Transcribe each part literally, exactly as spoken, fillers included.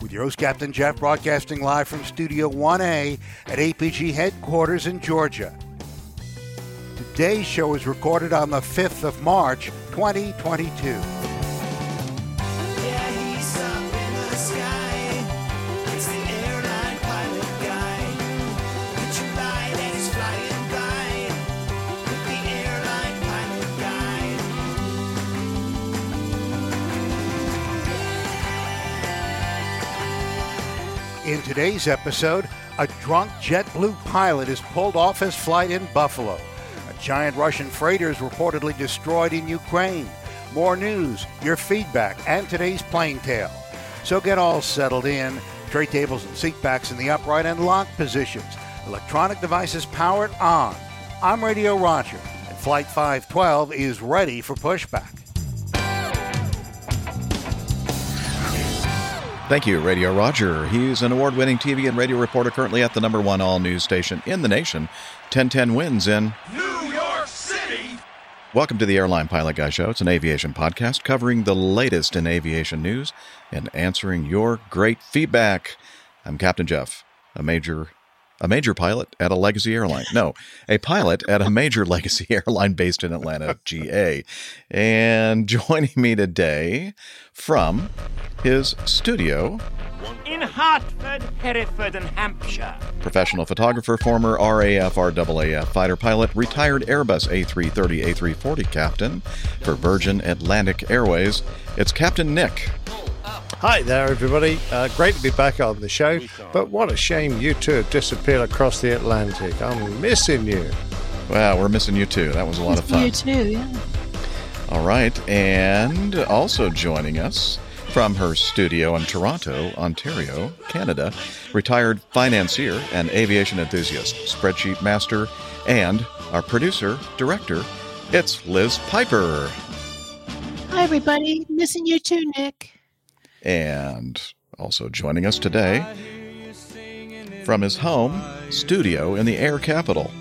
With your host, Captain Jeff, broadcasting live from Studio one A at A P G headquarters in Georgia. Today's show is recorded on the fifth of March, twenty twenty-two. Yeah, he's up in the sky. It's the Airline Pilot Guy. It's your light and he's flying by. With the Airline Pilot Guy. In today's episode, a drunk JetBlue pilot is pulled off his flight in Buffalo. Giant Russian freighters reportedly destroyed in Ukraine. More news, your feedback, and today's plane tale. So get all settled in. Tray tables and seat backs in the upright and locked positions. Electronic devices powered on. I'm Radio Roger, and Flight five twelve is ready for pushback. Thank you, Radio Roger. He's an award-winning T V and radio reporter currently at the number one all-news station in the nation. ten ten wins in New York City. Welcome to the Airline Pilot Guy Show. It's an aviation podcast covering the latest in aviation news and answering your great feedback. I'm Captain Jeff, a major a major pilot at a legacy airline. No, a pilot at a major legacy airline based in Atlanta, G A. And joining me today from his studio in Hartford, Hereford, and Hampshire, professional photographer, former R A F, R A A F fighter pilot, retired Airbus A three thirty, A three forty captain for Virgin Atlantic Airways, it's Captain Nick. Hi there, everybody. Uh, great to be back on the show, but what a shame you two have disappeared across the Atlantic. I'm missing you. Wow, we're missing you too. That was a lot of fun. You too, yeah. All right, and also joining us from her studio in Toronto, Ontario, Canada, retired financier and aviation enthusiast, spreadsheet master, and our producer, director, it's Liz Piper. Hi, everybody. Missing you too, Nick. And also joining us today from his home studio in the air capital,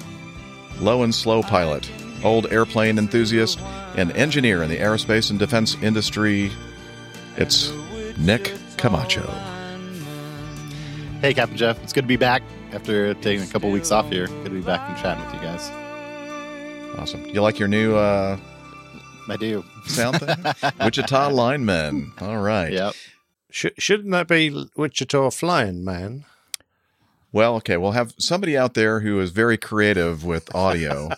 low and slow pilot, old airplane enthusiast, and engineer in the aerospace and defense industry, it's Nick Camacho. Hey, Captain Jeff. It's good to be back after taking a couple of weeks off here. Good to be back and chatting with you guys. Awesome. You like your new uh, I do. sound thing? Wichita lineman. All right. Yep. Sh- shouldn't that be Wichita flying man? Well, okay. We'll have somebody out there who is very creative with audio.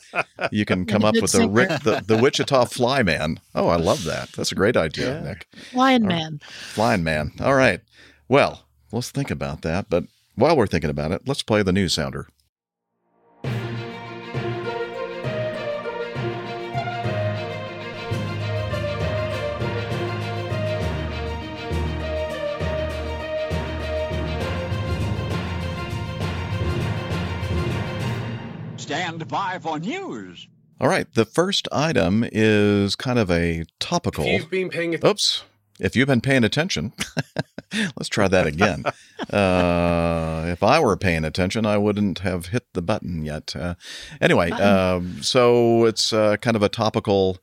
You can come up with the, Rick, the the Wichita Fly Man. Oh, I love that. That's a great idea, yeah. Nick. Flying man. Flying man. All right. Well, let's think about that. But while we're thinking about it, let's play the news sounder. Stand by for news. All right. The first item is kind of a topical. If you've been paying attention. Oops. If you've been paying attention. Let's try that again. uh, if I were paying attention, I wouldn't have hit the button yet. Uh, anyway, um, so it's uh, kind of a topical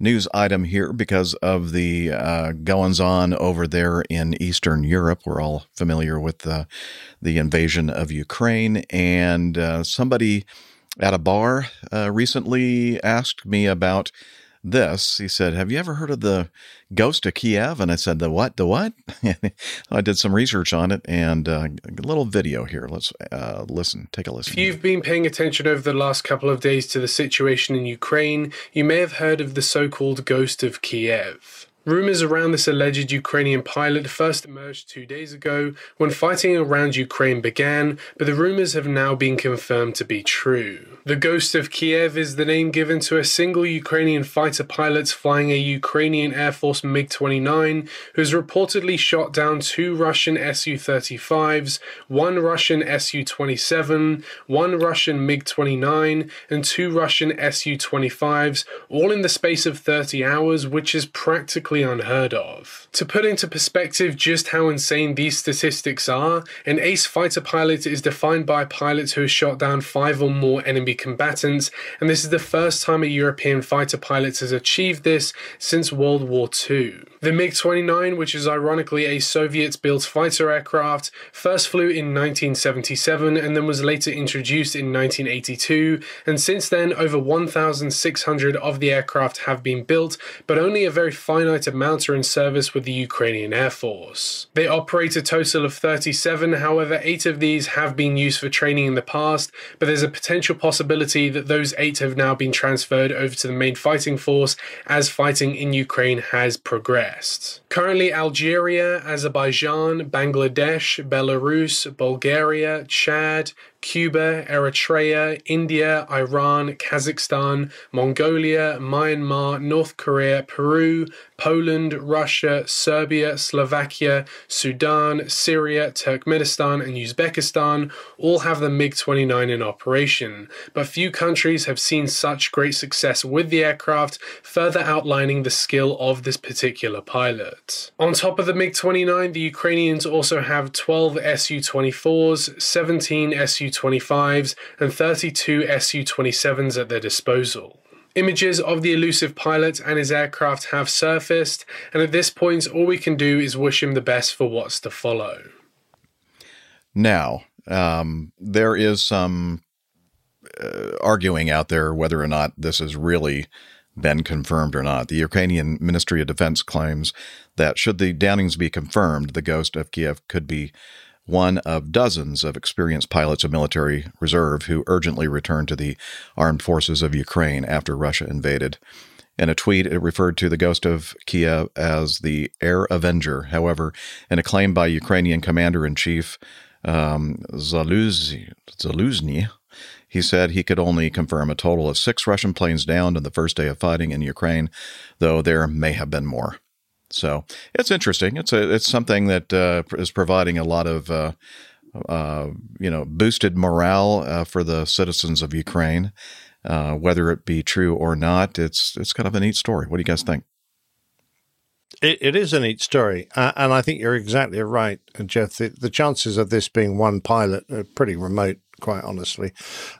news item here because of the uh, goings-on over there in Eastern Europe. We're all familiar with uh, the invasion of Ukraine. And uh, somebody at a bar uh, recently asked me about this. He said, have you ever heard of the ghost of Kiev? And I said, the what? The what? I did some research on it and uh, a little video here. Let's uh, listen. Take a listen. If you've been paying attention over the last couple of days to the situation in Ukraine, you may have heard of the so-called ghost of Kiev. Rumors around this alleged Ukrainian pilot first emerged two days ago when fighting around Ukraine began, but the rumors have now been confirmed to be true. The Ghost of Kiev is the name given to a single Ukrainian fighter pilot flying a Ukrainian Air Force MiG twenty-nine who has reportedly shot down two Russian S U thirty-fives, one Russian S U twenty-seven, one Russian MiG twenty-nine, and two Russian S U twenty-fives, all in the space of thirty hours, which is practically unheard of. To put into perspective just how insane these statistics are, an ace fighter pilot is defined by a pilot who has shot down five or more enemy combatants, and this is the first time a European fighter pilot has achieved this since World War Two. The MiG twenty-nine, which is ironically a Soviet-built fighter aircraft, first flew in nineteen seventy-seven and then was later introduced in nineteen eighty-two, and since then over one thousand six hundred of the aircraft have been built, but only a very finite amounts are in service with the Ukrainian Air Force. They operate a total of thirty-seven, however eight of these have been used for training in the past, but there's a potential possibility that those eight have now been transferred over to the main fighting force as fighting in Ukraine has progressed. Currently Algeria, Azerbaijan, Bangladesh, Belarus, Bulgaria, Chad, Cuba, Eritrea, India, Iran, Kazakhstan, Mongolia, Myanmar, North Korea, Peru, Poland, Russia, Serbia, Slovakia, Sudan, Syria, Turkmenistan, and Uzbekistan all have the MiG twenty-nine in operation, but few countries have seen such great success with the aircraft, further outlining the skill of this particular pilot. On top of the MiG twenty-nine, the Ukrainians also have twelve S U twenty-fours, seventeen S U twenty-fives, and thirty-two S U twenty-sevens at their disposal. Images of the elusive pilot and his aircraft have surfaced, and at this point all we can do is wish him the best for what's to follow. Now, um, there is some uh, arguing out there whether or not this has really been confirmed or not. The Ukrainian Ministry of Defense claims that should the downings be confirmed, the Ghost of Kiev could be one of dozens of experienced pilots of military reserve who urgently returned to the armed forces of Ukraine after Russia invaded. In a tweet, it referred to the Ghost of Kiev as the Air Avenger. However, in a claim by Ukrainian Commander-in-Chief um, Zaluzny, he said he could only confirm a total of six Russian planes downed on the first day of fighting in Ukraine, though there may have been more. So it's interesting. It's a, it's something that uh, is providing a lot of, uh, uh, you know, boosted morale uh, for the citizens of Ukraine, uh, whether it be true or not. It's it's kind of a neat story. What do you guys think? It, it is a neat story. Uh, and I think you're exactly right, Jeff. The, the chances of this being one pilot are pretty remote, quite honestly.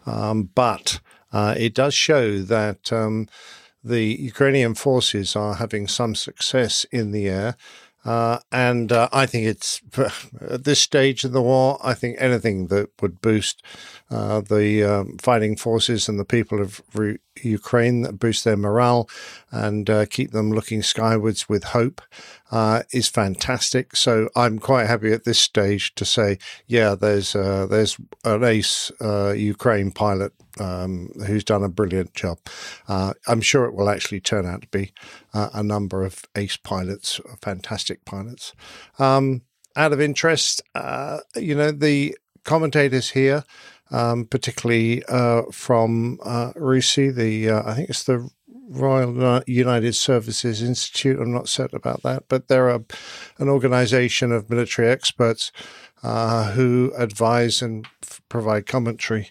Um, but uh, it does show that um, – the Ukrainian forces are having some success in the air. Uh, and uh, I think it's, at this stage of the war, I think anything that would boost uh, the um, fighting forces and the people of re- Ukraine, boost their morale and uh, keep them looking skywards with hope uh, is fantastic. So I'm quite happy at this stage to say, yeah, there's, uh, there's an ace uh, Ukraine pilot Um, who's done a brilliant job. Uh, I'm sure it will actually turn out to be uh, a number of ace pilots, fantastic pilots. Um, out of interest, uh, you know, the commentators here, um, particularly uh, from uh, RUSI, the uh, I think it's the Royal United Services Institute. I'm not certain about that, but they're a, an organization of military experts uh, who advise and f- provide commentary.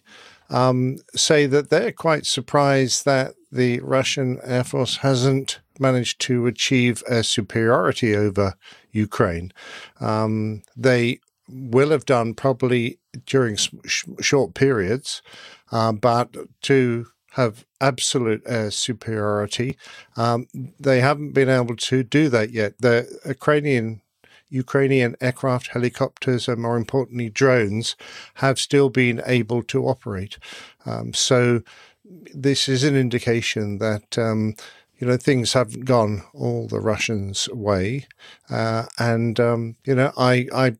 Um, say that they're quite surprised that the Russian Air Force hasn't managed to achieve a superiority over Ukraine. Um, they will have done probably during sh- short periods, uh, but to have absolute air superiority, um, they haven't been able to do that yet. The Ukrainian Ukrainian aircraft, helicopters, and more importantly, drones have still been able to operate. Um, so this is an indication that, um, you know, things haven't gone all the Russians' way. Uh, and, um, you know, I, I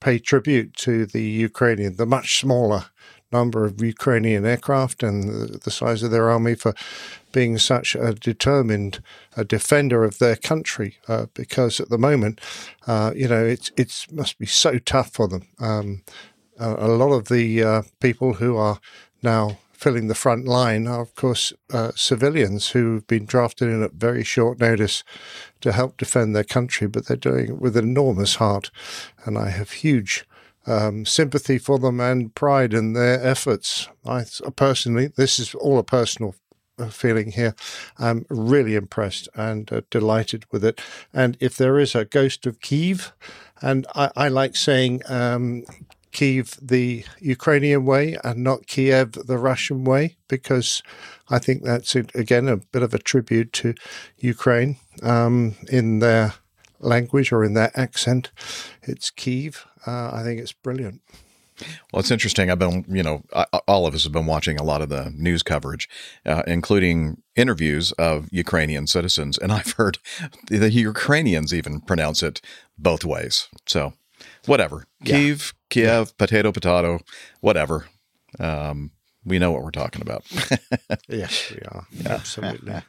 pay tribute to the Ukrainian, the much smaller number of Ukrainian aircraft and the size of their army for being such a determined a defender of their country, uh, because at the moment, uh, you know, it's it's must be so tough for them. Um, a, a lot of the uh, people who are now filling the front line are, of course, uh, civilians who've been drafted in at very short notice to help defend their country, but they're doing it with an enormous heart, and I have huge um, sympathy for them and pride in their efforts. I personally, this is all a personal feeling here, I'm really impressed and uh, delighted with it. And if there is a ghost of Kyiv, and I, I like saying um, Kyiv the Ukrainian way and not Kiev the Russian way, because I think that's, again, a bit of a tribute to Ukraine um, in their language or in their accent. It's Kyiv. Uh, I think it's brilliant. Well, it's interesting. I've been, you know, all of us have been watching a lot of the news coverage, uh, including interviews of Ukrainian citizens. And I've heard the Ukrainians even pronounce it both ways. So whatever. Yeah. Kyiv, Kiev, yeah. Potato, potato, whatever. Um, we know what we're talking about. Yes, we are. Yeah. Absolutely. Yeah,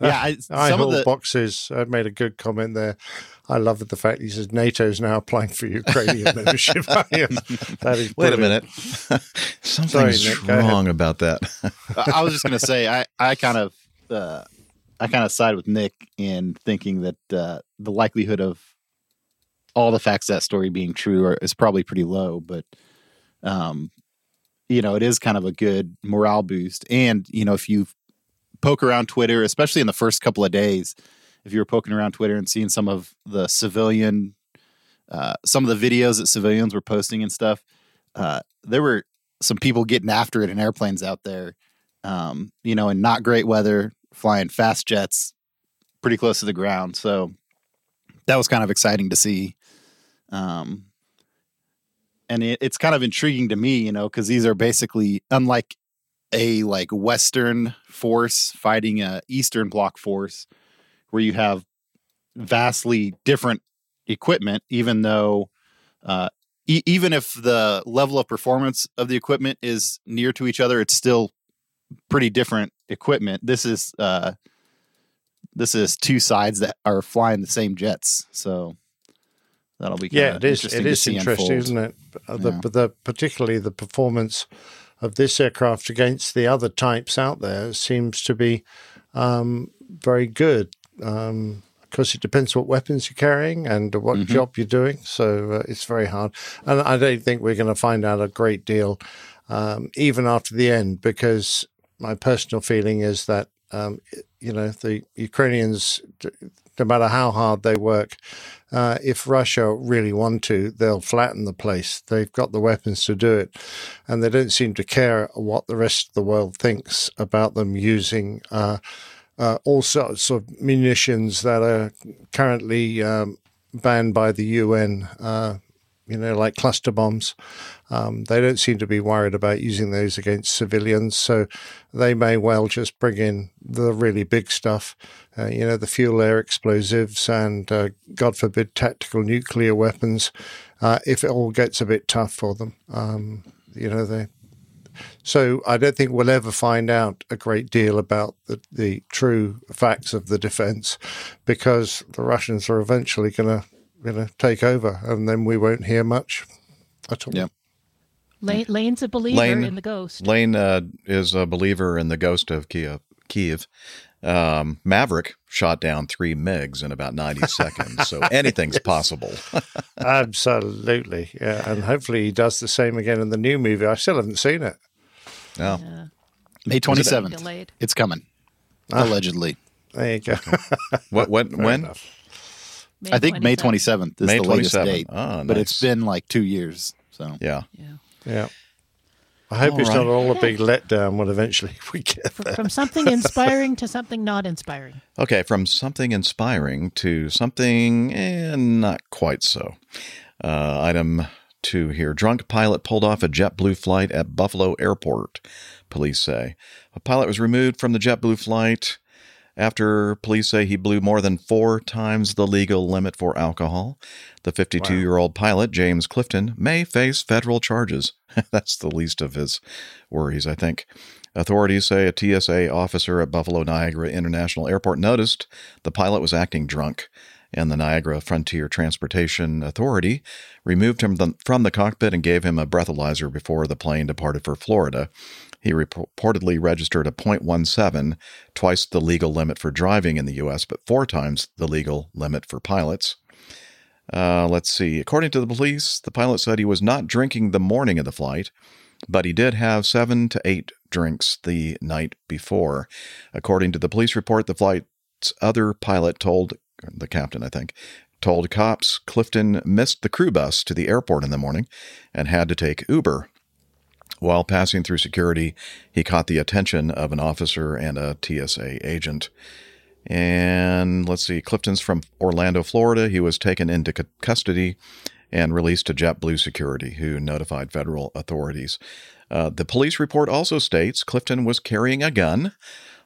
uh, I, some I hold of the- boxes. I made a good comment there. I love the fact he says NATO's now applying for Ukrainian membership. That is Wait a minute. Something's Sorry, Nick, wrong about that. I was just going to say, I, I kind of uh, I kind of side with Nick in thinking that uh, the likelihood of all the facts that story being true are, is probably pretty low, but, um, you know, it is kind of a good morale boost. And, you know, if you poke around Twitter, especially in the first couple of days, if you were poking around Twitter and seeing some of the civilian, uh, some of the videos that civilians were posting and stuff, uh, there were some people getting after it in airplanes out there, um, you know, in not great weather, flying fast jets pretty close to the ground. So that was kind of exciting to see. Um, and it, it's kind of intriguing to me, you know, because these are basically unlike a like Western force fighting a Eastern Bloc force, where you have vastly different equipment. Even though, uh, e- even if the level of performance of the equipment is near to each other, it's still pretty different equipment. This is uh, this is two sides that are flying the same jets, so. That'll be yeah, it is. It is interesting, isn't it? The, yeah. the, particularly the performance of this aircraft against the other types out there seems to be um, very good. Um, of course, it depends what weapons you're carrying and what mm-hmm. job you're doing, so uh, it's very hard. And I don't think we're going to find out a great deal um, even after the end, because my personal feeling is that um, you know the Ukrainians. D- No matter how hard they work, uh, if Russia really want to, they'll flatten the place. They've got the weapons to do it, and they don't seem to care what the rest of the world thinks about them using uh, uh, all sorts of munitions that are currently um, banned by the U N, uh, you know, like cluster bombs. Um, they don't seem to be worried about using those against civilians, so they may well just bring in the really big stuff, uh, you know, the fuel air explosives and, uh, God forbid, tactical nuclear weapons, uh, if it all gets a bit tough for them. Um, you know, they. So I don't think we'll ever find out a great deal about the, the true facts of the defense, because the Russians are eventually going to going to take over, and then we won't hear much at all. Yeah. Lane, Lane's a believer Lane, in the ghost. Lane uh, is a believer in the ghost of Kyiv. Kyiv. Um, Maverick shot down three MiGs in about ninety seconds, so anything's yes. possible. Absolutely, yeah. And hopefully he does the same again in the new movie. I still haven't seen it. No. Yeah. May twenty-seventh. It it's coming. Ah. Allegedly. There you go. what? What? Fair when? Enough. I think May twenty-seventh is May the latest date, oh, nice. But it's been like two years. So yeah, yeah. yeah. I hope all it's right. not all a big letdown when eventually we get there. From something inspiring to something not inspiring. Okay, from something inspiring to something eh, not quite so. Uh, item two here: drunk pilot pulled off a JetBlue flight at Buffalo Airport. Police say a pilot was removed from the JetBlue flight after police say he blew more than four times the legal limit for alcohol. The fifty-two-year-old wow. pilot, James Clifton, may face federal charges. That's the least of his worries, I think. Authorities say a T S A officer at Buffalo Niagara International Airport noticed the pilot was acting drunk, and the Niagara Frontier Transportation Authority removed him from the cockpit and gave him a breathalyzer before the plane departed for Florida. He reportedly registered a point one seven, twice the legal limit for driving in the U S, but four times the legal limit for pilots. Uh, let's see. According to the police, the pilot said he was not drinking the morning of the flight, but he did have seven to eight drinks the night before. According to the police report, the flight's other pilot told the captain, I think, told cops Clifton missed the crew bus to the airport in the morning and had to take Uber. While passing through security, he caught the attention of an officer and a T S A agent. And let's see, Clifton's from Orlando, Florida. He was taken into custody and released to JetBlue security, who notified federal authorities. Uh, the police report also states Clifton was carrying a gun,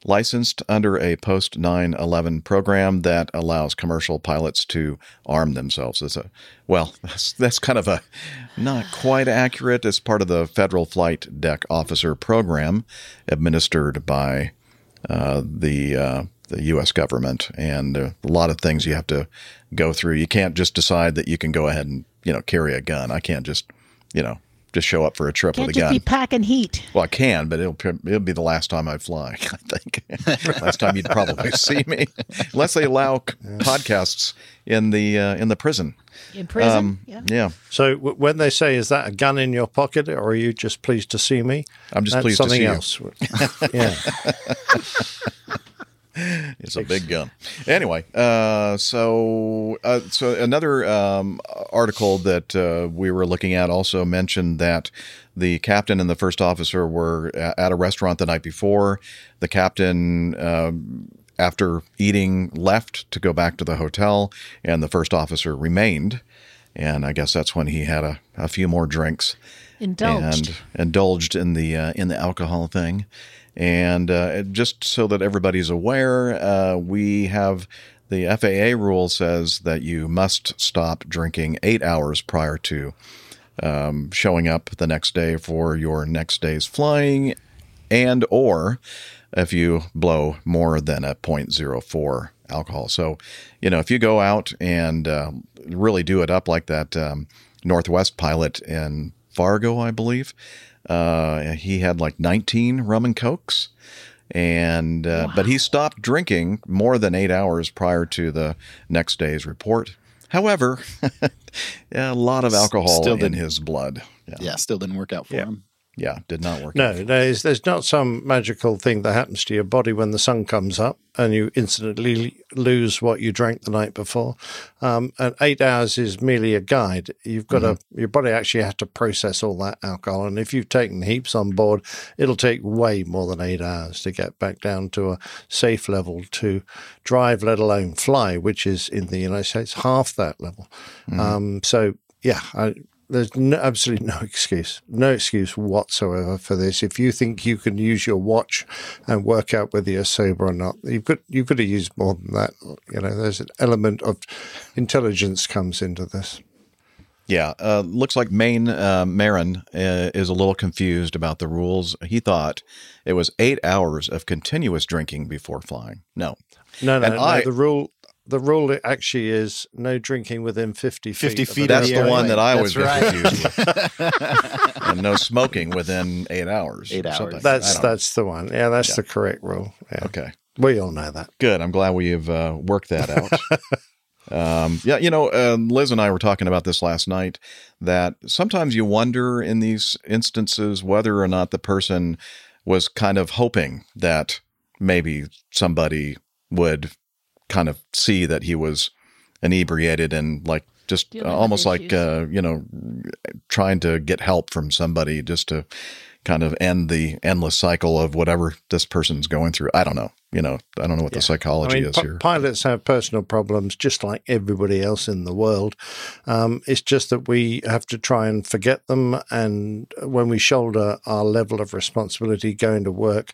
licensed under a post nine eleven program that allows commercial pilots to arm themselves. As a, well, that's, that's kind of a not quite accurate as part of the Federal Flight Deck Officer program administered by uh, the uh, the U S government. And a lot of things you have to go through. You can't just decide that you can go ahead and, you know, carry a gun. I can't just, you know, just show up for a trip Can't with a gun. Can't just be packing heat. Well, I can, but it'll it'll be the last time I fly, I think. Last time you'd probably see me. Unless they allow podcasts in the uh, in the prison. In prison, um, yeah. yeah. So w- when they say, is that a gun in your pocket, or are you just pleased to see me? I'm just That's pleased to see else. you. Something else. Yeah. It's a big gun. Anyway, uh, so uh, so another um, article that uh, we were looking at also mentioned that the captain and the first officer were at a restaurant the night before. The captain, uh, after eating, left to go back to the hotel, and the first officer remained. And I guess that's when he had a, a few more drinks. Indulged. And indulged in the uh, in the alcohol thing. And uh, just so that everybody's aware, uh, we have the F A A rule says that you must stop drinking eight hours prior to um, showing up the next day for your next day's flying, and or if you blow more than a point zero four alcohol. So, you know, if you go out and uh, really do it up like that um, Northwest pilot in Fargo, I believe. Uh, he had like nineteen rum and cokes, and uh, wow. but he stopped drinking more than eight hours prior to the next day's report. However, a lot of alcohol still in his blood. Yeah. yeah, still didn't work out for yeah. him. Yeah, did not work. No, out for there's, there's not some magical thing that happens to your body when the sun comes up and you instantly lose what you drank the night before. Um, and eight hours is merely a guide. You've got mm-hmm. to, your body actually has to process all that alcohol. And if you've taken heaps on board, it'll take way more than eight hours to get back down to a safe level to drive, let alone fly, which is in the United States half that level. Mm-hmm. Um, so, yeah, I. There's no, absolutely no excuse, no excuse whatsoever for this. If you think you can use your watch and work out whether you're sober or not, you've got you've got to use more than that. You know, there's an element of intelligence comes into this. Yeah, uh, looks like Maine uh, Marin uh, is a little confused about the rules. He thought it was eight hours of continuous drinking before flying. No, no, no. And no I, the rule. The rule actually is no drinking within fifty feet. fifty feet. That's the one that I always get confused with. And no smoking within eight hours. Eight hours. That's that's the one. Yeah, that's the correct rule. Yeah. Okay. We all know that. Good. I'm glad we've uh, worked that out. um, yeah, you know, uh, Liz and I were talking about this last night, that sometimes you wonder in these instances whether or not the person was kind of hoping that maybe somebody would kind of see that he was inebriated and like just uh, almost like, uh, you know, trying to get help from somebody just to kind of end the endless cycle of whatever this person's going through. I don't know. You know, I don't know what yeah. the psychology I mean, is p- here. Pilots have personal problems just like everybody else in the world. Um, it's just that we have to try and forget them. And when we shoulder our level of responsibility going to work,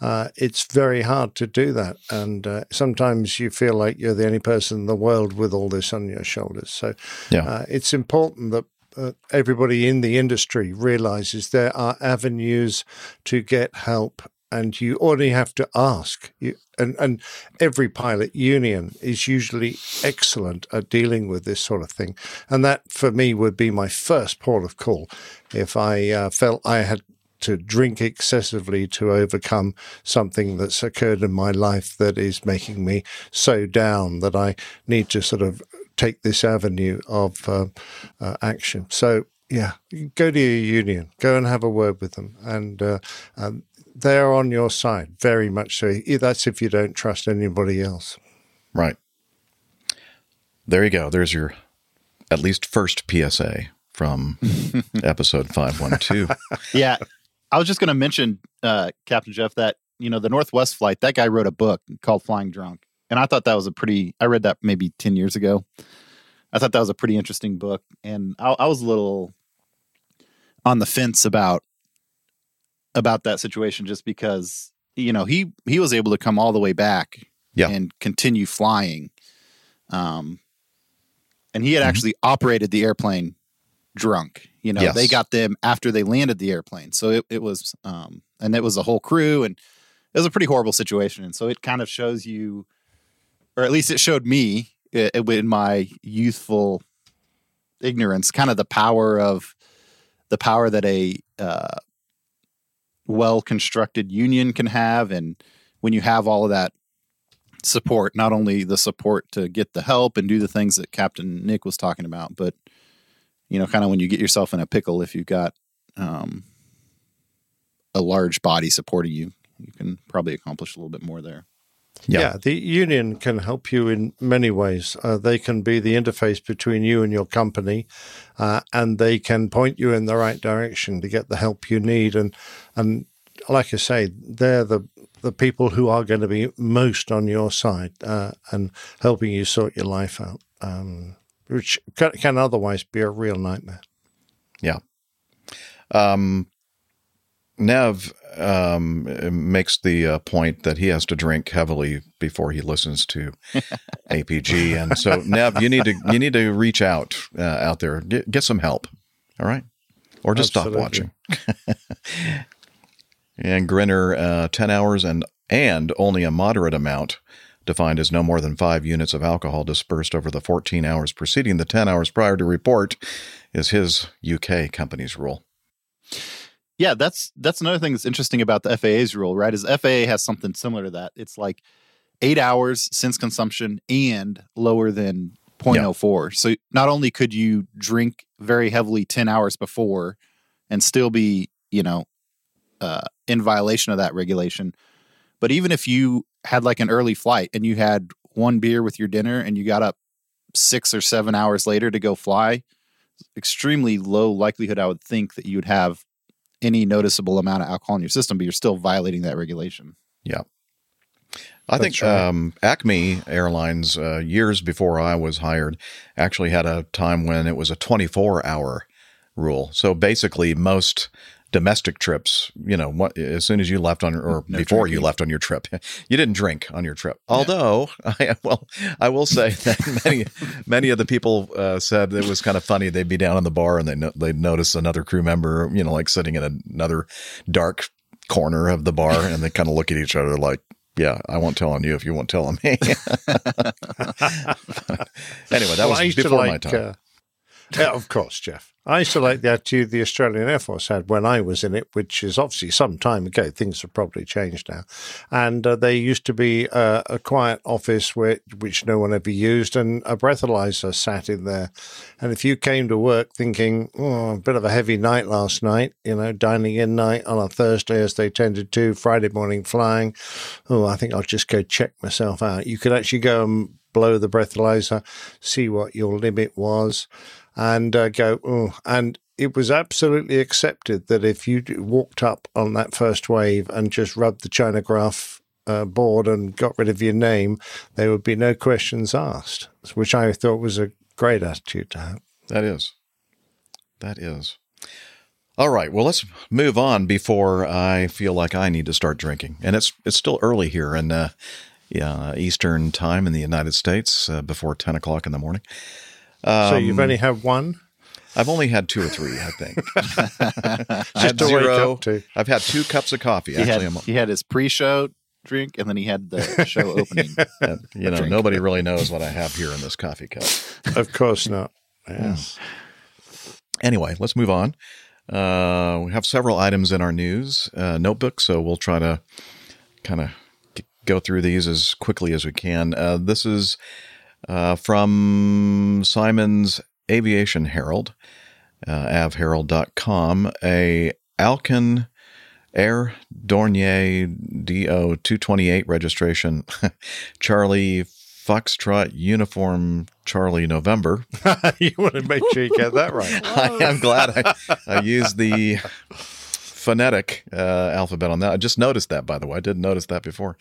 uh, it's very hard to do that. And uh, sometimes you feel like you're the only person in the world with all this on your shoulders. So yeah. uh, it's important that uh, everybody in the industry realizes there are avenues to get help, and you only have to ask. You, and, and every pilot union is usually excellent at dealing with this sort of thing. And that, for me, would be my first port of call if I uh, felt I had to drink excessively to overcome something that's occurred in my life that is making me so down that I need to sort of take this avenue of uh, uh, action. So, yeah, go to your union. Go and have a word with them. And uh, um, they're on your side, very much so. That's if you don't trust anybody else. Right. There you go. There's your at least first P S A from episode five twelve. Yeah. I was just going to mention, uh, Captain Jeff, that, you know, the Northwest flight, that guy wrote a book called Flying Drunk. And I thought that was a pretty, I read that maybe ten years ago. I thought that was a pretty interesting book. And I, I was a little on the fence about, about that situation just because, you know, he, he was able to come all the way back yeah. and continue flying. Um, and he had mm-hmm. actually operated the airplane drunk, you know, yes. they got them after they landed the airplane. So it, it was, um, and it was a whole crew, and it was a pretty horrible situation. And so it kind of shows you, or at least it showed me in my youthful ignorance, kind of the power of the power that a uh, well-constructed union can have. And when you have all of that support, not only the support to get the help and do the things that Captain Nick was talking about, but, you know, kind of when you get yourself in a pickle, if you've got um, a large body supporting you, you can probably accomplish a little bit more there. Yeah. yeah, the union can help you in many ways. Uh, they can be the interface between you and your company, uh, and they can point you in the right direction to get the help you need. And and like I say, they're the, the people who are going to be most on your side uh, and helping you sort your life out, um, which can, can otherwise be a real nightmare. Yeah. Um. Nev um, makes the uh, point that he has to drink heavily before he listens to A P G, and so Nev, you need to you need to reach out uh, out there, get, get some help, all right, or just Absolutely. Stop watching. And Grinner, uh, ten hours and and only a moderate amount, defined as no more than five units of alcohol dispersed over the fourteen hours preceding the ten hours prior to report, is his U K company's rule. Yeah, that's that's another thing that's interesting about the F A A's rule, right? Is F A A has something similar to that. It's like eight hours since consumption and lower than zero point zero four. Yeah. So not only could you drink very heavily ten hours before and still be, you know, uh, in violation of that regulation, but even if you had like an early flight and you had one beer with your dinner and you got up six or seven hours later to go fly, extremely low likelihood, I would think, that you would have any noticeable amount of alcohol in your system, but you're still violating that regulation. Yeah. I That's think right. um, Acme Airlines, uh, years before I was hired, actually had a time when it was a twenty-four hour rule. So basically most domestic trips, you know, what, as soon as you left on or no before drinking. You left on your trip, you didn't drink on your trip. Although, yeah. I, well, I will say that many, many of the people uh, said it was kind of funny. They'd be down in the bar and they no- they'd notice another crew member, you know, like sitting in another dark corner of the bar, and they kind of look at each other like, yeah, I won't tell on you if you won't tell on me. Anyway, that well, was before like, my time. Uh, yeah, of course, Jeff. I used to like the attitude the Australian Air Force had when I was in it, which is obviously some time ago. Things have probably changed now. And uh, they used to be uh, a quiet office where, which no one ever used, and a breathalyzer sat in there. And if you came to work thinking, oh, a bit of a heavy night last night, you know, dining in night on a Thursday as they tended to, Friday morning flying, oh, I think I'll just go check myself out. You could actually go and blow the breathalyzer, see what your limit was. And uh, go, oh, and it was absolutely accepted that if you walked up on that first wave and just rubbed the Chinograph uh, board and got rid of your name, there would be no questions asked, which I thought was a great attitude to have. That is. That is. All right. Well, let's move on before I feel like I need to start drinking. And it's it's still early here in uh, yeah, Eastern time in the United States uh, before ten o'clock in the morning. Um, so you've only had one? I've only had two or three, I think. Just had to zero. Wake up to. I've had two cups of coffee. He actually, had, he had his pre-show drink, and then he had the show opening. And, you know, drink. Nobody really knows what I have here in this coffee cup. Of course not. Yes. Yeah. Anyway, let's move on. Uh, we have several items in our news uh, notebook, so we'll try to kind of go through these as quickly as we can. Uh, this is uh, from Simon's Aviation Herald, uh, a v herald dot com, a Alcan Air Dornier D O two twenty-eight registration Charlie Foxtrot Uniform Charlie November. You want to make sure you get that right. I am glad I, I used the phonetic uh, alphabet on that. I just noticed that, by the way. I didn't notice that before.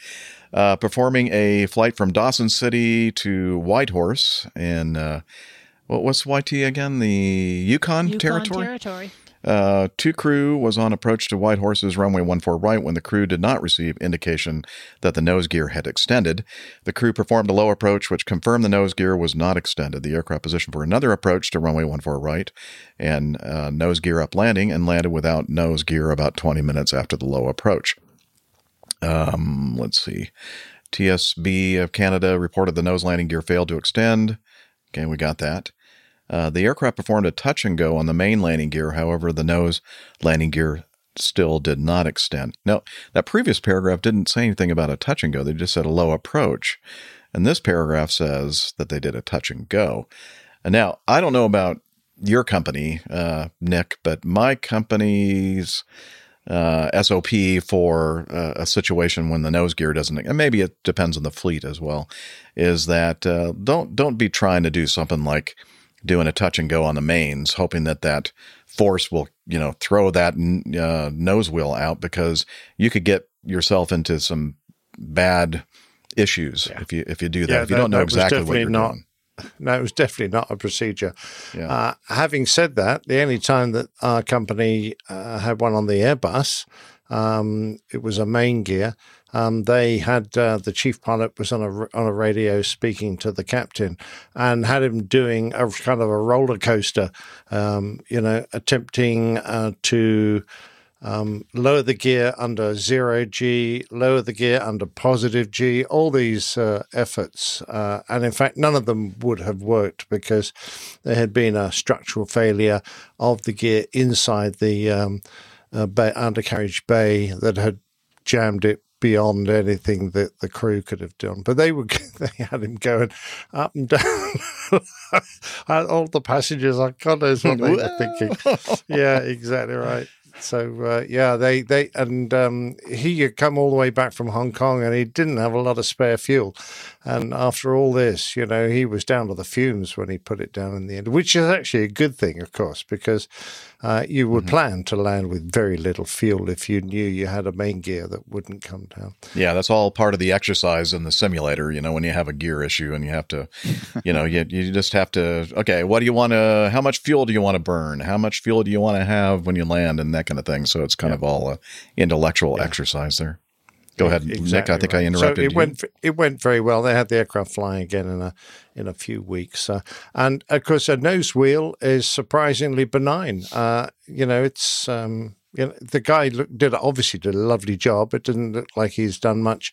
Uh, performing a flight from Dawson City to Whitehorse in, uh, what was Y T again? The Yukon, Yukon Territory? Territory. Uh, two crew was on approach to Whitehorse's runway one four right when the crew did not receive indication that the nose gear had extended. The crew performed a low approach, which confirmed the nose gear was not extended. The aircraft positioned for another approach to runway one four right and uh, nose gear up landing, and landed without nose gear about twenty minutes after the low approach. Um, let's see. T S B of Canada reported the nose landing gear failed to extend. Okay, we got that. Uh, the aircraft performed a touch and go on the main landing gear. However, the nose landing gear still did not extend. Now, that previous paragraph didn't say anything about a touch and go. They just said a low approach. And this paragraph says that they did a touch and go. And now, I don't know about your company, uh, Nick, but my company's uh, S O P for uh, a situation when the nose gear doesn't, and maybe it depends on the fleet as well, is that uh, don't don't be trying to do something like doing a touch and go on the mains, hoping that that force will, you know, throw that uh, nose wheel out, because you could get yourself into some bad issues yeah. if you if you do that. Yeah, if you that, don't know exactly what you're not, doing. No, it was definitely not a procedure. Yeah. Uh, having said that, the only time that our company uh, had one on the Airbus, um, it was a main gear. Um, they had uh, the chief pilot was on a on a radio speaking to the captain, and had him doing a kind of a roller coaster, um, you know, attempting uh, to um, lower the gear under zero G, lower the gear under positive G, all these uh, efforts, uh, and in fact, none of them would have worked because there had been a structural failure of the gear inside the um, uh, bay, undercarriage bay that had jammed it beyond anything that the crew could have done. But they were they had him going up and down. All the passengers, I God knows what they were thinking. Yeah, exactly right. So, uh, yeah, they, they and um, he had come all the way back from Hong Kong, and he didn't have a lot of spare fuel. And after all this, you know, he was down to the fumes when he put it down in the end, which is actually a good thing, of course, because uh, you would mm-hmm. plan to land with very little fuel if you knew you had a main gear that wouldn't come down. Yeah, that's all part of the exercise in the simulator, you know, when you have a gear issue and you have to, you know, you, you just have to, okay, what do you want to, how much fuel do you want to burn? How much fuel do you want to have when you land? And that kind of thing. So it's kind yeah. of all an intellectual yeah. exercise there. Go yeah, ahead, exactly Nick. I think right. I interrupted so it you. Went, it went very well. They had the aircraft flying again in a in a few weeks. Uh, and, of course, a nose wheel is surprisingly benign. Uh, you know, it's um, you know, the guy look, did obviously did a lovely job. It didn't look like he's done much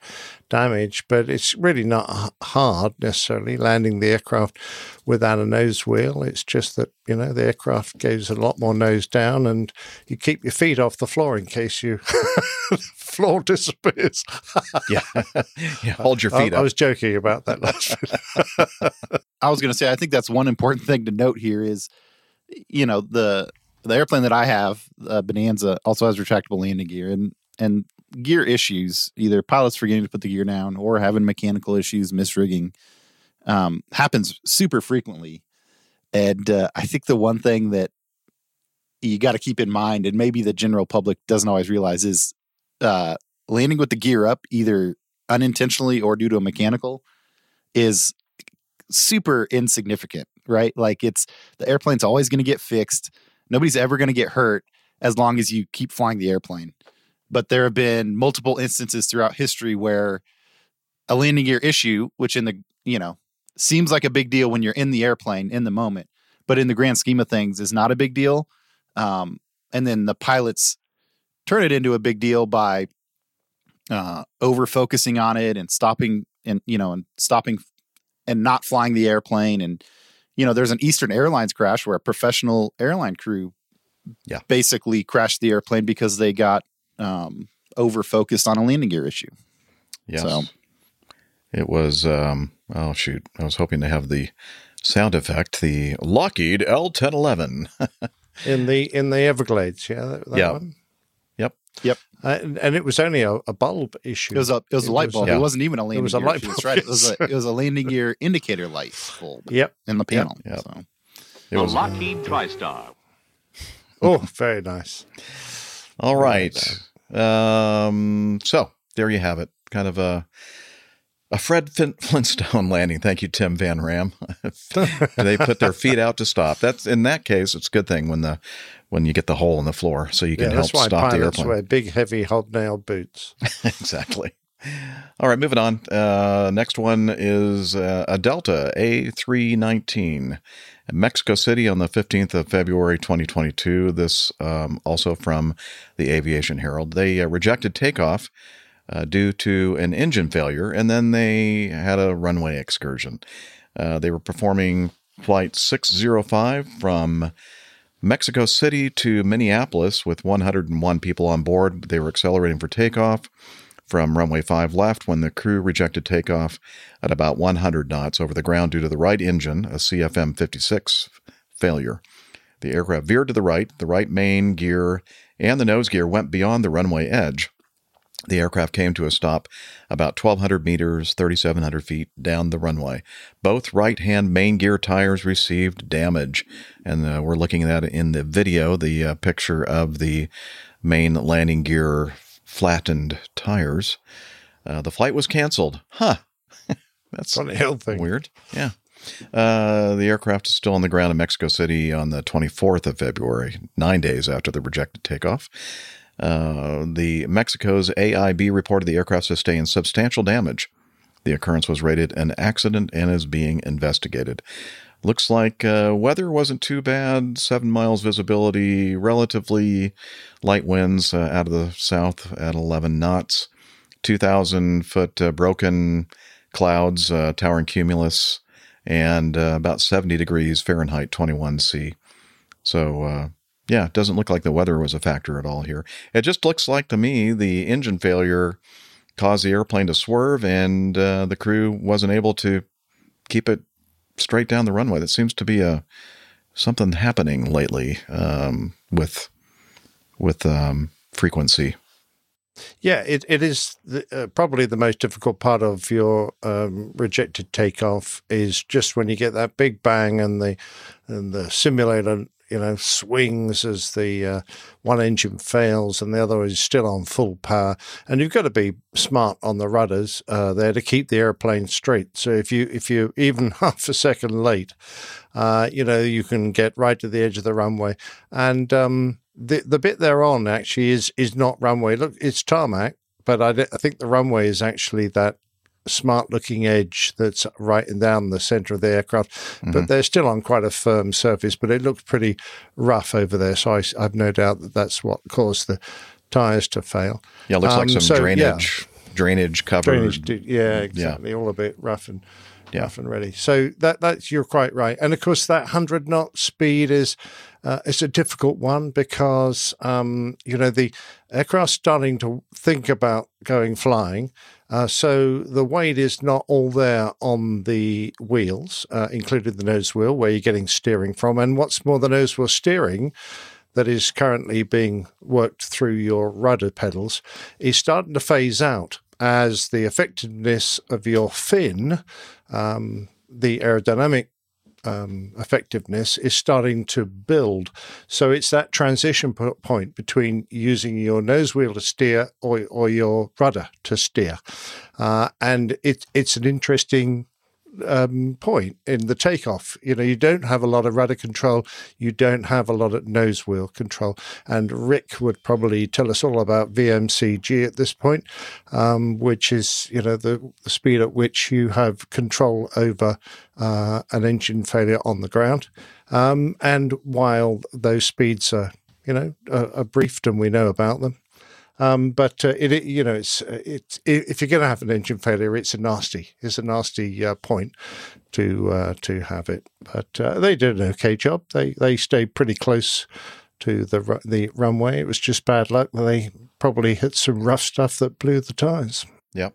damage, but it's really not hard necessarily landing the aircraft without a nose wheel. It's just that, you know, the aircraft goes a lot more nose down, and you keep your feet off the floor in case you floor disappears. yeah. yeah, hold your feet I, up. I was joking about that last week. I was going to say, I think that's one important thing to note here is, you know, the the airplane that I have, uh, Bonanza, also has retractable landing gear, and and gear issues, either pilots forgetting to put the gear down or having mechanical issues, misrigging, um, happens super frequently. And uh, I think the one thing that you got to keep in mind, and maybe the general public doesn't always realize, is uh, landing with the gear up, either unintentionally or due to a mechanical, is super insignificant, right? Like, it's the airplane's always going to get fixed. Nobody's ever going to get hurt as long as you keep flying the airplane. But there have been multiple instances throughout history where a landing gear issue, which in the, you know, seems like a big deal when you're in the airplane in the moment, but in the grand scheme of things is not a big deal. Um, and then the pilots turn it into a big deal by uh, over-focusing on it and stopping and, you know, and stopping and not flying the airplane. And, you know, there's an Eastern Airlines crash where a professional airline crew yeah. basically crashed the airplane because they got um, over-focused on a landing gear issue. Yes. So. It was, um, oh, shoot. I was hoping to have the sound effect, the Lockheed L ten eleven. in the in the Everglades, yeah? That, that yeah. One? Yep. Yep. Uh, and, and it was only a, a bulb issue. It was a, it was it a light was, bulb. Yeah. It wasn't even a landing gear. It was a light bulb. That's right. It was a, it was a landing gear indicator light bulb yep. in the panel. Yep. Yep. So. It was, a Lockheed uh, TriStar. Oh, very nice. All right. Um, so, there you have it. Kind of a... A Fred Flintstone landing. Thank you, Tim Van Ram. They put their feet out to stop. That's in that case, it's a good thing when the when you get the hole in the floor, so you can yeah, help stop the airplane. That's why pilots wear big, heavy hobnail boots. Exactly. All right, moving on. Uh, next one is uh, a Delta A three nineteen, Mexico City on the fifteenth of February, twenty twenty-two. This um, also from the Aviation Herald. They uh, rejected takeoff. Uh, due to an engine failure, and then they had a runway excursion. Uh, they were performing flight six oh five from Mexico City to Minneapolis with one hundred one people on board. They were accelerating for takeoff from runway five left when the crew rejected takeoff at about one hundred knots over the ground due to the right engine, a C F M fifty-six failure. The aircraft veered to the right. The right main gear and the nose gear went beyond the runway edge. The aircraft came to a stop about twelve hundred meters, thirty-seven hundred feet down the runway. Both right-hand main gear tires received damage. And uh, we're looking at that in the video, the uh, picture of the main landing gear flattened tires. Uh, the flight was canceled. Huh. That's what a hell thing. Weird. Yeah. Uh, the aircraft is still on the ground in Mexico City on the twenty-fourth of February, nine days after the rejected takeoff. Uh, the Mexico's A I B reported the aircraft sustained substantial damage. The occurrence was rated an accident and is being investigated. Looks like uh, weather wasn't too bad. Seven miles visibility, relatively light winds uh, out of the south at eleven knots, two thousand foot uh, broken clouds, uh, towering cumulus, and uh, about seventy degrees Fahrenheit, twenty-one C. So, uh, Yeah, it doesn't look like the weather was a factor at all here. It just looks like to me the engine failure caused the airplane to swerve and uh, the crew wasn't able to keep it straight down the runway. That seems to be a something happening lately um, with with um, frequency. Yeah, it, it is the, uh, probably the most difficult part of your um, rejected takeoff is just when you get that big bang and the and the simulator, you know, swings as the uh, one engine fails and the other is still on full power. And you've got to be smart on the rudders uh, there to keep the airplane straight. So if you if you even half a second late, uh, you know, you can get right to the edge of the runway. And um, the the bit they're on actually is is not runway. Look, it's tarmac, but I, I think the runway is actually that smart-looking edge that's right down the center of the aircraft. Mm-hmm. But they're still on quite a firm surface, but it looks pretty rough over there. So I, I've no doubt that that's what caused the tires to fail. Yeah, it looks um, like some so, drainage yeah. drainage cover. Drainage, yeah, exactly. Yeah. All a bit rough and yeah. rough and ready. So that that's you're quite right. And, of course, that one hundred knot speed is uh, it's a difficult one because, um, you know, the aircraft's starting to think about going flying. Uh, so the weight is not all there on the wheels, uh, including the nose wheel, where you're getting steering from. And what's more, the nose wheel steering that is currently being worked through your rudder pedals is starting to phase out as the effectiveness of your fin, um, the aerodynamic um, effectiveness, is starting to build. So it's that transition point between using your nose wheel to steer or, or your rudder to steer. Uh, and it, it's an interesting um, point in the takeoff. You know, you don't have a lot of rudder control. You don't have a lot of nose wheel control. And Rick would probably tell us all about V M C G at this point, um, which is, you know, the, the speed at which you have control over uh, an engine failure on the ground. Um, and while those speeds are, you know, are, are briefed and we know about them, Um, but uh, it, it, you know, it's it, it, if you're going to have an engine failure, it's a nasty, it's a nasty uh, point to uh, to have it. But uh, they did an okay job. They they stayed pretty close to the the runway. It was just bad luck that they probably hit some rough stuff that blew the tires. Yep.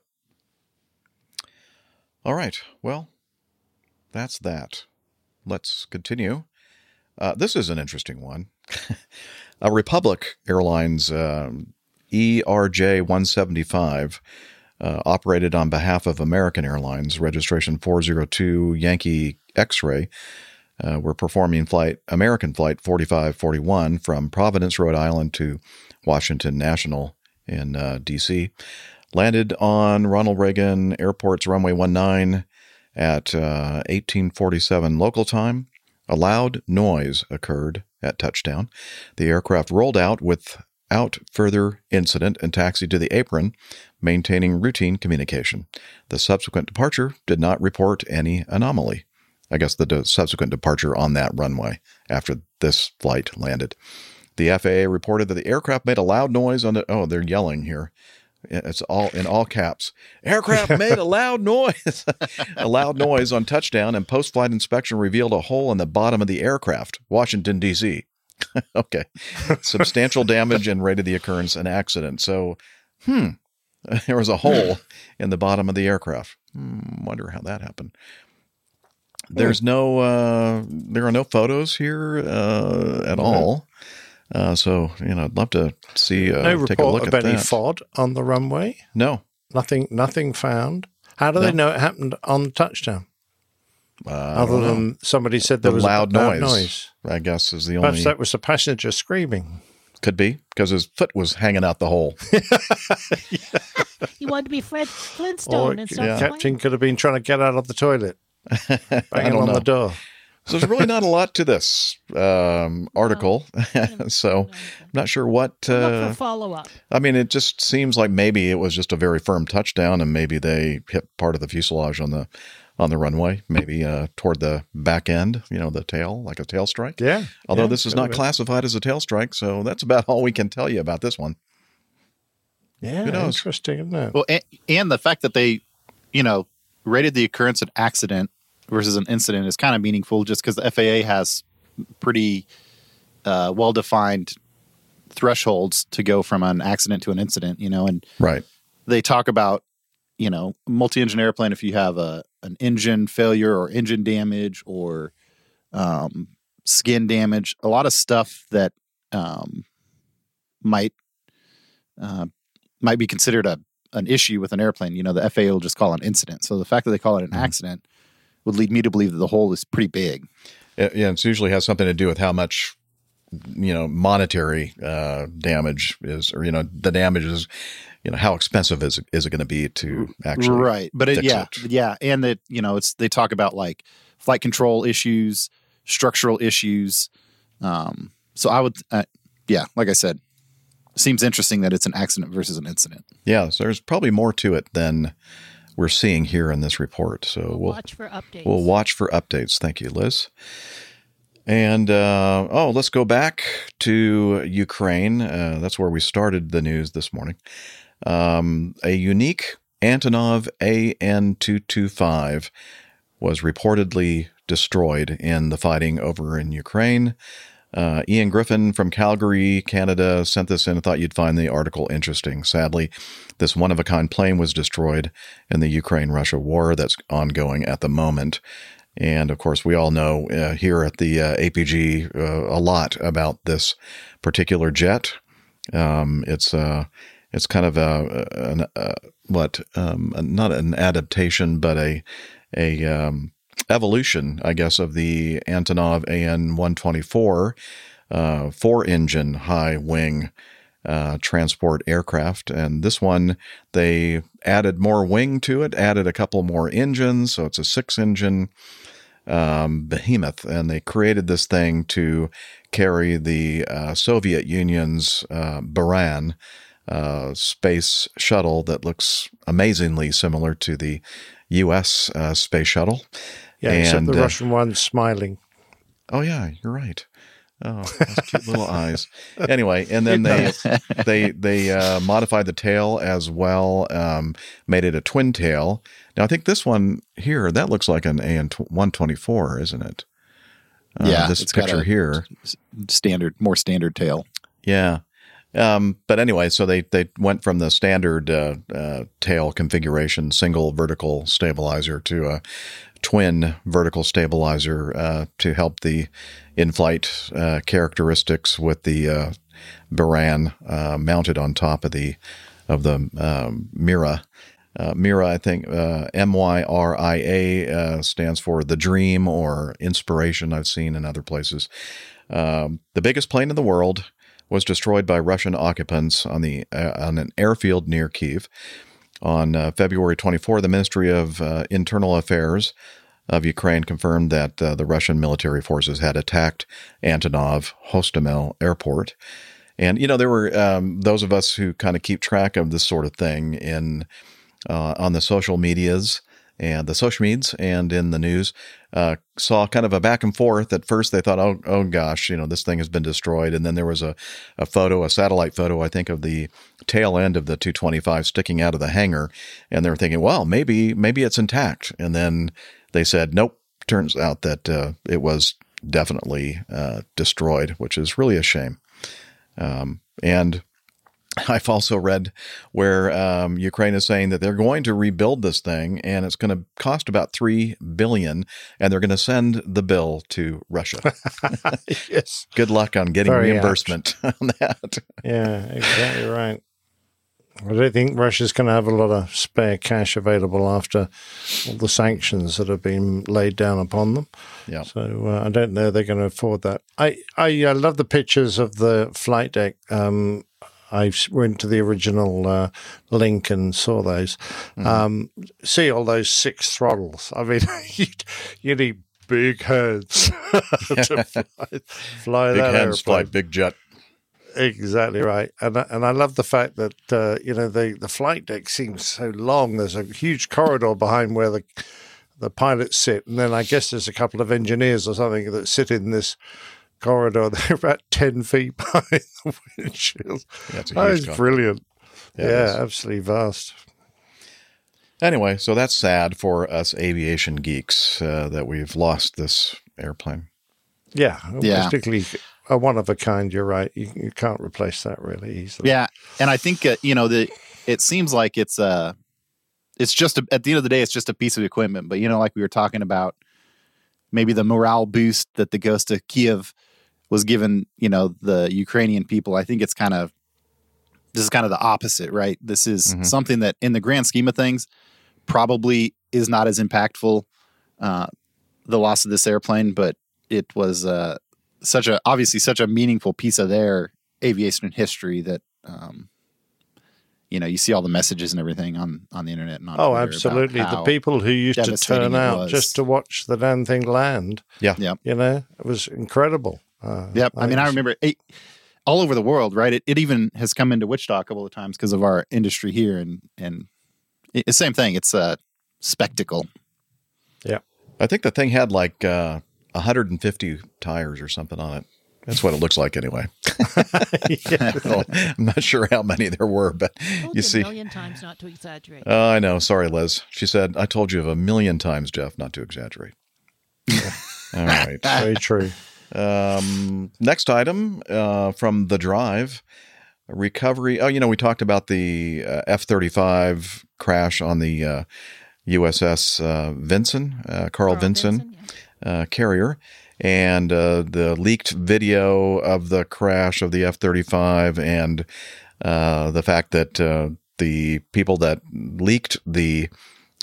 All right. Well, that's that. Let's continue. Uh, this is an interesting one. uh, Republic Airlines. Um, E R J one seventy-five, uh, operated on behalf of American Airlines, registration four zero two Yankee X-Ray, uh, were performing flight American Flight forty-five forty-one from Providence, Rhode Island to Washington National in uh, D C, landed on Ronald Reagan Airport's runway nineteen at uh, eighteen forty-seven local time. A loud noise occurred at touchdown. The aircraft rolled out with out further incident and taxi to the apron, maintaining routine communication. The subsequent departure did not report any anomaly. I guess the de- subsequent departure on that runway after this flight landed. The F A A reported that the aircraft made a loud noise on the... Oh, they're yelling here. It's all in all caps. Aircraft made a loud noise. A loud noise on touchdown, and post-flight inspection revealed a hole in the bottom of the aircraft, Washington, D C Okay. Substantial damage and rated the occurrence an accident. So, hmm, there was a hole in the bottom of the aircraft. Hmm, wonder how that happened. There's no, uh, there are no photos here uh, at all. Uh, so, you know, I'd love to see, uh, no take a look at that. No report of any F O D on the runway? No. Nothing, nothing found. How do no. they know it happened on touchdown? Uh, Other than know. somebody said there the was loud a loud noise, noise, I guess is the only. Perhaps that was the passenger screaming. Could be, because his foot was hanging out the hole. Yeah. He wanted to be Fred Flintstone. Or, and yeah. Captain could have been trying to get out of the toilet, banging on know. the door. So there's really not a lot to this um, article. No. So I'm not sure what uh, follow up. I mean, it just seems like maybe it was just a very firm touchdown, and maybe they hit part of the fuselage on the. on the runway, maybe uh, toward the back end, you know, the tail, like a tail strike. Yeah. Although yeah, this is not classified as a tail strike, so that's about all we can tell you about this one. Yeah, interesting, isn't it? Well, and, and the fact that they, you know, rated the occurrence an accident versus an incident is kind of meaningful, just because the F A A has pretty uh, well-defined thresholds to go from an accident to an incident, you know, and right. they talk about, you know, multi-engine airplane, if you have a an engine failure or engine damage or um, skin damage, a lot of stuff that um, might uh, might be considered a an issue with an airplane. You know, the F A A will just call it an incident. So the fact that they call it an mm-hmm. accident would lead me to believe that the hole is pretty big. Yeah, yeah, it usually has something to do with how much, you know, monetary uh, damage is, or, you know, the damage is, you know, how expensive is it, is it going to be to actually right? But it, yeah, it? yeah, and that, you know, it's they talk about like flight control issues, structural issues. Um, so I would, uh, yeah, like I said, seems interesting that it's an accident versus an incident. Yeah, so there's probably more to it than we're seeing here in this report. So we'll, we'll watch for updates. We'll watch for updates. Thank you, Liz. And, uh, oh, let's go back to Ukraine. Uh, that's where we started the news this morning. Um, a unique Antonov A N two twenty-five was reportedly destroyed in the fighting over in Ukraine. Uh, Ian Griffin from Calgary, Canada, sent this in. I thought you'd find the article interesting. Sadly, this one-of-a-kind plane was destroyed in the Ukraine-Russia war that's ongoing at the moment. And, of course, we all know uh, here at the uh, A P G uh, a lot about this particular jet. Um, it's uh, it's kind of a, an, a what um, not an adaptation, but a a um, evolution, I guess, of the Antonov A N one twenty-four uh, four-engine high-wing uh, transport aircraft. And this one, they added more wing to it, added a couple more engines. So it's a six-engine um, behemoth. And they created this thing to carry the uh, Soviet Union's uh, Buran uh, space shuttle that looks amazingly similar to the U S uh, space shuttle. Yeah, and, except the uh, Russian one's smiling. Oh, yeah, you're right. Oh, those cute little eyes. Anyway, and then they they they uh, modified the tail as well, um, made it a twin tail. Now, I think this one here, that looks like an A one twenty-four, isn't it? Uh, yeah. This picture here. Standard, more standard tail. Yeah. Um, but anyway, so they, they went from the standard uh, uh, tail configuration, single vertical stabilizer, to a twin vertical stabilizer uh, to help the in-flight uh, characteristics with the uh, Buran uh, mounted on top of the of the um, Mira. Uh, Mira, I think, uh, M Y R I A uh, stands for the dream or inspiration, I've seen in other places. Um, the biggest plane in the world was destroyed by Russian occupants on the uh, on an airfield near Kyiv. On uh, February twenty-fourth, the Ministry of uh, Internal Affairs of Ukraine confirmed that uh, the Russian military forces had attacked Antonov Hostomel Airport. And, you know, there were um, those of us who kind of keep track of this sort of thing in uh, on the social medias and the social meds and in the news, uh, saw kind of a back and forth. At first they thought, oh, oh gosh, you know, this thing has been destroyed. And then there was a, a photo, a satellite photo, I think, of the tail end of the two twenty-five sticking out of the hangar. And they were thinking, well, maybe, maybe it's intact. And then they said, nope, turns out that uh, it was definitely uh, destroyed, which is really a shame. Um, and I've also read where um, Ukraine is saying that they're going to rebuild this thing, and it's going to cost about three billion dollars, and they're going to send the bill to Russia. Yes. Good luck on getting Very reimbursement ouch. on that. Yeah, exactly right. I don't think Russia's going to have a lot of spare cash available after all the sanctions that have been laid down upon them. Yeah. So uh, I don't know they're going to afford that. I, I, I love the pictures of the flight deck. Um I went to the original uh, link and saw those. Mm-hmm. Um, see all those six throttles. I mean, you need big heads to fly, fly big that airplane. Big heads fly big jet. Exactly right. And, and I love the fact that, uh, you know, the, the flight deck seems so long. There's a huge corridor behind where the the pilots sit. And then I guess there's a couple of engineers or something that sit in this corridor. They're about ten feet behind the windshield. That's that is car. brilliant. Yeah, yeah absolutely vast. Anyway, so that's sad for us aviation geeks uh, that we've lost this airplane. Yeah, yeah. Particularly a one-of-a-kind, you're right. You, you can't replace that really easily. Yeah, and I think, uh, you know, the, it seems like it's, uh, it's just, a, at the end of the day, it's just a piece of equipment. But, you know, like we were talking about, maybe the morale boost that the Ghost of Kyiv was given, you know, the Ukrainian people. I think it's kind of, this is kind of the opposite, right? This is mm-hmm. something that in the grand scheme of things probably is not as impactful, uh, the loss of this airplane, but it was uh, such a, obviously such a meaningful piece of their aviation history that, um, you know, you see all the messages and everything on, on the internet. And on oh, absolutely. The people who used to turn out just to watch the damn thing land. Yeah. Yep. You know, it was incredible. Uh, yep. I mean, I remember it, all over the world, right? It, it even has come into Wichita a couple of times because of our industry here. And, and it's the same thing. It's a spectacle. Yeah. I think the thing had like uh, one hundred fifty tires or something on it. That's what it looks like anyway. Yeah. Well, I'm not sure how many there were, but told you see. A million times not to exaggerate. Oh, uh, I know. Sorry, Liz. She said, I told you of a million times, Jeff, not to exaggerate. All right. Very true. Um, next item uh, from The Drive. Recovery. Oh, you know, we talked about the uh, F thirty-five crash on the uh, U S S uh, Vinson, uh, Carl, Carl Vinson, Vinson yeah. uh, carrier. And uh, the leaked video of the crash of the F thirty-five and uh, the fact that uh, the people that leaked the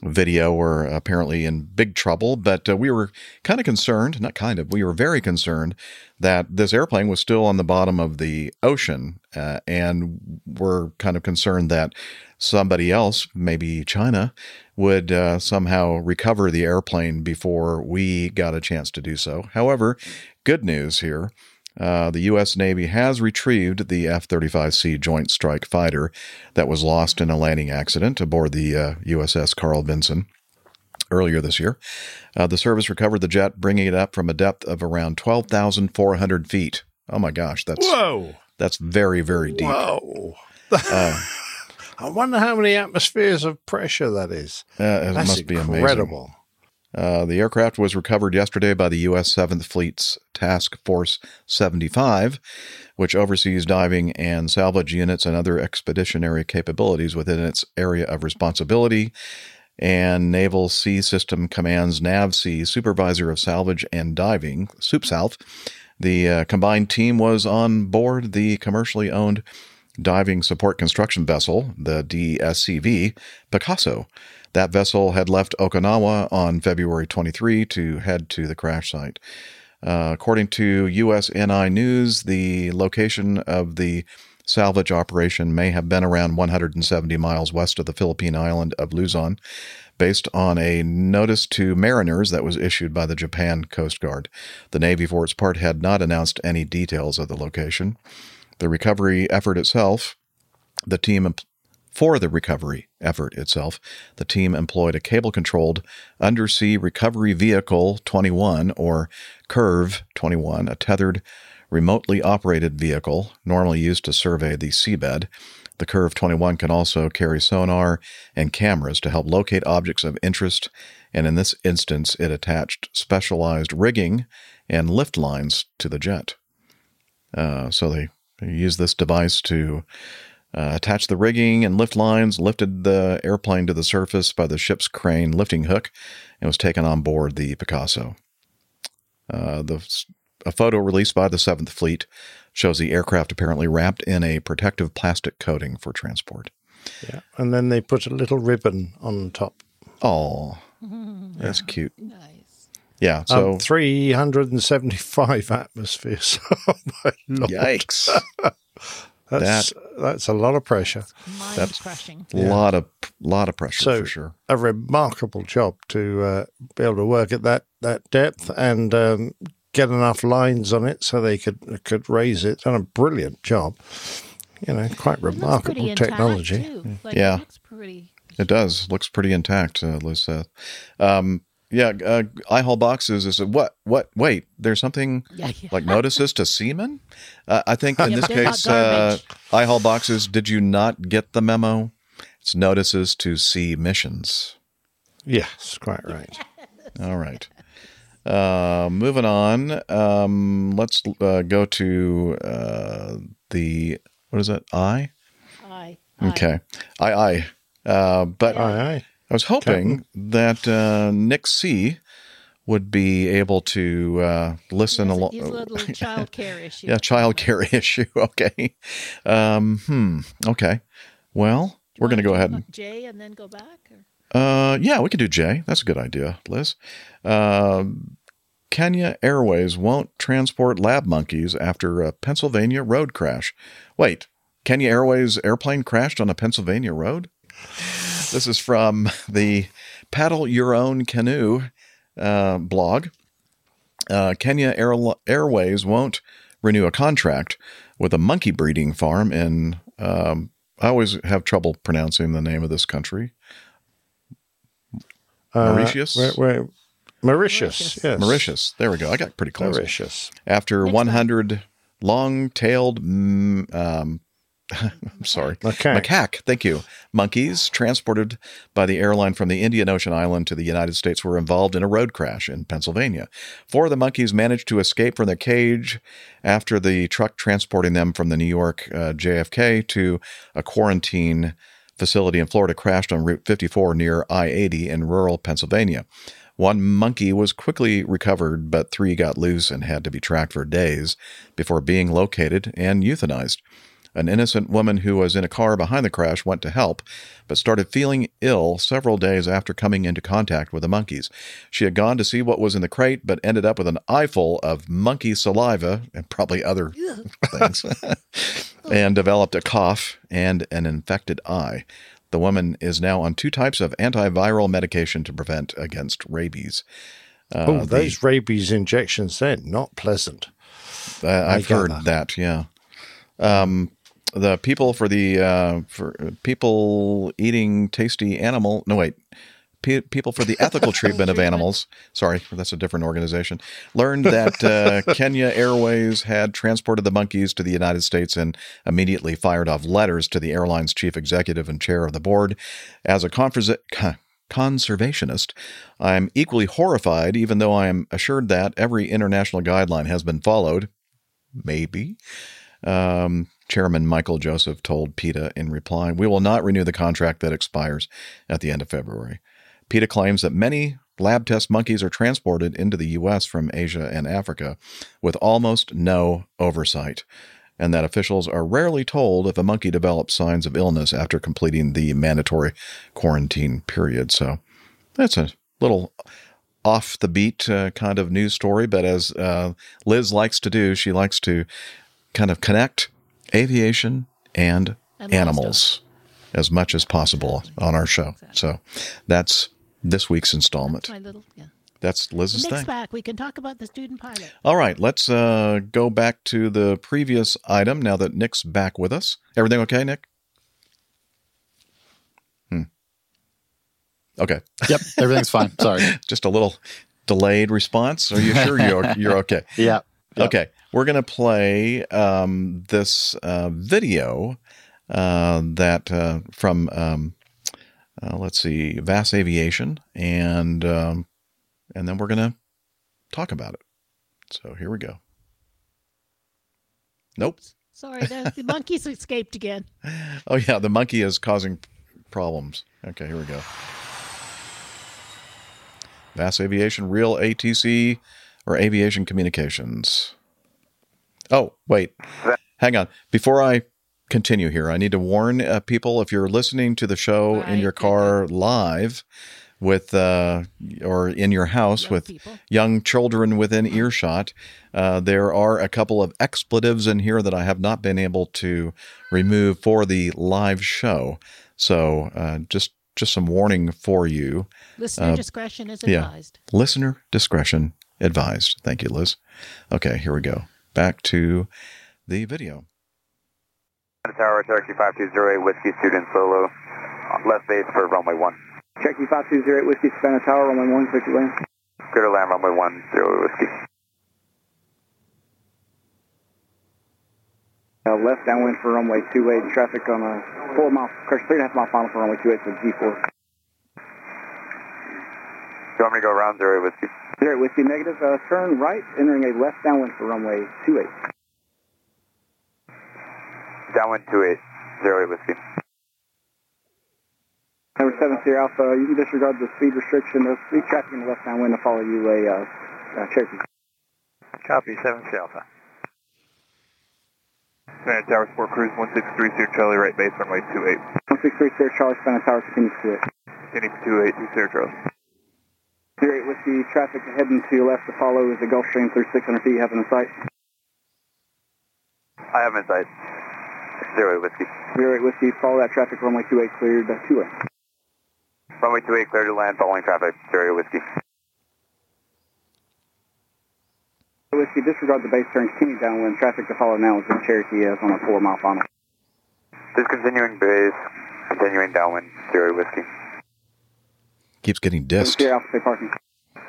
video are apparently in big trouble, but uh, we were kind of concerned, not kind of, we were very concerned that this airplane was still on the bottom of the ocean, uh, and we're kind of concerned that somebody else, maybe China, would uh, somehow recover the airplane before we got a chance to do so. However, good news here. Uh, the U S. Navy has retrieved the F thirty-five C Joint Strike Fighter that was lost in a landing accident aboard the uh, U S S Carl Vinson earlier this year. Uh, the service recovered the jet, bringing it up from a depth of around twelve thousand four hundred feet. Oh my gosh, that's whoa! That's very, very deep. Whoa! Uh, I wonder how many atmospheres of pressure that is. Uh, it that's must be amazing. Incredible. Uh, the aircraft was recovered yesterday by the U S seventh Fleet's Task Force seventy-five, which oversees diving and salvage units and other expeditionary capabilities within its area of responsibility. And Naval Sea System Command's N A V C Supervisor of Salvage and Diving, SUPSALF, the uh, combined team was on board the commercially owned diving support construction vessel, the D S C V Picasso. That vessel had left Okinawa on February twenty-third to head to the crash site. Uh, according to U S N I News, the location of the salvage operation may have been around one hundred seventy miles west of the Philippine island of Luzon, based on a notice to mariners that was issued by the Japan Coast Guard. The Navy, for its part, had not announced any details of the location. The recovery effort itself, the team em- for the recovery effort itself, the team employed a cable-controlled undersea recovery vehicle twenty-one, or CURVE twenty-one, a tethered, remotely operated vehicle normally used to survey the seabed. The CURVE twenty-one can also carry sonar and cameras to help locate objects of interest, and in this instance, it attached specialized rigging and lift lines to the jet. Uh, so they use this device to uh, attach the rigging and lift lines, lifted the airplane to the surface by the ship's crane lifting hook, and was taken on board the Picasso. Uh, the, a photo released by the seventh Fleet shows the aircraft apparently wrapped in a protective plastic coating for transport. Yeah, and then they put a little ribbon on top. Oh, that's yeah. cute. Nice. Yeah, so um, three hundred seventy-five atmospheres. Oh my Lord. Yikes. that's, that, that's a lot of pressure. That's crushing. A yeah. lot of lot of pressure, so for sure. A remarkable job to uh, be able to work at that, that depth and um, get enough lines on it so they could could raise it. And a brilliant job. You know, quite remarkable it technology. Too. Like, yeah. It looks pretty. It does. Looks pretty intact, uh, Liz. Uh, um Yeah, uh, I-Haul boxes is a, what? What? Wait, there's something yeah, yeah. like notices to seamen? Uh, I think in yeah, this case, uh, I-Haul boxes, did you not get the memo? It's notices to sea missions. Yes, quite right. Yes. All right. Uh, moving on, um, let's uh, go to uh, the, what is that, I? I. Okay. I, I. Uh, but I, I. I was hoping Captain. that uh, Nick C. would be able to uh, listen along. He's a little child care issue. Yeah, child care issue. Okay. Um, hmm. Okay. Well, do we're going to go ahead and Jay, and then go back. Or? Uh, yeah, we could do Jay. That's a good idea, Liz. Uh, Kenya Airways won't transport lab monkeys after a Pennsylvania road crash. Wait, Kenya Airways airplane crashed on a Pennsylvania road? This is from the Paddle Your Own Canoe uh, blog. Uh, Kenya Air- Airways won't renew a contract with a monkey breeding farm in, um, I always have trouble pronouncing the name of this country. Mauritius? Uh, wait, wait. Mauritius, Mauritius, yes. Mauritius, there we go. I got pretty close. Mauritius. After one hundred long-tailed um I'm sorry. Macaque. Macaque, thank you. Monkeys transported by the airline from the Indian Ocean island to the United States were involved in a road crash in Pennsylvania. Four of the monkeys managed to escape from their cage after the truck transporting them from the New York uh, J F K to a quarantine facility in Florida crashed on Route fifty-four near I eighty in rural Pennsylvania. One monkey was quickly recovered, but three got loose and had to be tracked for days before being located and euthanized. An innocent woman who was in a car behind the crash went to help, but started feeling ill several days after coming into contact with the monkeys. She had gone to see what was in the crate, but ended up with an eyeful of monkey saliva and probably other things, and developed a cough and an infected eye. The woman is now on two types of antiviral medication to prevent against rabies. Uh, oh, those the, rabies injections, they're not pleasant. Uh, I've heard that, that yeah. Um, the people for the uh, for people eating tasty animal – no, wait. P- people for the ethical treatment of animals – sorry, that's a different organization – learned that uh, Kenya Airways had transported the monkeys to the United States and immediately fired off letters to the airline's chief executive and chair of the board. As a conference – conservationist, I'm equally horrified, even though I am assured that every international guideline has been followed. Maybe. Um, Chairman Michael Joseph told PETA in reply, we will not renew the contract that expires at the end of February. PETA claims that many lab test monkeys are transported into the U S from Asia and Africa with almost no oversight, and that officials are rarely told if a monkey develops signs of illness after completing the mandatory quarantine period. So that's a little off-the-beat uh, kind of news story. But as uh, Liz likes to do, she likes to kind of connect aviation and, and animals as much as possible on our show. Exactly. So that's this week's installment. That's my little, yeah. That's Liz's thing. Next back, we can talk about the student pilot. All right, let's uh, go back to the previous item now that Nick's back with us. Everything okay, Nick? Hmm. Okay. Yep, everything's fine. Sorry. Just a little delayed response. Are you sure you're, you're okay? Yeah. Yep. Okay, we're going to play um, this uh, video uh, that uh, from, um, uh, let's see, V A S Aviation and... Um, And then we're going to talk about it. So here we go. Nope. Sorry, the, the monkeys escaped again. Oh, yeah, the monkey is causing problems. Okay, here we go. V A S Aviation, Real A T C, or Aviation Communications. Oh, wait. Hang on. Before I continue here, I need to warn uh, people, if you're listening to the show right. in your car live... with uh, or in your house young with people. young children within earshot. Uh, there are a couple of expletives in here that I have not been able to remove for the live show. So uh, just just some warning for you. Listener uh, discretion is advised. Yeah. Listener discretion advised. Thank you, Liz. Okay, here we go. Back to the video. Tower, Turkey five two zero eight, Whiskey Student Solo, left base for runway one. Turkey five two zero eight Whiskey, Savannah Tower, runway one, clear to land. Clear to land, runway one, zero Whiskey. Now left downwind for runway two eight, traffic on a four mile, three and a half mile final for runway two eight for G four. Do you want me to go around zero Whiskey? zero Whiskey, negative, uh, turn right, entering a left downwind for runway two eight. Downwind two eight, zero Whiskey. Number seven, Sierra Alpha, you can disregard the speed restriction. There's three traffic in the left downwind to follow you, a uh, uh, Cherokee. Copy, seven, Sierra Alpha. Spanish Tower, Sport Cruise, one six three, Sierra Charlie, right base, runway two eight. one six three, Sierra Charlie, Spanish Tower, continue to it. Continue two eight, to Sierra Charlie. two eight with the traffic heading to your left to follow is the Gulf Stream through six hundred feet. You have it in sight? I have it in sight. zero eight Whiskey. zero eight Whiskey, follow that traffic, runway two eight, cleared uh, two eight. Runway two eight, clear to land, following traffic, zero Whiskey. Whiskey, disregard the base turn, continue downwind. Traffic to follow now is in Cherokee uh, on a four-mile final. Discontinuing base, continuing downwind, zero Whiskey. Keeps getting dissed. seven zero Alpha, stay parking.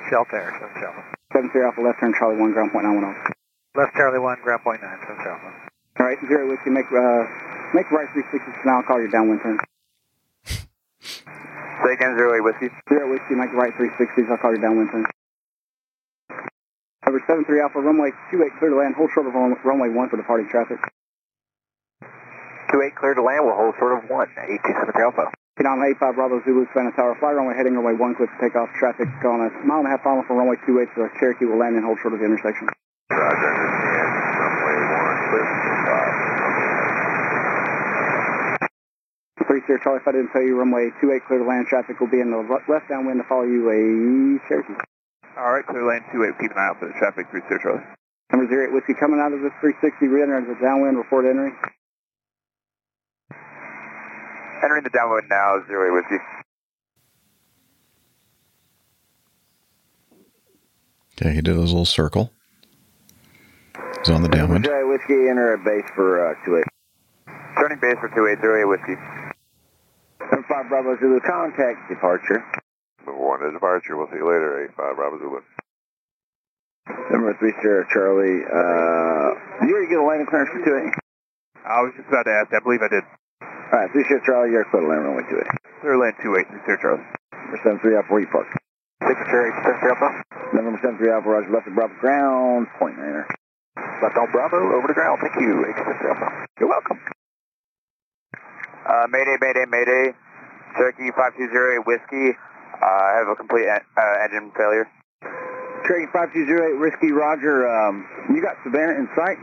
Shelter, seven Alpha. seven zero Alpha, left turn, Charlie one, ground point nine one on. Left Charlie one, ground point nine, seven Alpha. All right, zero Whiskey, make uh, make right three sixty, so now I'll call your downwind turn. Say again, zero eight Whiskey. zero Whiskey, make right three sixties. I'll call your downwind turn. Over seven three Alpha, runway two eight, clear to land. Hold short of runway one for departing traffic. two eight, clear to land. We'll hold short of one. eight two seven Alpha. eight five Bravo Zulu, Savannah Tower. Fly runway heading runway one, quick to take off. Traffic on a mile and a half final for runway two eight, so Cherokee will land and hold short of the intersection. Roger, understand. Runway one, clear. Sierra Charlie, if I didn't tell you, runway two eight, clear to land. Traffic will be in the left downwind to follow you, a Cherokee. All right, clear land two eight, keep an eye out for the traffic through Sierra Charlie. Number zero eight Whiskey coming out of the three sixty, re-entering the downwind, report entering. Entering the downwind now, zero eight Whiskey. Okay, he did his little circle. He's on the downwind. zero eight Whiskey, enter at base for uh, two eight. Turning base for two eight, zero eight Whiskey. seven five Bravo Zulu, contact departure. Number one to departure, we'll see you later, eight five Bravo Zulu. Number three, Sierra Charlie, uh, you already get a landing clearance for two eight? I was just about to ask, I believe I did. All right, three Sierra Charlie, you're clear to land runway two eight. Clear land two eight, three Sierra Charlie. Number seven three Alpha, where you parked? six Sierra eight seven three Alpha. Number seven three Alpha, roger, left of Bravo, ground, point niner. Left on Bravo, over to ground, thank you, eight seven three Alpha. You're welcome. Uh, Mayday, Mayday, Mayday, Cherokee five two zero eight Whiskey, uh, I have a complete en- uh, engine failure. Cherokee five two zero eight Whiskey, roger, um, you got Savannah in sight?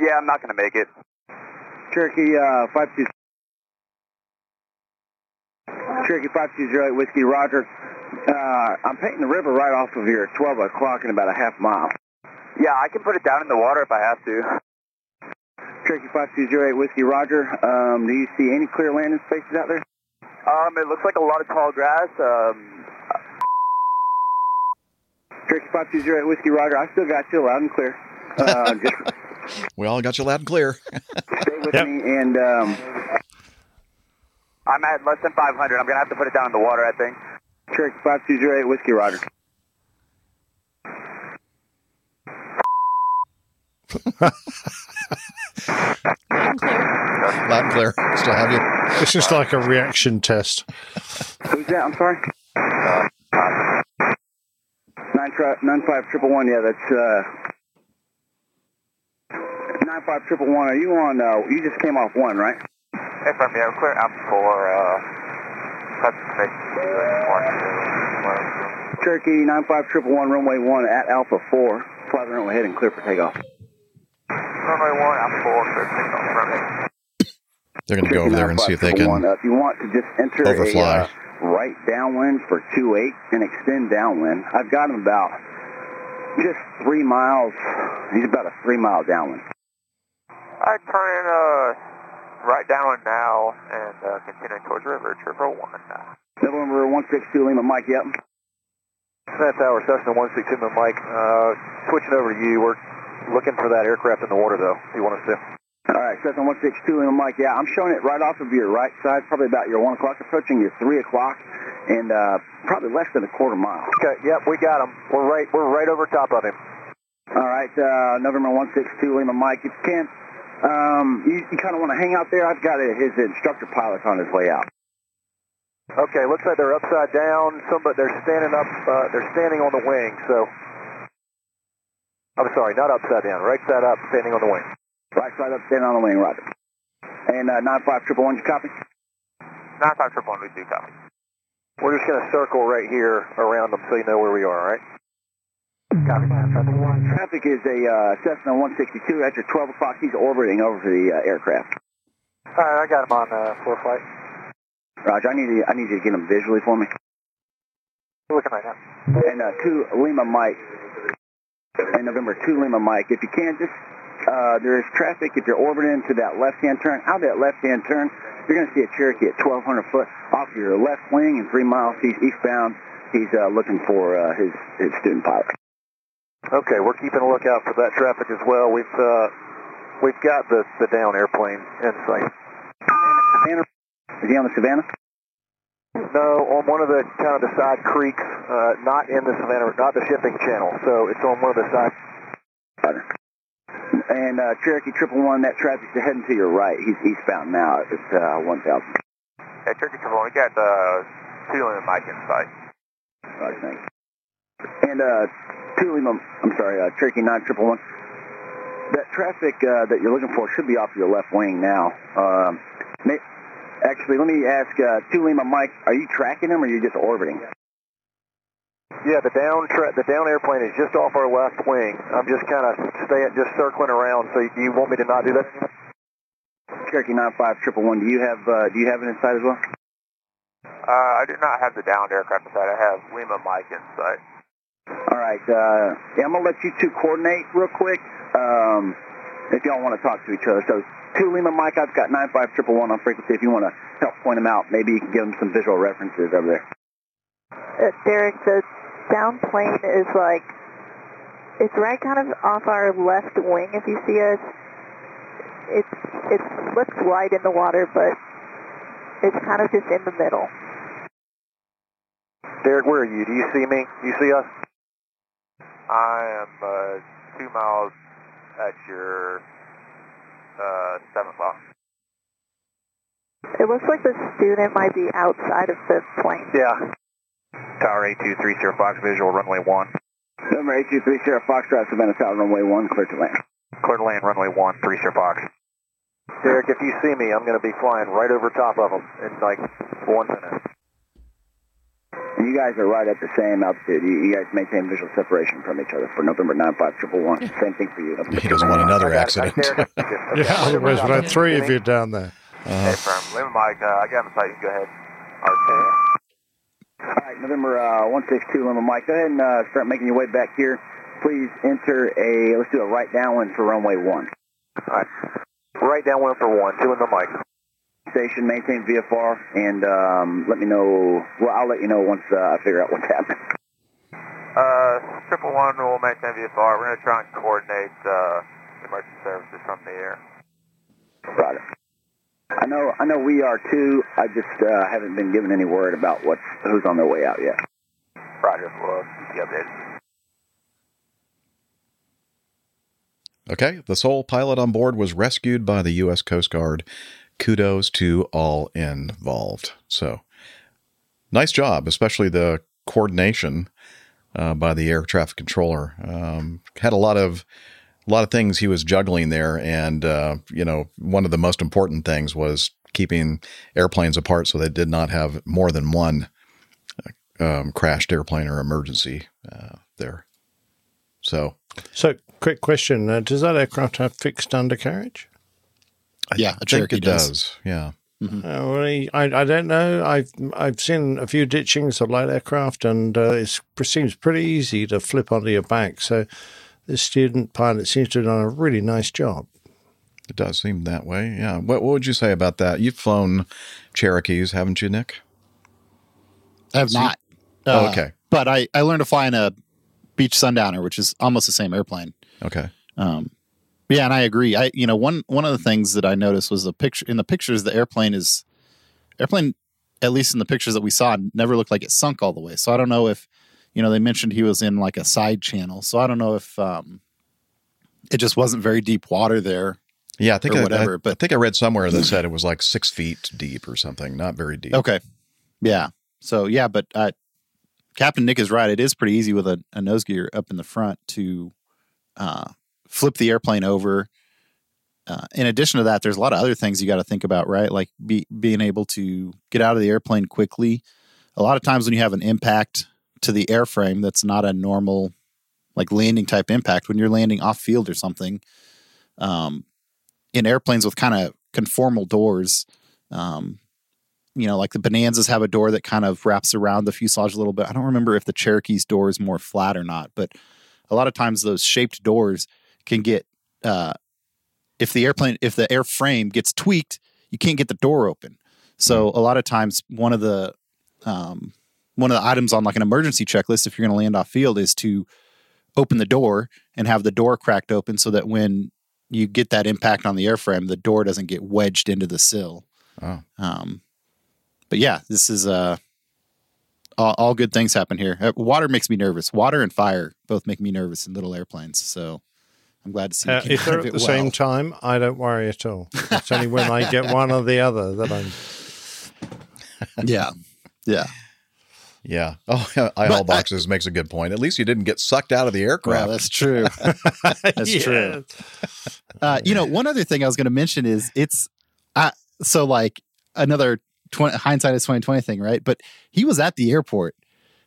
Yeah, I'm not going to make it. Cherokee uh, five two zero eight Cherokee five two zero eight Whiskey, roger, uh, I'm painting the river right off of here at twelve o'clock in about a half mile. Yeah, I can put it down in the water if I have to. Cherokee five two zero eight Whiskey, roger. Um, do you see any clear landing spaces out there? Um, it looks like a lot of tall grass. Um, Cherokee five two zero eight Whiskey, roger. I still got you loud and clear. Uh, just we all got you loud and clear. Stay with yep. me, and um, I'm at less than five hundred. I'm going to have to put it down in the water, I think. Cherokee five two zero eight Whiskey, roger. Loud and clear. Still have you. It's just like a reaction test. Who's that? I'm sorry. Nine, tri- nine five triple one. Yeah, that's uh, nine five triple one. Are you on? Uh, you just came off one, right? Hey, from here, clear out for uh, Turkey nine five triple one runway one at Alpha four. Fly the runway ahead and clear for takeoff. Runway one, Alpha four, clear for takeoff. Runway. They're going to go over there and see if they can overfly. If you want to just enter overfly. a uh, right downwind for two eight and extend downwind. I've got him about just three miles. He's about a three-mile downwind. I'd turn in uh, right downwind now and uh, continuing towards river, triple one. November one six two Lima Mike, yep. That's Tower, Cessna one six two Lima Mike. Uh, switching over to you. We're looking for that aircraft in the water, though, if you want us to. All right, Cessna one six two Lima Mike, yeah, I'm showing it right off of your right side, probably about your one o'clock, approaching your three o'clock, and uh, probably less than a quarter mile. Okay, yep, we got him. We're right We're right over top of him. All right, uh, November one six two Lima Mike, if you can, um, you, you kind of want to hang out there. I've got a, his instructor pilot on his way out. Okay, looks like they're upside down, some, but they're standing up, uh, they're standing on the wing, so, I'm sorry, not upside down, right side up, standing on the wing. Right side up, stand on the wing, roger. And uh, nine five triple one, you copy? nine five triple one, we do copy. We're just going to circle right here around them so you know where we are, right? Copy, nine five triple one. Traffic is a uh, Cessna one sixty-two. After twelve o'clock, he's orbiting over for the uh, aircraft. All right, I got him on uh, floor flight. Roger, I need, to, I need you to get him visually for me. We're looking right now. And uh, two Lima Mike, and November two Lima Mike, if you can, just... Uh, there is traffic. If you're orbiting to that left-hand turn, out of that left-hand turn, you're going to see a Cherokee at twelve hundred foot off your left wing and three miles. He's eastbound. He's uh, looking for uh, his, his student pilot. Okay, we're keeping a lookout for that traffic as well. We've uh, we've got the, the down airplane in sight. Savannah. Is he on the Savannah? No, on one of the kind of the side creeks, uh, not in the Savannah, not the shipping channel. So it's on one of the side. Better. And uh, Cherokee Triple One, that traffic's heading to your right. He's eastbound now. It's uh, one thousand. Yeah, Cherokee Triple One, we got uh, two Lima Mike in sight. Right, thanks. And uh, two Lima. I'm sorry, uh, Cherokee Nine Triple One. That traffic uh, that you're looking for should be off your left wing now. Um, actually, let me ask uh, two Lima Mike. Are you tracking him, or are you just orbiting? Yeah, the down tra- the down airplane is just off our left wing. I'm just kind of staying, just circling around. So you want me to not do that? Cherokee nine five one one one, do you have uh, do you have it in sight as well? Uh, I do not have the downed aircraft in sight. I have Lima Mike in sight. All right. Uh, yeah, I'm going to let you two coordinate real quick um, if y'all want to talk to each other. So two Lima Mike, I've got nine five one one one on frequency. If you want to help point them out, maybe you can give them some visual references over there. Uh, Derek, the down plane is like, it's right kind of off our left wing if you see us. It's, it's flipped wide in the water, but it's kind of just in the middle. Derek, where are you? Do you see me? Do you see us? I am uh, two miles at your uh, seven o'clock. It looks like the student might be outside of the plane. Yeah. Tower eight two three zero Fox, visual, runway one. Number eight two three zero Fox, drive Savannah South, runway one, clear to land. Clear to land, runway one, three zero Fox. Derek, if you see me, I'm going to be flying right over top of them in like one minute. You guys are right at the same altitude. You, you guys maintain visual separation from each other for November nine five one one. Same thing for you. He doesn't want another accident. Okay. Yeah, there was about three of you down there. Uh-huh. Hey, firm. Limit Mike, uh, I got him tight. Go ahead. Okay. All right, November uh, one six two, Limit Mike. Go ahead and uh, start making your way back here. Please enter a, let's do a right downwind for runway one. All right. Right downwind for one. Two in the mic. Station, maintain V F R, and um, let me know, well, I'll let you know once uh, I figure out what's happening. Uh, triple one will maintain V F R. We're going to try and coordinate uh, emergency services from the air. Got it. I know, I know we are too, I just uh, haven't been given any word about what's, who's on their way out yet. Roger, we'll keep you updated. Okay, the sole pilot on board was rescued by the U S Coast Guard. Kudos to all involved. So, nice job, especially the coordination uh, by the air traffic controller. Um, had a lot of a lot of things he was juggling there, and uh, you know, one of the most important things was keeping airplanes apart so they did not have more than one um, crashed airplane or emergency uh, there. So, so quick question: uh, does that aircraft have fixed undercarriage? I yeah, I think it does. does. Yeah. Mm-hmm. Uh, well, I, I don't know. I've I've seen a few ditchings of light aircraft, and uh, it seems pretty easy to flip onto your back. So this student pilot seems to have done a really nice job. It does seem that way. Yeah. What What would you say about that? You've flown Cherokees, haven't you, Nick? I have so not. You, uh, oh, okay. But I, I learned to fly in a Beach Sundowner, which is almost the same airplane. Okay. Um. Yeah, and I agree. I you know one one of the things that I noticed was the picture in the pictures. The airplane is airplane, at least in the pictures that we saw, never looked like it sunk all the way. So I don't know if you know they mentioned he was in like a side channel. So I don't know if um, it just wasn't very deep water there. Yeah, I think or I, whatever. I, but I think I read somewhere that said it was like six feet deep or something. Not very deep. Okay. Yeah. So yeah, but uh, Captain Nick is right. It is pretty easy with a, a nose gear up in the front to. Uh, flip the airplane over. Uh, in addition to that, there's a lot of other things you got to think about, right? Like be, being able to get out of the airplane quickly. A lot of times when you have an impact to the airframe, that's not a normal like landing type impact. When you're landing off field or something, um, in airplanes with kind of conformal doors, um, you know, like the Bonanzas have a door that kind of wraps around the fuselage a little bit. I don't remember if the Cherokee's door is more flat or not, but a lot of times those shaped doors can get, uh, if the airplane, if the airframe gets tweaked, you can't get the door open. So a lot of times one of the, um, one of the items on like an emergency checklist, if you're going to land off field, is to open the door and have the door cracked open so that when you get that impact on the airframe, the door doesn't get wedged into the sill. Oh. Um, but yeah, this is, uh, all, all good things happen here. Water makes me nervous. Water and fire both make me nervous in little airplanes. So, I'm glad to see uh, if they're at the well. same time, I don't worry at all. It's only when I get one or the other that I'm... Yeah. Yeah. Yeah. Oh, yeah. I L boxes I... makes a good point. At least you didn't get sucked out of the aircraft. Well, that's true. That's yeah. true. Uh, you know, one other thing I was going to mention is it's... I, so, like, another twenty hindsight is twenty twenty thing, right? But he was at the airport.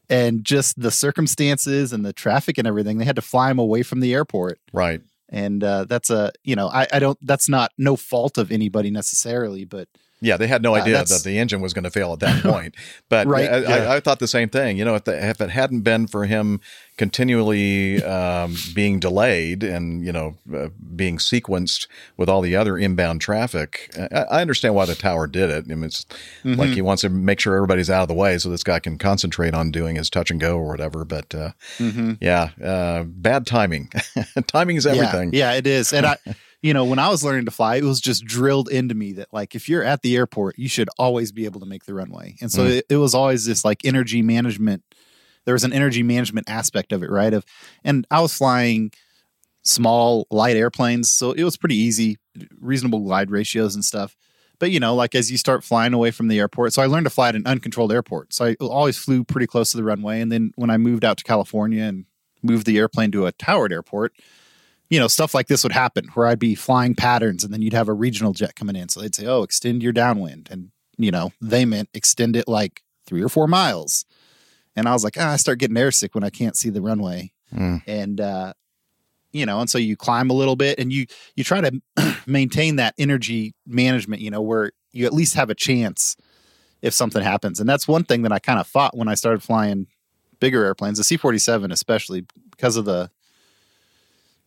And just the circumstances and the traffic and everything, they had to fly him away from the airport. Right. And uh, that's a, you know, I, I don't, that's not no fault of anybody necessarily, but. Yeah, they had no idea uh, that the engine was going to fail at that point. But right, I, yeah. I, I thought the same thing. You know, if, the, if it hadn't been for him continually um, being delayed and, you know, uh, being sequenced with all the other inbound traffic, I, I understand why the tower did it. I mean, it's mm-hmm. like he wants to make sure everybody's out of the way so this guy can concentrate on doing his touch and go or whatever. But, uh, mm-hmm. yeah, uh, bad timing. Timing is everything. Yeah, yeah, it is. And I... You know, when I was learning to fly, it was just drilled into me that, like, if you're at the airport, you should always be able to make the runway. And so mm. it, it was always this, like, energy management. There was an energy management aspect of it, right? Of, and I was flying small, light airplanes, so it was pretty easy, reasonable glide ratios and stuff. But, you know, like, as you start flying away from the airport, so I learned to fly at an uncontrolled airport. So I always flew pretty close to the runway. And then when I moved out to California and moved the airplane to a towered airport, you know, stuff like this would happen where I'd be flying patterns and then you'd have a regional jet coming in. So they'd say, oh, extend your downwind. And, you know, they meant extend it like three or four miles. And I was like, ah, I start getting airsick when I can't see the runway. Mm. And, uh, you know, and so you climb a little bit and you, you try to maintain that energy management, you know, where you at least have a chance if something happens. And that's one thing that I kind of fought when I started flying bigger airplanes, the C forty-seven, especially because of the,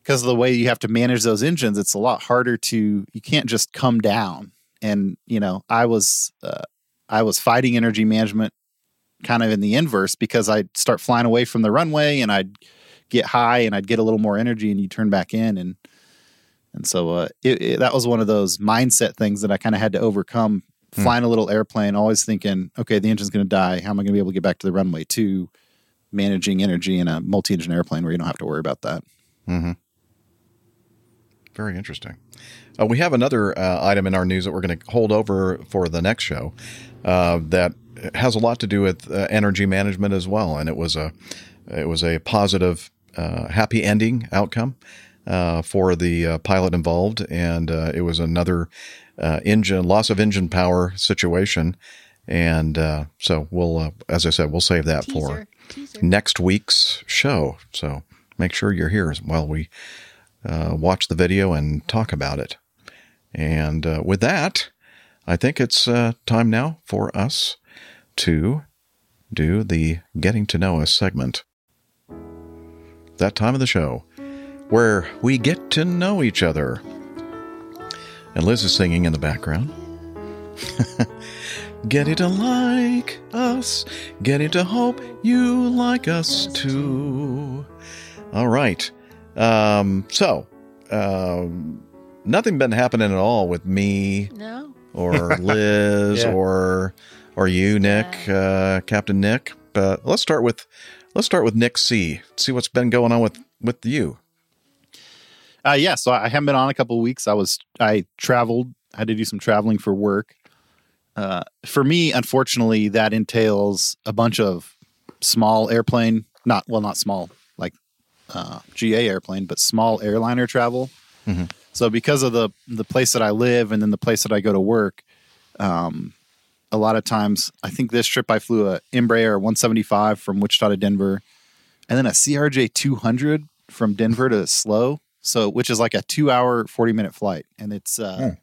Because of the way you have to manage those engines, it's a lot harder to, you can't just come down. And, you know, I was uh, I was fighting energy management kind of in the inverse because I'd start flying away from the runway and I'd get high and I'd get a little more energy and you turn back in. And and so uh, it, it, that was one of those mindset things that I kind of had to overcome, hmm. flying a little airplane, always thinking, okay, the engine's going to die. How am I going to be able to get back to the runway? To managing energy in a multi-engine airplane where you don't have to worry about that. Mm-hmm. Very interesting. Uh, we have another uh, item in our news that we're going to hold over for the next show uh, that has a lot to do with uh, energy management as well. And it was a it was a positive, uh, happy ending outcome uh, for the uh, pilot involved. And uh, it was another uh, engine loss of engine power situation. And uh, so we'll, uh, as I said, we'll save that Teaser. for Teaser. next week's show. So make sure you're here while we Uh, watch the video and talk about it. And uh, with that, I think it's uh, time now for us to do the Getting to Know Us segment. That time of the show where we get to know each other. And Liz is singing in the background. Getting to like us. Getting to hope you like us too. All right. Um, so, um, nothing been happening at all with me no. or Liz yeah. or, or you, Nick, yeah. uh, Captain Nick, but let's start with, let's start with Nick C. See what's been going on with, with you. Uh, yeah. So I haven't been on a couple of weeks. I was, I traveled, I had to do some traveling for work. Uh, for me, unfortunately, that entails a bunch of small airplane, not, well, not small, like, Uh, G A airplane, but small airliner travel. Mm-hmm. So because of the the place that I live and then the place that I go to work, um, a lot of times, I think this trip I flew a Embraer one seventy-five from Wichita to Denver, and then a C R J two hundred from Denver to Slough, so which is like a two hour, forty minute flight. And it's uh, mm.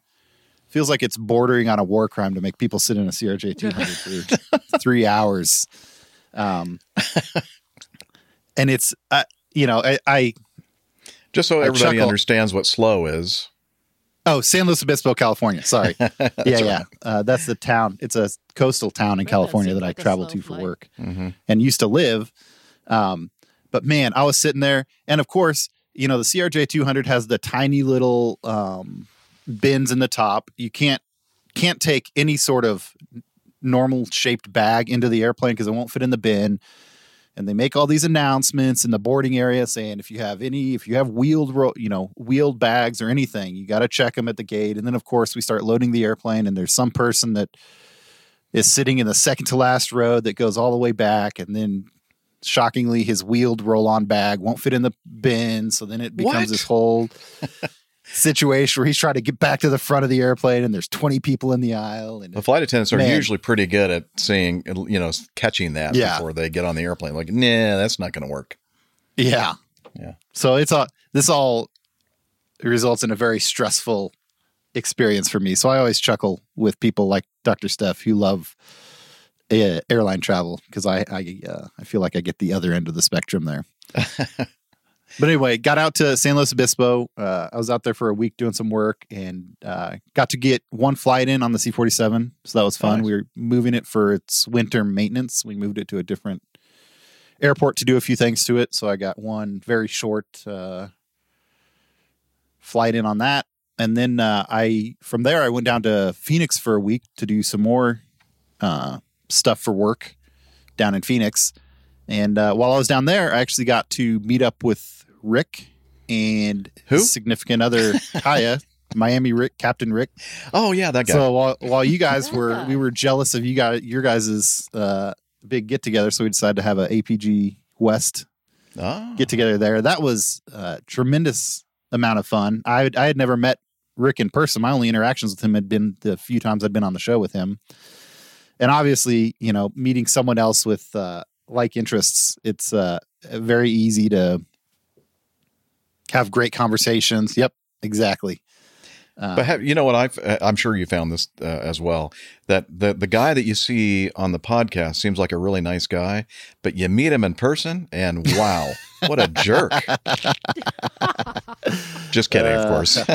feels like it's bordering on a war crime to make people sit in a C R J two hundred for three hours. Um, and it's... I, You know, I, I just so I everybody chuckle. understands what SLO is. Oh, San Luis Obisco, California. Sorry. yeah, right. yeah. Uh, that's the town. It's a coastal town in California that, that like I travel to flight. for work mm-hmm. and used to live. Um, but man, I was sitting there. And of course, you know, the C R J two hundred has the tiny little um, bins in the top. You can't can't take any sort of normal shaped bag into the airplane because it won't fit in the bin. And they make all these announcements in the boarding area saying, if you have any, if you have wheeled, ro- you know, wheeled bags or anything, you got to check them at the gate. And then, of course, we start loading the airplane and there's some person that is sitting in the second to last row that goes all the way back. And then, shockingly, his wheeled roll-on bag won't fit in the bin. So then it becomes what? this whole situation where he's trying to get back to the front of the airplane and there's twenty people in the aisle. And the flight attendants are man. usually pretty good at seeing, you know, catching that yeah. before they get on the airplane. Like, nah, that's not going to work. Yeah. Yeah. So it's all, this all it results in a very stressful experience for me. So I always chuckle with people like Doctor Steph who love uh, airline travel because I I, uh, I feel like I get the other end of the spectrum there. But anyway, got out to San Luis Obispo. Uh, I was out there for a week doing some work and uh, got to get one flight in on the C forty-seven. So that was fun. Nice. We were moving it for its winter maintenance. We moved it to a different airport to do a few things to it. So I got one very short uh, flight in on that. And then uh, I from there, I went down to Phoenix for a week to do some more uh, stuff for work down in Phoenix. And uh, while I was down there, I actually got to meet up with Rick and Who? his significant other, Kaya, Miami Rick, Captain Rick. Oh, yeah, that guy. So while, while you guys were, guy. we were jealous of you guys, your guys' uh, big get-together, so we decided to have an A P G West oh. get-together there. That was a tremendous amount of fun. I, I had never met Rick in person. My only interactions with him had been the few times I'd been on the show with him. And obviously, you know, meeting someone else with... Uh, like interests, it's uh, very easy to have great conversations. Yep, exactly. Uh, but have, you know what? I've, I'm sure you found this uh, as well, that the, the guy that you see on the podcast seems like a really nice guy, but you meet him in person and wow, what a jerk. Just kidding, uh, of course.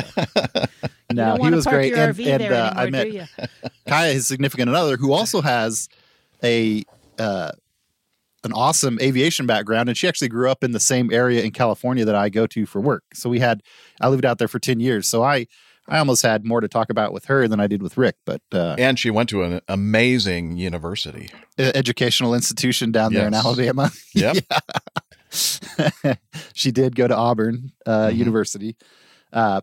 No, he was great. And, and uh, anymore, I met Kaya, his significant other, who also has a... Uh, an awesome aviation background, and she actually grew up in the same area in California that I go to for work. So we had, I lived out there for ten years. So I, I almost had more to talk about with her than I did with Rick, but, uh, and she went to an amazing university, educational institution down yes. there in Alabama. Yep. Yeah. She did go to Auburn, uh, mm-hmm. University. Uh,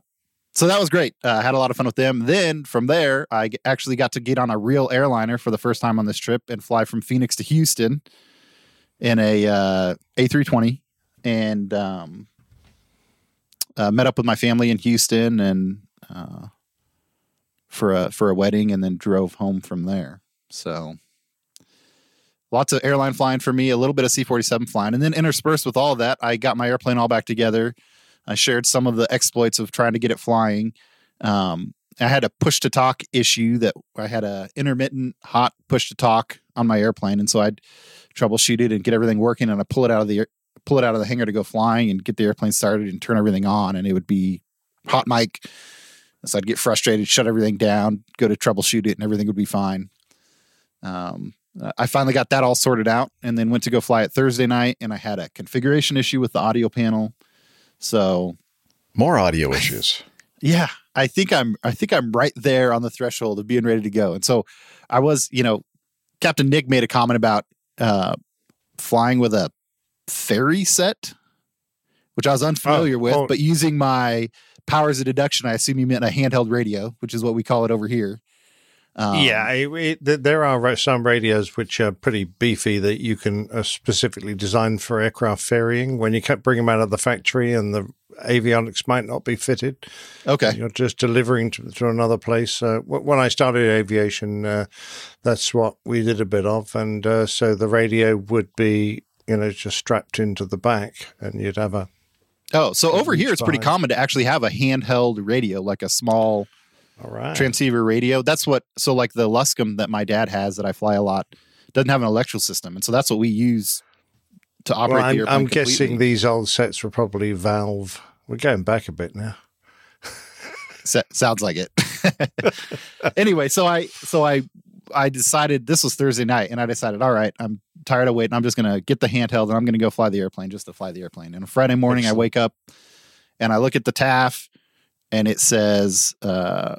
so that was great. I uh, had a lot of fun with them. Then from there, I actually got to get on a real airliner for the first time on this trip and fly from Phoenix to Houston in a uh, A three twenty, and um, uh, met up with my family in Houston and uh, for a for a wedding, and then drove home from there. So lots of airline flying for me, a little bit of C forty-seven flying, and then interspersed with all of that, I got my airplane all back together. I shared some of the exploits of trying to get it flying. Um, I had a push-to-talk issue that I had a intermittent hot push-to-talk on my airplane, and so I'd troubleshoot it and get everything working, and I pull it out of the pull it out of the hangar to go flying and get the airplane started and turn everything on, and it would be hot mic. So I'd get frustrated, shut everything down, go to troubleshoot it, and everything would be fine. Um, I finally got that all sorted out, and then went to go fly it Thursday night, and I had a configuration issue with the audio panel. So more audio issues. Yeah, I think I'm I think I'm right there on the threshold of being ready to go, and so I was. You know, Captain Nick made a comment about. Uh, flying with a ferry set, which I was unfamiliar oh, with, oh. but using my powers of deduction, I assume you meant a handheld radio, which is what we call it over here. Um, yeah, it, it, there are some radios which are pretty beefy that you can uh, specifically design for aircraft ferrying. When you can't bring them out of the factory and the avionics might not be fitted. Okay. You're just delivering to, to another place. Uh, w- when I started aviation, uh, that's what we did a bit of. And uh, so the radio would be, you know, just strapped into the back and you'd have a... Oh, so over here it's pretty common to actually have a handheld radio, like a small... All right. Transceiver radio. That's what, so like the Luscombe that my dad has that I fly a lot doesn't have an electrical system. And so that's what we use to operate well, I'm, the airplane I'm completely. Guessing these old sets were probably valve. We're going back a bit now. So, sounds like it. Anyway, so I, so I, I decided this was Thursday night and I decided, all right, I'm tired of waiting. I'm just going to get the handheld and I'm going to go fly the airplane just to fly the airplane. And Friday morning Excellent. I wake up and I look at the T A F. And it says, uh,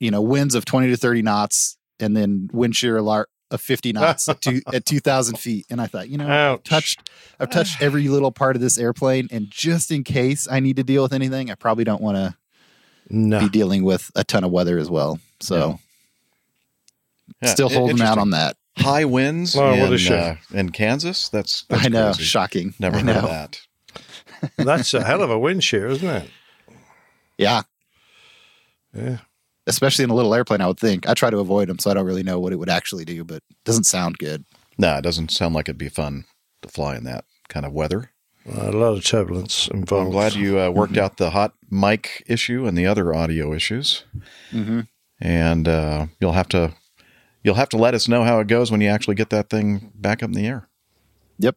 you know, winds of twenty to thirty knots and then wind shear alert of fifty knots at, two, at two thousand feet. And I thought, you know, I've touched, I've touched every little part of this airplane. And just in case I need to deal with anything, I probably don't want to no. be dealing with a ton of weather as well. So yeah. still yeah, holding out on that. High winds well, in, uh, in Kansas. That's, that's I know. Crazy. Shocking. Never heard of that. That's a hell of a wind shear, isn't it? Yeah. Yeah. Especially in a little airplane, I would think. I try to avoid them, so I don't really know what it would actually do, but it doesn't sound good. No, it doesn't sound like it'd be fun to fly in that kind of weather. Uh, a lot of turbulence involved. I'm glad you uh, worked mm-hmm. out the hot mic issue and the other audio issues. Mm-hmm. And uh, you'll have to you'll have to let us know how it goes when you actually get that thing back up in the air. Yep.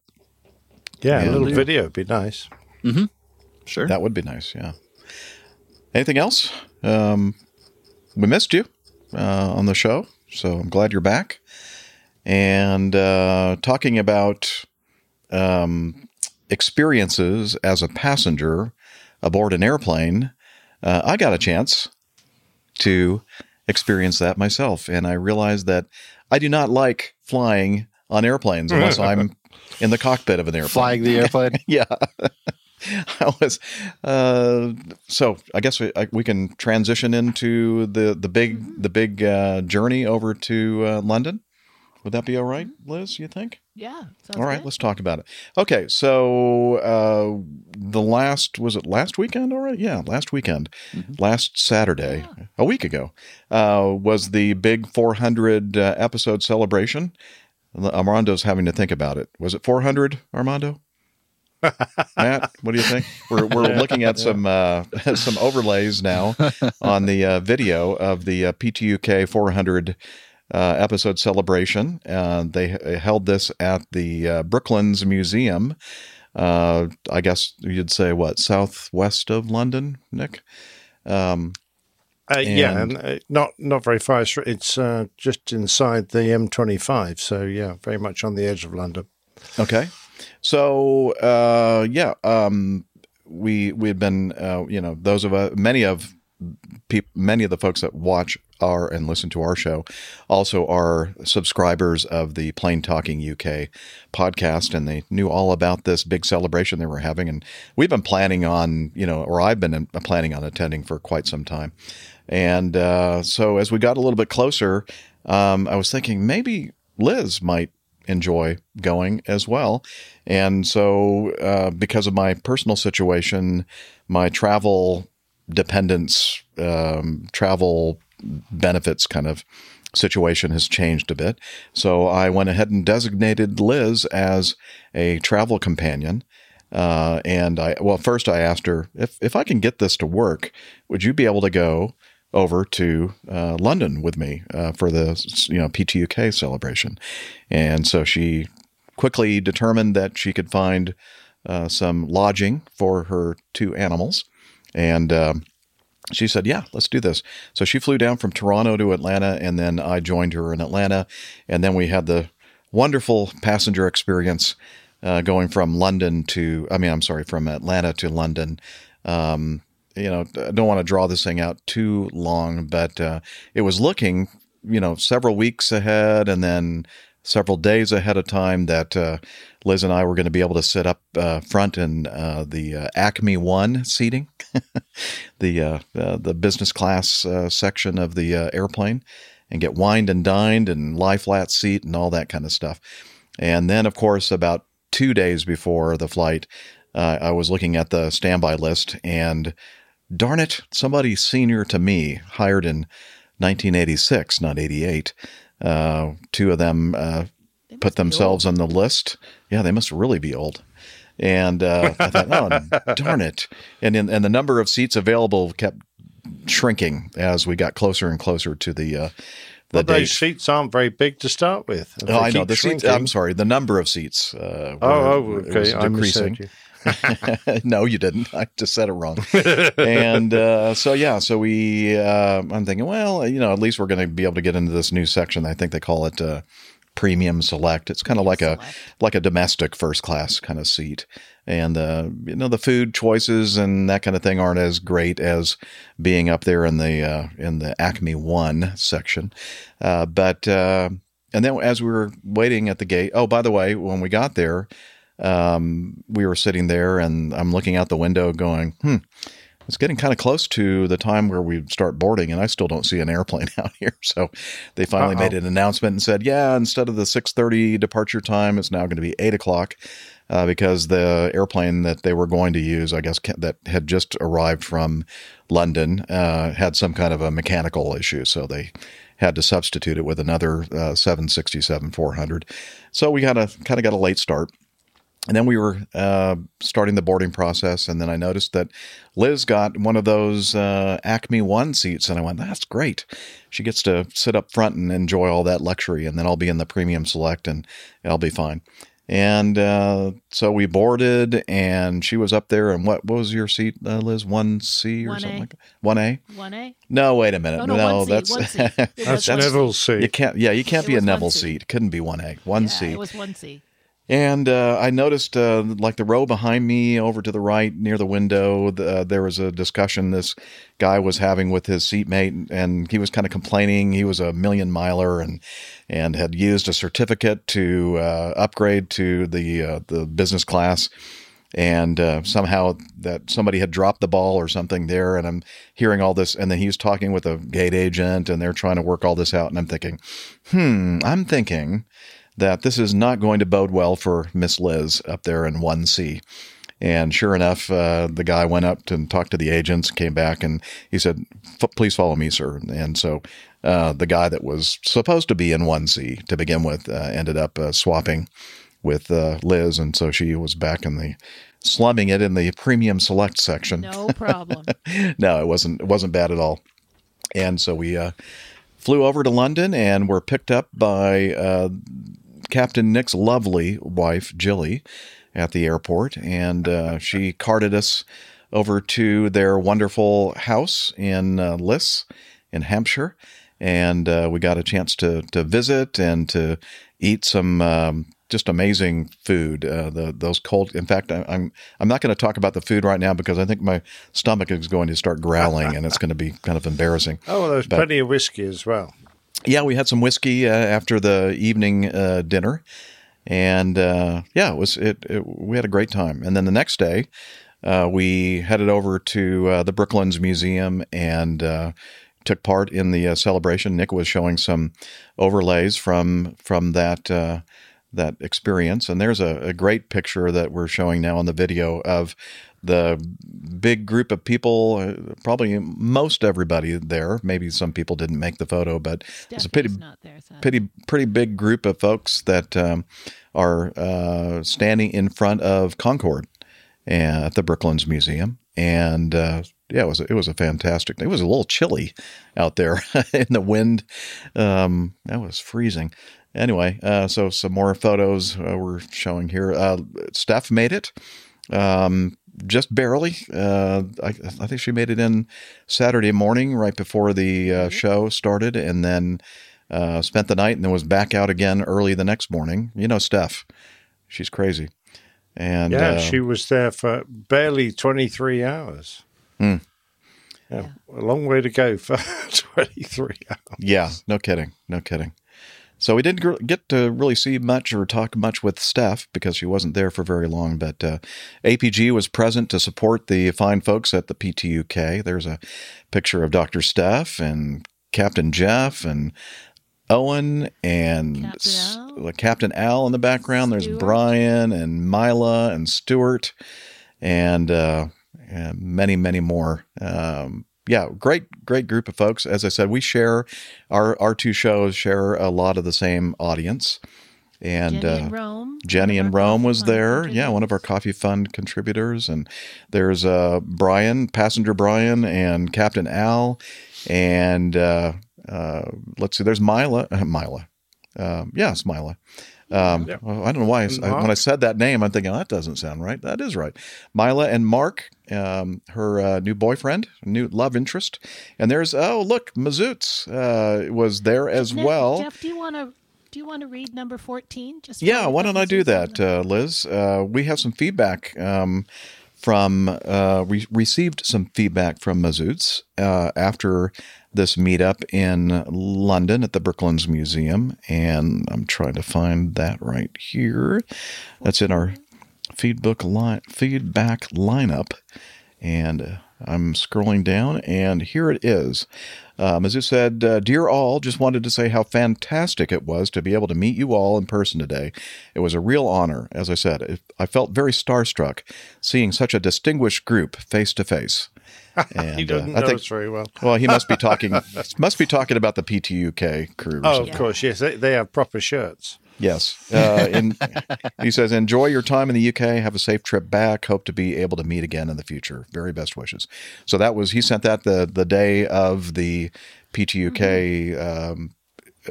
Yeah, and a little video would be nice. Mm-hmm. Sure. That would be nice, yeah. Anything else? Um, we missed you uh, on the show, so I'm glad you're back. And uh, talking about um, experiences as a passenger aboard an airplane, uh, I got a chance to experience that myself. And I realized that I do not like flying on airplanes unless I'm in the cockpit of an airplane. Flying the airplane? Yeah. I was, uh, so I guess we, I, we can transition into the, the big, the big uh, journey over to uh, London. Would that be all right, Liz, you think? Yeah. All right, good. Let's talk about it. Okay, so uh, the last, was it last weekend? All right, yeah, last weekend, mm-hmm. last Saturday, yeah. a week ago, uh, was the big four hundred uh, episode celebration. Armando's having to think about it. Was it four hundred, Armando? Matt, what do you think? We're we're yeah, looking at yeah. some uh, some overlays now on the uh, video of the uh, P T U K four hundred uh, episode celebration. Uh, they h- held this at the uh, Brooklands Museum. Uh, I guess you'd say what southwest of London, Nick? Um, uh, and yeah, and, uh, not not very far. It's uh, just inside the M twenty-five, so yeah, very much on the edge of London. Okay. So, uh, yeah, um, we, we've been, uh, you know, those of us, many of peop, many of the folks that watch our and listen to our show also are subscribers of the Plain Talking U K podcast, and they knew all about this big celebration they were having. And we've been planning on, you know, or I've been planning on attending for quite some time. And, uh, so as we got a little bit closer, um, I was thinking maybe Liz might enjoy going as well. And so uh, because of my personal situation, my travel dependence, um, travel benefits kind of situation has changed a bit. So I went ahead and designated Liz as a travel companion. Uh, and I, well, first I asked her, if, if I can get this to work, would you be able to go over to uh, London with me uh, for the you know P T U K celebration, and so she quickly determined that she could find uh, some lodging for her two animals, and um, she said, "Yeah, let's do this." So she flew down from Toronto to Atlanta, and then I joined her in Atlanta, and then we had the wonderful passenger experience uh, going from London to I mean I'm sorry from Atlanta to London. Um, You know, I don't want to draw this thing out too long, but uh, it was looking, you know, several weeks ahead and then several days ahead of time that uh, Liz and I were going to be able to sit up uh, front in uh, the uh, Acme One seating, the uh, uh, the business class uh, section of the uh, airplane, and get wined and dined and lie flat seat and all that kind of stuff. And then, of course, about two days before the flight, uh, I was looking at the standby list and. Darn it, somebody senior to me, hired in nineteen eighty-six, not eighty-eight, uh, two of them uh, put themselves on the list. Yeah, they must really be old. And uh, I thought, oh, darn it. And, in, and the number of seats available kept shrinking as we got closer and closer to the uh Well, those seats aren't very big to start with. Oh, I know. The seats, I'm sorry. The number of seats uh, were, oh, okay. was decreasing. You. No, you didn't. I just said it wrong. and uh, so, yeah. So we uh, – I'm thinking, well, you know, at least we're going to be able to get into this new section. I think they call it uh, premium select. It's kind of like select. a like a domestic first class kind of seat. And, uh, you know, the food choices and that kind of thing aren't as great as being up there in the uh, in the Acme One section. Uh, but uh, and then as we were waiting at the gate, oh, by the way, when we got there, um, we were sitting there and I'm looking out the window going, hmm, it's getting kind of close to the time where we start boarding, and I still don't see an airplane out here. So they finally Uh-oh. made an announcement and said, yeah, instead of the six thirty departure time, it's now going to be eight o'clock. Uh, because the airplane that they were going to use, I guess, that had just arrived from London, uh, had some kind of a mechanical issue. So they had to substitute it with another uh, seven sixty-seven four hundred. So we got a, kind of got a late start. And then we were uh, starting the boarding process, and then I noticed that Liz got one of those uh, Acme One seats, and I went, that's great. She gets to sit up front and enjoy all that luxury, and then I'll be in the premium select, and I'll be fine. And uh, so we boarded, and she was up there, and what, what was your seat, uh, Liz? one C or one something A. like that? one A? one A? No, wait a minute. Oh, no, no that's seat, that's, that's Neville's seat. You can't, yeah, you can't it be a Neville seat. It couldn't be one A. one C. Yeah, it was one C. And uh, I noticed, uh, like the row behind me over to the right near the window, the, uh, there was a discussion this guy was having with his seatmate, and he was kind of complaining. He was a million miler and and had used a certificate to uh, upgrade to the uh, the business class. And uh, somehow that somebody had dropped the ball or something there, and I'm hearing all this. And then he's talking with a gate agent, and they're trying to work all this out. And I'm thinking, hmm, I'm thinking... that this is not going to bode well for Miss Liz up there in one C. And sure enough, uh, the guy went up to, and talked to the agents, came back, and he said, please follow me, sir. And so uh, the guy that was supposed to be in one C to begin with uh, ended up uh, swapping with uh, Liz. And so she was back in the slumming it in the premium select section. No problem. No, it wasn't, it wasn't bad at all. And so we uh, flew over to London and were picked up by... Uh, Captain Nick's lovely wife, Jilly, at the airport, and uh, she carted us over to their wonderful house in uh, Liss, in Hampshire, and uh, we got a chance to to visit and to eat some um, just amazing food. Uh, the those cold. In fact, I, I'm I'm not going to talk about the food right now because I think my stomach is going to start growling, and it's going to be kind of embarrassing. Oh, well, there's but, plenty of whiskey as well. Yeah, we had some whiskey uh, after the evening uh, dinner, and uh, yeah, it was it, it. We had a great time. And then the next day, uh, we headed over to uh, the Brooklands Museum and uh, took part in the uh, celebration. Nick was showing some overlays from from that uh, that experience, and there's a, a great picture that we're showing now on the video of the big group of people, probably most everybody there. Maybe some people didn't make the photo, but it's a pretty, there, so. pretty, pretty big group of folks that um, are uh, standing in front of Concord at the Brooklands Museum. And uh, yeah, it was it was a fantastic. It was a little chilly out there in the wind. Um, that was freezing. Anyway, uh, so some more photos uh, we're showing here. Uh, Steph made it. Um, Just barely. Uh, I, I think she made it in Saturday morning right before the uh, show started, and then uh, spent the night and then was back out again early the next morning. You know, Steph, she's crazy. And yeah, uh, she was there for barely twenty-three hours. Hmm. Yeah, yeah. A long way to go for twenty-three hours. Yeah, no kidding. No kidding. So we didn't get to really see much or talk much with Steph because she wasn't there for very long, but uh, A P G was present to support the fine folks at the P T U K. There's a picture of Doctor Steph and Captain Jeff and Owen and Captain S- Al, Captain Al in the background. Stuart. There's Brian and Mila and Stuart and, uh, and many, many more. Um Yeah, great, great group of folks. As I said, we share our, our two shows share a lot of the same audience. And Jenny uh, and Rome, Jenny and Rome was there. Yeah, one of our Coffee Fund contributors. And there's uh, Brian, Passenger Brian, and Captain Al. And uh, uh, let's see, there's Mila. Uh, Mila. Uh, yeah, it's Mila. Um, yep. I don't know why. I, when I said that name, I'm thinking, oh, that doesn't sound right. That is right. Mila and Mark, um, her uh, new boyfriend, new love interest. And there's, oh, look, Mazoots uh, was there as now, well. Jeff, do you want to do you want to read number fourteen? Just yeah, why don't I do that, uh, Liz? Uh, we have some feedback um, from, uh, we received some feedback from Mazoots uh, after this meetup in London at the Brooklands Museum, and I'm trying to find that right here. That's in our feedback line, feedback lineup, and uh, I'm scrolling down, and here it is. Um, as you said, uh, dear all, just wanted to say how fantastic it was to be able to meet you all in person today. It was a real honor. As I said, it, I felt very starstruck seeing such a distinguished group face to face. And, he doesn't uh, know us very well. Well, he must be talking. must be talking about the P T U K crew. Oh, of yeah. course, yes. They, they have proper shirts. Yes. Uh, and he says, enjoy your time in the U K. Have a safe trip back. Hope to be able to meet again in the future. Very best wishes. So that was, he sent that the, the day of the P T U K mm-hmm. um,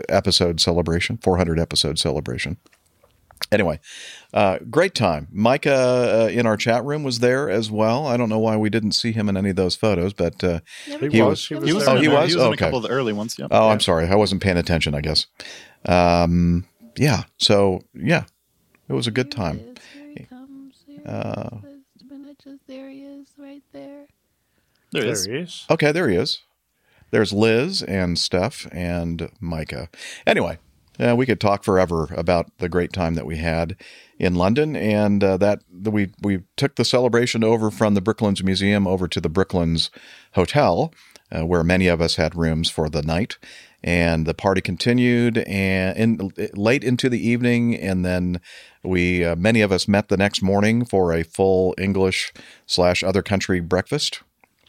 episode celebration, four hundred episode celebration. Anyway, uh, great time. Micah uh, in our chat room was there as well. I don't know why we didn't see him in any of those photos, but uh, yeah, he, he was. was, he was, he was oh, he was? He was in a couple of the early ones. Yep. Oh, yeah. I'm sorry. I wasn't paying attention, I guess. Um, yeah. So, yeah, it was a good time. There he is. There he comes. There uh, there he is right there. There he is. is. Okay, there he is. There's Liz and Steph and Micah. Anyway. Yeah, we could talk forever about the great time that we had in London, and uh, that the, we we took the celebration over from the Brooklands Museum over to the Brooklands Hotel, uh, where many of us had rooms for the night, and the party continued and in, late into the evening, and then we uh, many of us met the next morning for a full English slash other country breakfast.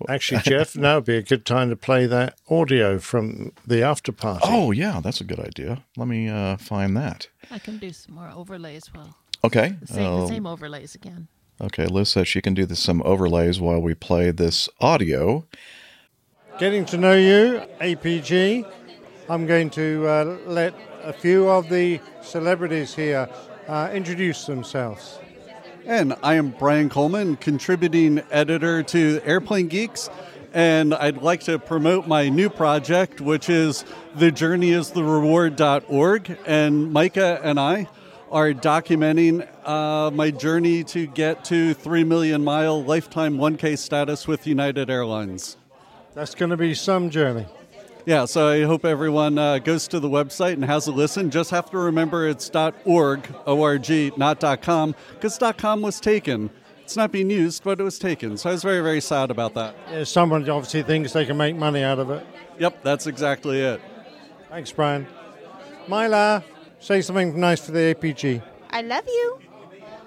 Actually, Jeff, now would be a good time to play that audio from the after party. Oh, yeah, that's a good idea. Let me uh, find that. I can do some more overlays while. Okay. The same, uh, the same overlays again. Okay, Liz says she can do this, some overlays while we play this audio. Getting to know you, A P G. I'm going to uh, let a few of the celebrities here uh, introduce themselves. And I am Brian Coleman, contributing editor to Airplane Geeks, and I'd like to promote my new project, which is the journey is the reward dot org, and Micah and I are documenting uh, my journey to get to three million mile lifetime one K status with United Airlines. That's going to be some journey. Yeah, so I hope everyone uh, goes to the website and has a listen. Just have to remember it's .org, O R G, not .com, because .com was taken. It's not being used, but it was taken. So I was very, very sad about that. Yeah, someone obviously thinks they can make money out of it. Yep, that's exactly it. Thanks, Brian. Myla, say something nice for the A P G. I love you.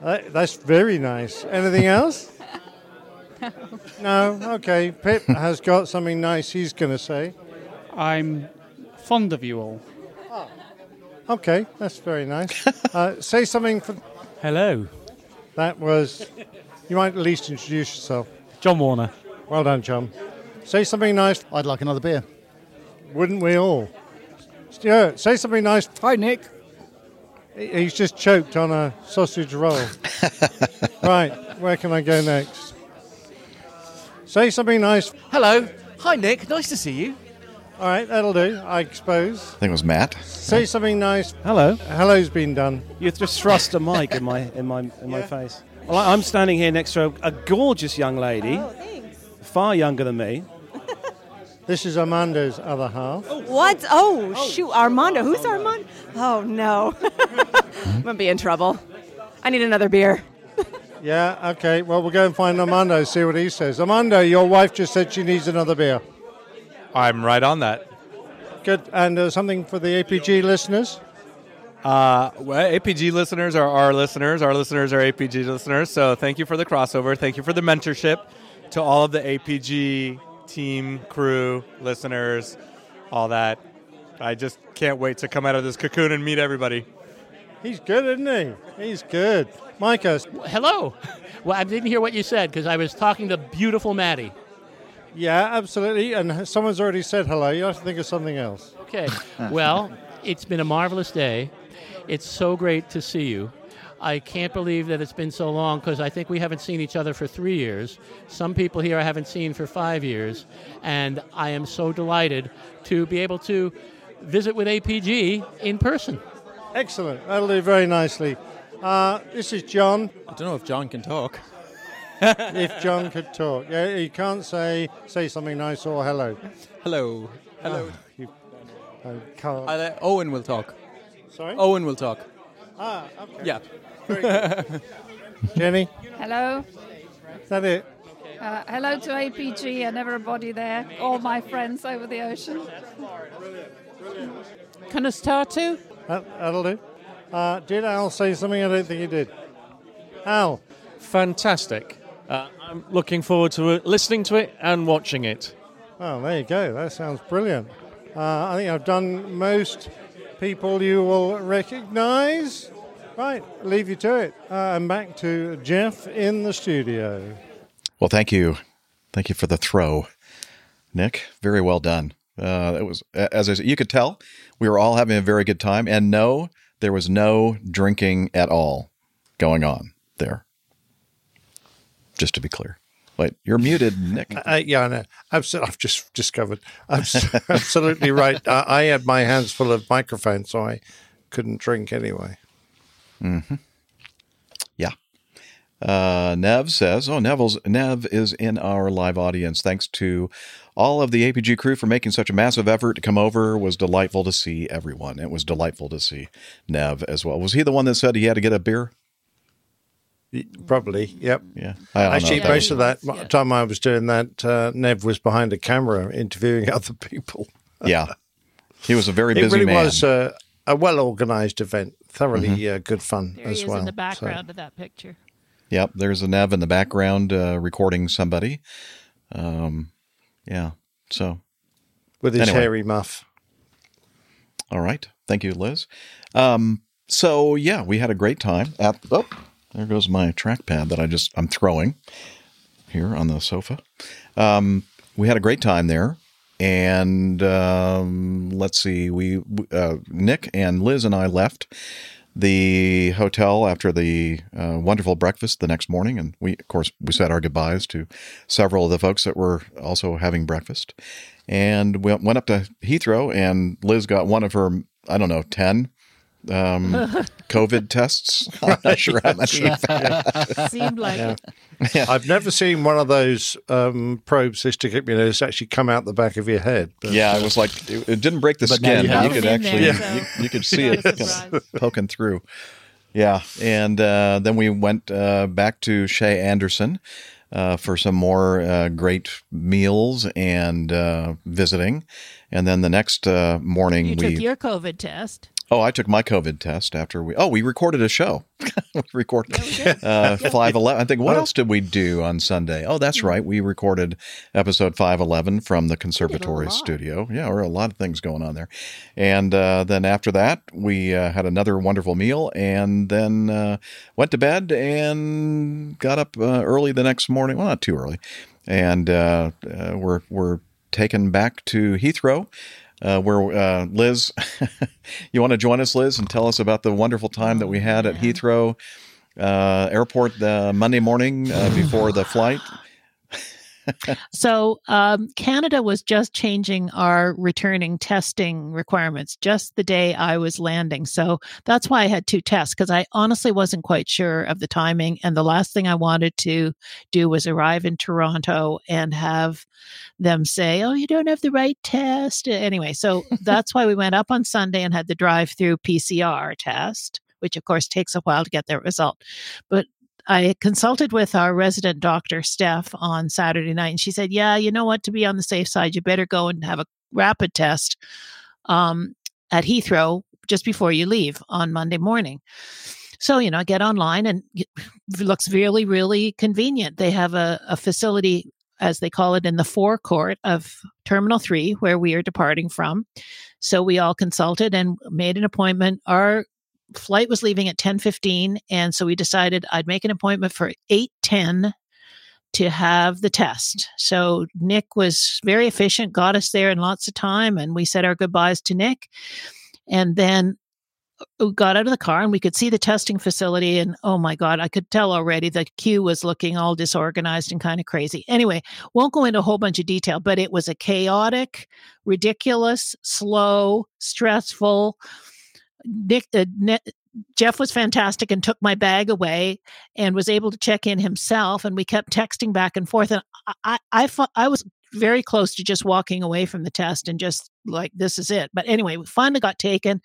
Uh, that's very nice. Anything else? No. No? Okay. Pip has got something nice he's going to say. I'm fond of you all. Oh, okay, that's very nice. Uh, say something for... Hello. That was... You might at least introduce yourself. John Warner. Well done, John. Say something nice... I'd like another beer. Wouldn't we all? Stuart, say something nice... Hi, Nick. He's just choked on a sausage roll. Right, where can I go next? Say something nice... Hello. Hi, Nick. Nice to see you. All right, that'll do, I suppose. I think it was Matt. Say something nice. Hello. Hello's been done. You just thrust a mic in my in my in yeah. my face. Well, I'm standing here next to a, a gorgeous young lady. Oh, thanks. Far younger than me. This is Armando's other half. Oh, what? Oh, oh, shoot, Armando. Who's Armando? Oh no, I'm gonna be in trouble. I need another beer. Yeah. Okay. Well, we'll go and find Armando. See what he says. Armando, your wife just said she needs another beer. I'm right on that. Good. And uh, something for the A P G listeners? Uh, well, A P G listeners are our listeners. Our listeners are A P G listeners. So thank you for the crossover. Thank you for the mentorship to all of the A P G team, crew, listeners, all that. I just can't wait to come out of this cocoon and meet everybody. He's good, isn't he? He's good. Micah. Hello. Well, I didn't hear what you said because I was talking to beautiful Maddie. Yeah, absolutely. And someone's already said hello. You have to think of something else. Okay. Well, it's been a marvelous day. It's so great to see you. I can't believe that it's been so long because I think we haven't seen each other for three years. Some people here I haven't seen for five years. And I am so delighted to be able to visit with A P G in person. Excellent. That'll do very nicely. Uh, this is John. I don't know if John can talk. If John could talk. Yeah, he can't say say something nice or hello. Hello. Hello. Oh, you, I can't. I, uh, Owen will talk. Sorry? Owen will talk. Ah, okay. Yeah. Very good. Jenny? Hello. Is that it? Uh, hello to A P G and everybody there, all my friends over the ocean. Can I start too? That, that'll do. Uh, did Al say something? I don't think he did. Al? Fantastic. Uh, I'm looking forward to uh, listening to it and watching it. Oh, there you go. That sounds brilliant. Uh, I think I've done most people you will recognize. Right, leave you to it. Uh, I'm back to Jeff in the studio. Well, thank you. Thank you for the throw, Nick. Very well done. Uh, it was, as I said, you could tell we were all having a very good time. And no, there was no drinking at all going on there. Just to be clear. Wait, you're muted, Nick. Uh, yeah, I know. I've, I've just discovered. I'm absolutely right. I, I had my hands full of microphones, so I couldn't drink anyway. Mm-hmm. Yeah. Uh, Nev says, oh, Neville's, Nev is in our live audience. Thanks to all of the A P G crew for making such a massive effort to come over. It was delightful to see everyone. It was delightful to see Nev as well. Was he the one that said he had to get a beer? Probably, yep. Yeah. Actually, know. most yeah. of that yeah. time I was doing that, uh, Nev was behind a camera interviewing other people. Yeah. He was a very busy man. It really man. was a, a well-organized event. Thoroughly mm-hmm. uh, good fun there as well. There he is in the background so. of that picture. Yep, there's a Nev in the background uh, recording somebody. Um, yeah, so. With his anyway. hairy muff. All right. Thank you, Liz. Um, so, yeah, we had a great time at the... Oh. There goes my trackpad that I just, I'm throwing here on the sofa. Um, we had a great time there. And um, let's see, we uh, Nick and Liz and I left the hotel after the uh, wonderful breakfast the next morning. And we, of course, we said our goodbyes to several of the folks that were also having breakfast. And we went up to Heathrow, and Liz got one of her, I don't know, ten Um, COVID tests. I'm not sure how much yeah. that. Seemed like yeah. it. Yeah. I've never seen one of those um, probes this to you know, it's actually come out the back of your head. But. Yeah, it was like it, it didn't break the but skin, you but you could actually there, so. you, you could see it kind of poking through. Yeah, and uh, then we went uh, back to Shea Anderson uh, for some more uh, great meals and uh, visiting, and then the next uh, morning you we took your COVID test. Oh, I took my COVID test after we. Oh, we recorded a show. we recorded uh, five eleven I think. What else did we do on Sunday? Oh, that's right. We recorded episode five eleven from the conservatory studio. Yeah, there were a lot of things going on there. And uh, then after that, we uh, had another wonderful meal, and then uh, went to bed and got up uh, early the next morning. Well, not too early, and uh, uh, we're we're taken back to Heathrow. Uh, where uh, Liz, you want to join us, Liz, and tell us about the wonderful time that we had at Heathrow uh, Airport the Monday morning uh, before the flight? So um, Canada was just changing our returning testing requirements just the day I was landing. So that's why I had two tests, because I honestly wasn't quite sure of the timing. And the last thing I wanted to do was arrive in Toronto and have them say, oh, you don't have the right test. Anyway, so that's why we went up on Sunday and had the drive-through P C R test, which of course takes a while to get that result. But I consulted with our resident doctor, Steph, on Saturday night, and she said, yeah, you know what, to be on the safe side, you better go and have a rapid test um, at Heathrow just before you leave on Monday morning. So, you know, I get online, and it looks really, really convenient. They have a, a facility, as they call it, in the forecourt of Terminal three, where we are departing from. So we all consulted and made an appointment. Our flight was leaving at ten fifteen and so we decided I'd make an appointment for eight ten to have the test. So Nick was very efficient, got us there in lots of time, and we said our goodbyes to Nick. And then we got out of the car, and we could see the testing facility, and oh my God, I could tell already the queue was looking all disorganized and kind of crazy. Anyway, won't go into a whole bunch of detail, but it was a chaotic, ridiculous, slow, stressful Nick, uh, Nick, Jeff was fantastic and took my bag away and was able to check in himself. And we kept texting back and forth. And I, I, I, I was very close to just walking away from the test and just like, this is it. But anyway, we finally got taken,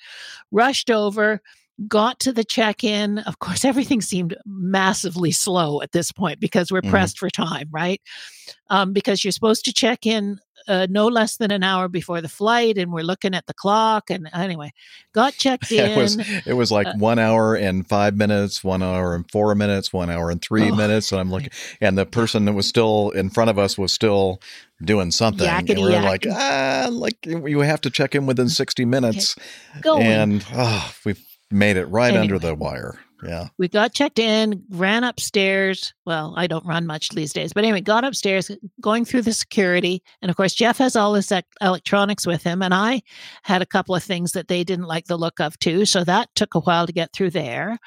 rushed over, got to the check-in. Of course, everything seemed massively slow at this point because we're mm-hmm. pressed for time, right? Um, because you're supposed to check in uh, no less than an hour before the flight, and we're looking at the clock. And anyway, got checked in. It was, it was like uh, one hour and five minutes, one hour and four minutes, one hour and three oh, minutes. And I'm looking, and the person that was still in front of us was still doing something. Yakety, and we were like, ah, like you have to check in within sixty minutes. Okay. Go and oh, we've made it right anyway. Under the wire. Yeah. We got checked in, ran upstairs. Well, I don't run much these days, but anyway, got upstairs, going through the security. And of course, Jeff has all his electronics with him. And I had a couple of things that they didn't like the look of too. So that took a while to get through there.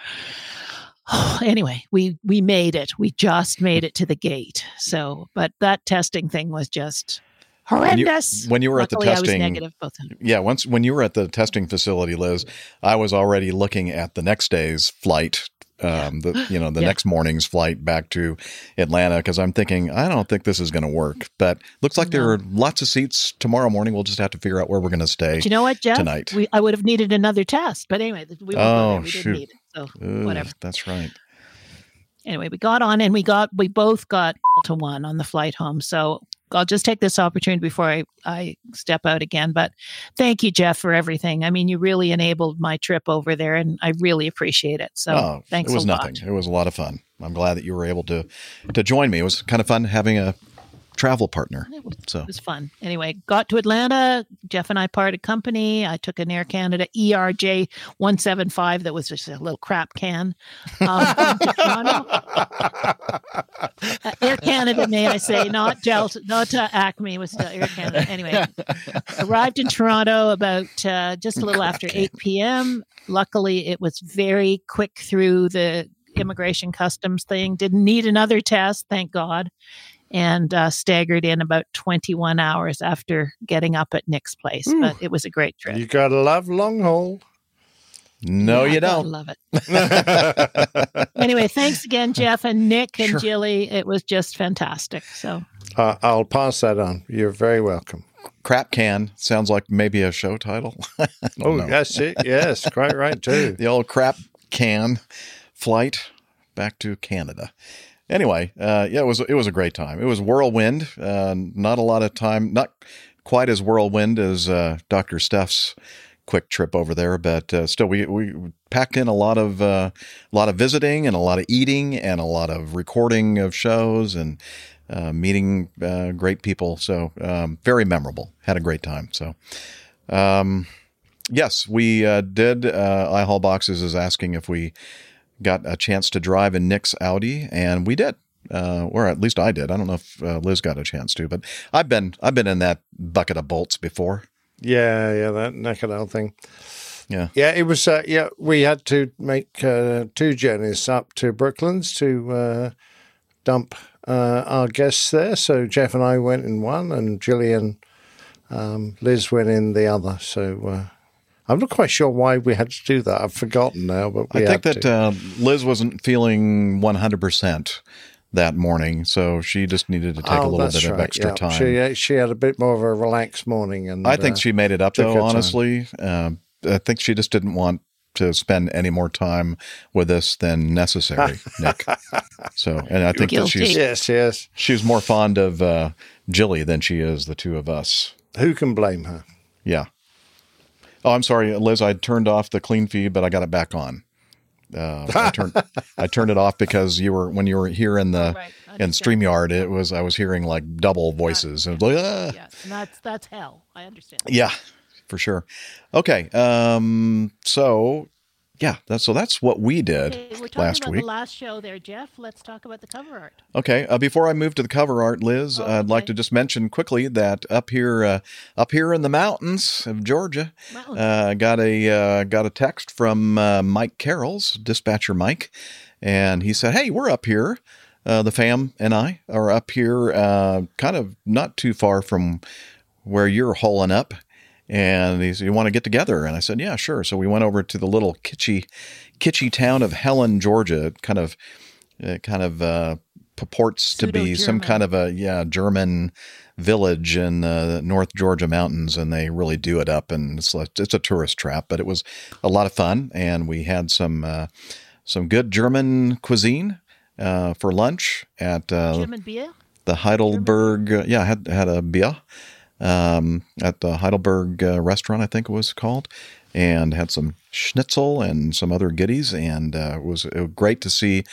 Oh, anyway, we, we made it. We just made it to the gate. So, but that testing thing was just horrendous. When you, when you were Luckily, at the testing, I was negative, both of them. Yeah, once when you were at the testing facility, Liz, I was already looking at the next day's flight. Um, the you know the yeah. next morning's flight back to Atlanta, because I'm thinking, I don't think this is going to work. But looks like no. there are lots of seats tomorrow morning. We'll just have to figure out where we're going to stay. But you know what, Jeff? Tonight, we, I would have needed another test, but anyway, we were oh, there. We shoot. didn't need it. So Ugh, whatever. That's right. Anyway, we got on and we got we both got to one on the flight home. So I'll just take this opportunity before I, I step out again. But thank you, Jeff, for everything. I mean, you really enabled my trip over there, and I really appreciate it. So oh, thanks a lot. It was nothing. It was a lot of fun. I'm glad that you were able to to join me. It was kind of fun having a travel partner. It was, so. it was fun. Anyway, got to Atlanta. Jeff and I parted company. I took an Air Canada E R J one seventy-five that was just a little crap can. Um, uh, Air Canada, may I say, not Delta, not uh, Acme, was still Air Canada. Anyway, arrived in Toronto about uh, just a little crap after can. eight p.m. Luckily, it was very quick through the immigration customs thing. Didn't need another test, thank God. And uh, staggered in about twenty-one hours after getting up at Nick's place. Ooh, but it was a great trip. You gotta love long haul. No, yeah, you I don't. I love it. Anyway, thanks again, Jeff and Nick and sure. Jilly. It was just fantastic. So uh, I'll pass that on. You're very welcome. Crap can sounds like maybe a show title. Oh, that's it. Yes, quite right too. The old crap can flight back to Canada. Anyway, uh, yeah, it was it was a great time. It was whirlwind, uh, not a lot of time, not quite as whirlwind as uh, Doctor Steph's quick trip over there, but uh, still, we we packed in a lot of uh, a lot of visiting and a lot of eating and a lot of recording of shows and uh, meeting uh, great people. So um, very memorable. Had a great time. So. Um, yes, we uh, did. Uh, iHaul Boxes is asking if we got a chance to drive in Nick's Audi, and we did, uh, or at least I did. I don't know if uh, Liz got a chance to, but I've been I've been in that bucket of bolts before. Yeah, yeah, that Nicolau thing. Yeah, yeah, it was. Uh, yeah, we had to make uh, two journeys up to Brooklands to uh, dump uh, our guests there. So Jeff and I went in one, and Gillian, um, Liz went in the other. So. Uh, I'm not quite sure why we had to do that. I've forgotten now, but we I think had that to. Uh, Liz wasn't feeling one hundred percent that morning, so she just needed to take oh, a little bit right. of extra yeah. time. She she had a bit more of a relaxed morning, and I think uh, she made it up though. Honestly, uh, I think she just didn't want to spend any more time with us than necessary, Nick. So, and I think Guilty. that she's yes, yes, she's more fond of uh, Jilly than she is the two of us. Who can blame her? Yeah. Oh, I'm sorry, Liz, I turned off the clean feed, but I got it back on. Uh, I, turned, I turned it off because you were when you were here in the right. in StreamYard, it was I was hearing like double voices. And like, ah. Yeah, and that's that's hell. I understand. Yeah, for sure. Okay. Um, so yeah, that's so that's what we did okay, we're talking last about week. The last show there, Jeff. Let's talk about the cover art. Okay. Uh, before I move to the cover art, Liz, oh, I'd okay. like to just mention quickly that up here, uh, up here in the mountains of Georgia, mountains. Uh, got a uh, got a text from uh, Mike Carroll's dispatcher, Mike, and he said, "Hey, we're up here. Uh, the fam and I are up here, uh, kind of not too far from where you're hauling up." And he said, "You want to get together?" And I said, "Yeah, sure." So we went over to the little kitschy, kitschy town of Helen, Georgia. It kind of, it kind of uh, purports to be some kind of a yeah German village in the North Georgia mountains, and they really do it up. And it's it's a tourist trap, but it was a lot of fun, and we had some uh, some good German cuisine uh, for lunch at uh, German beer? the Heidelberg. German. Yeah, had had a beer. um, at the Heidelberg uh, restaurant, I think it was called, and had some schnitzel and some other goodies. And uh, it was uh, great to see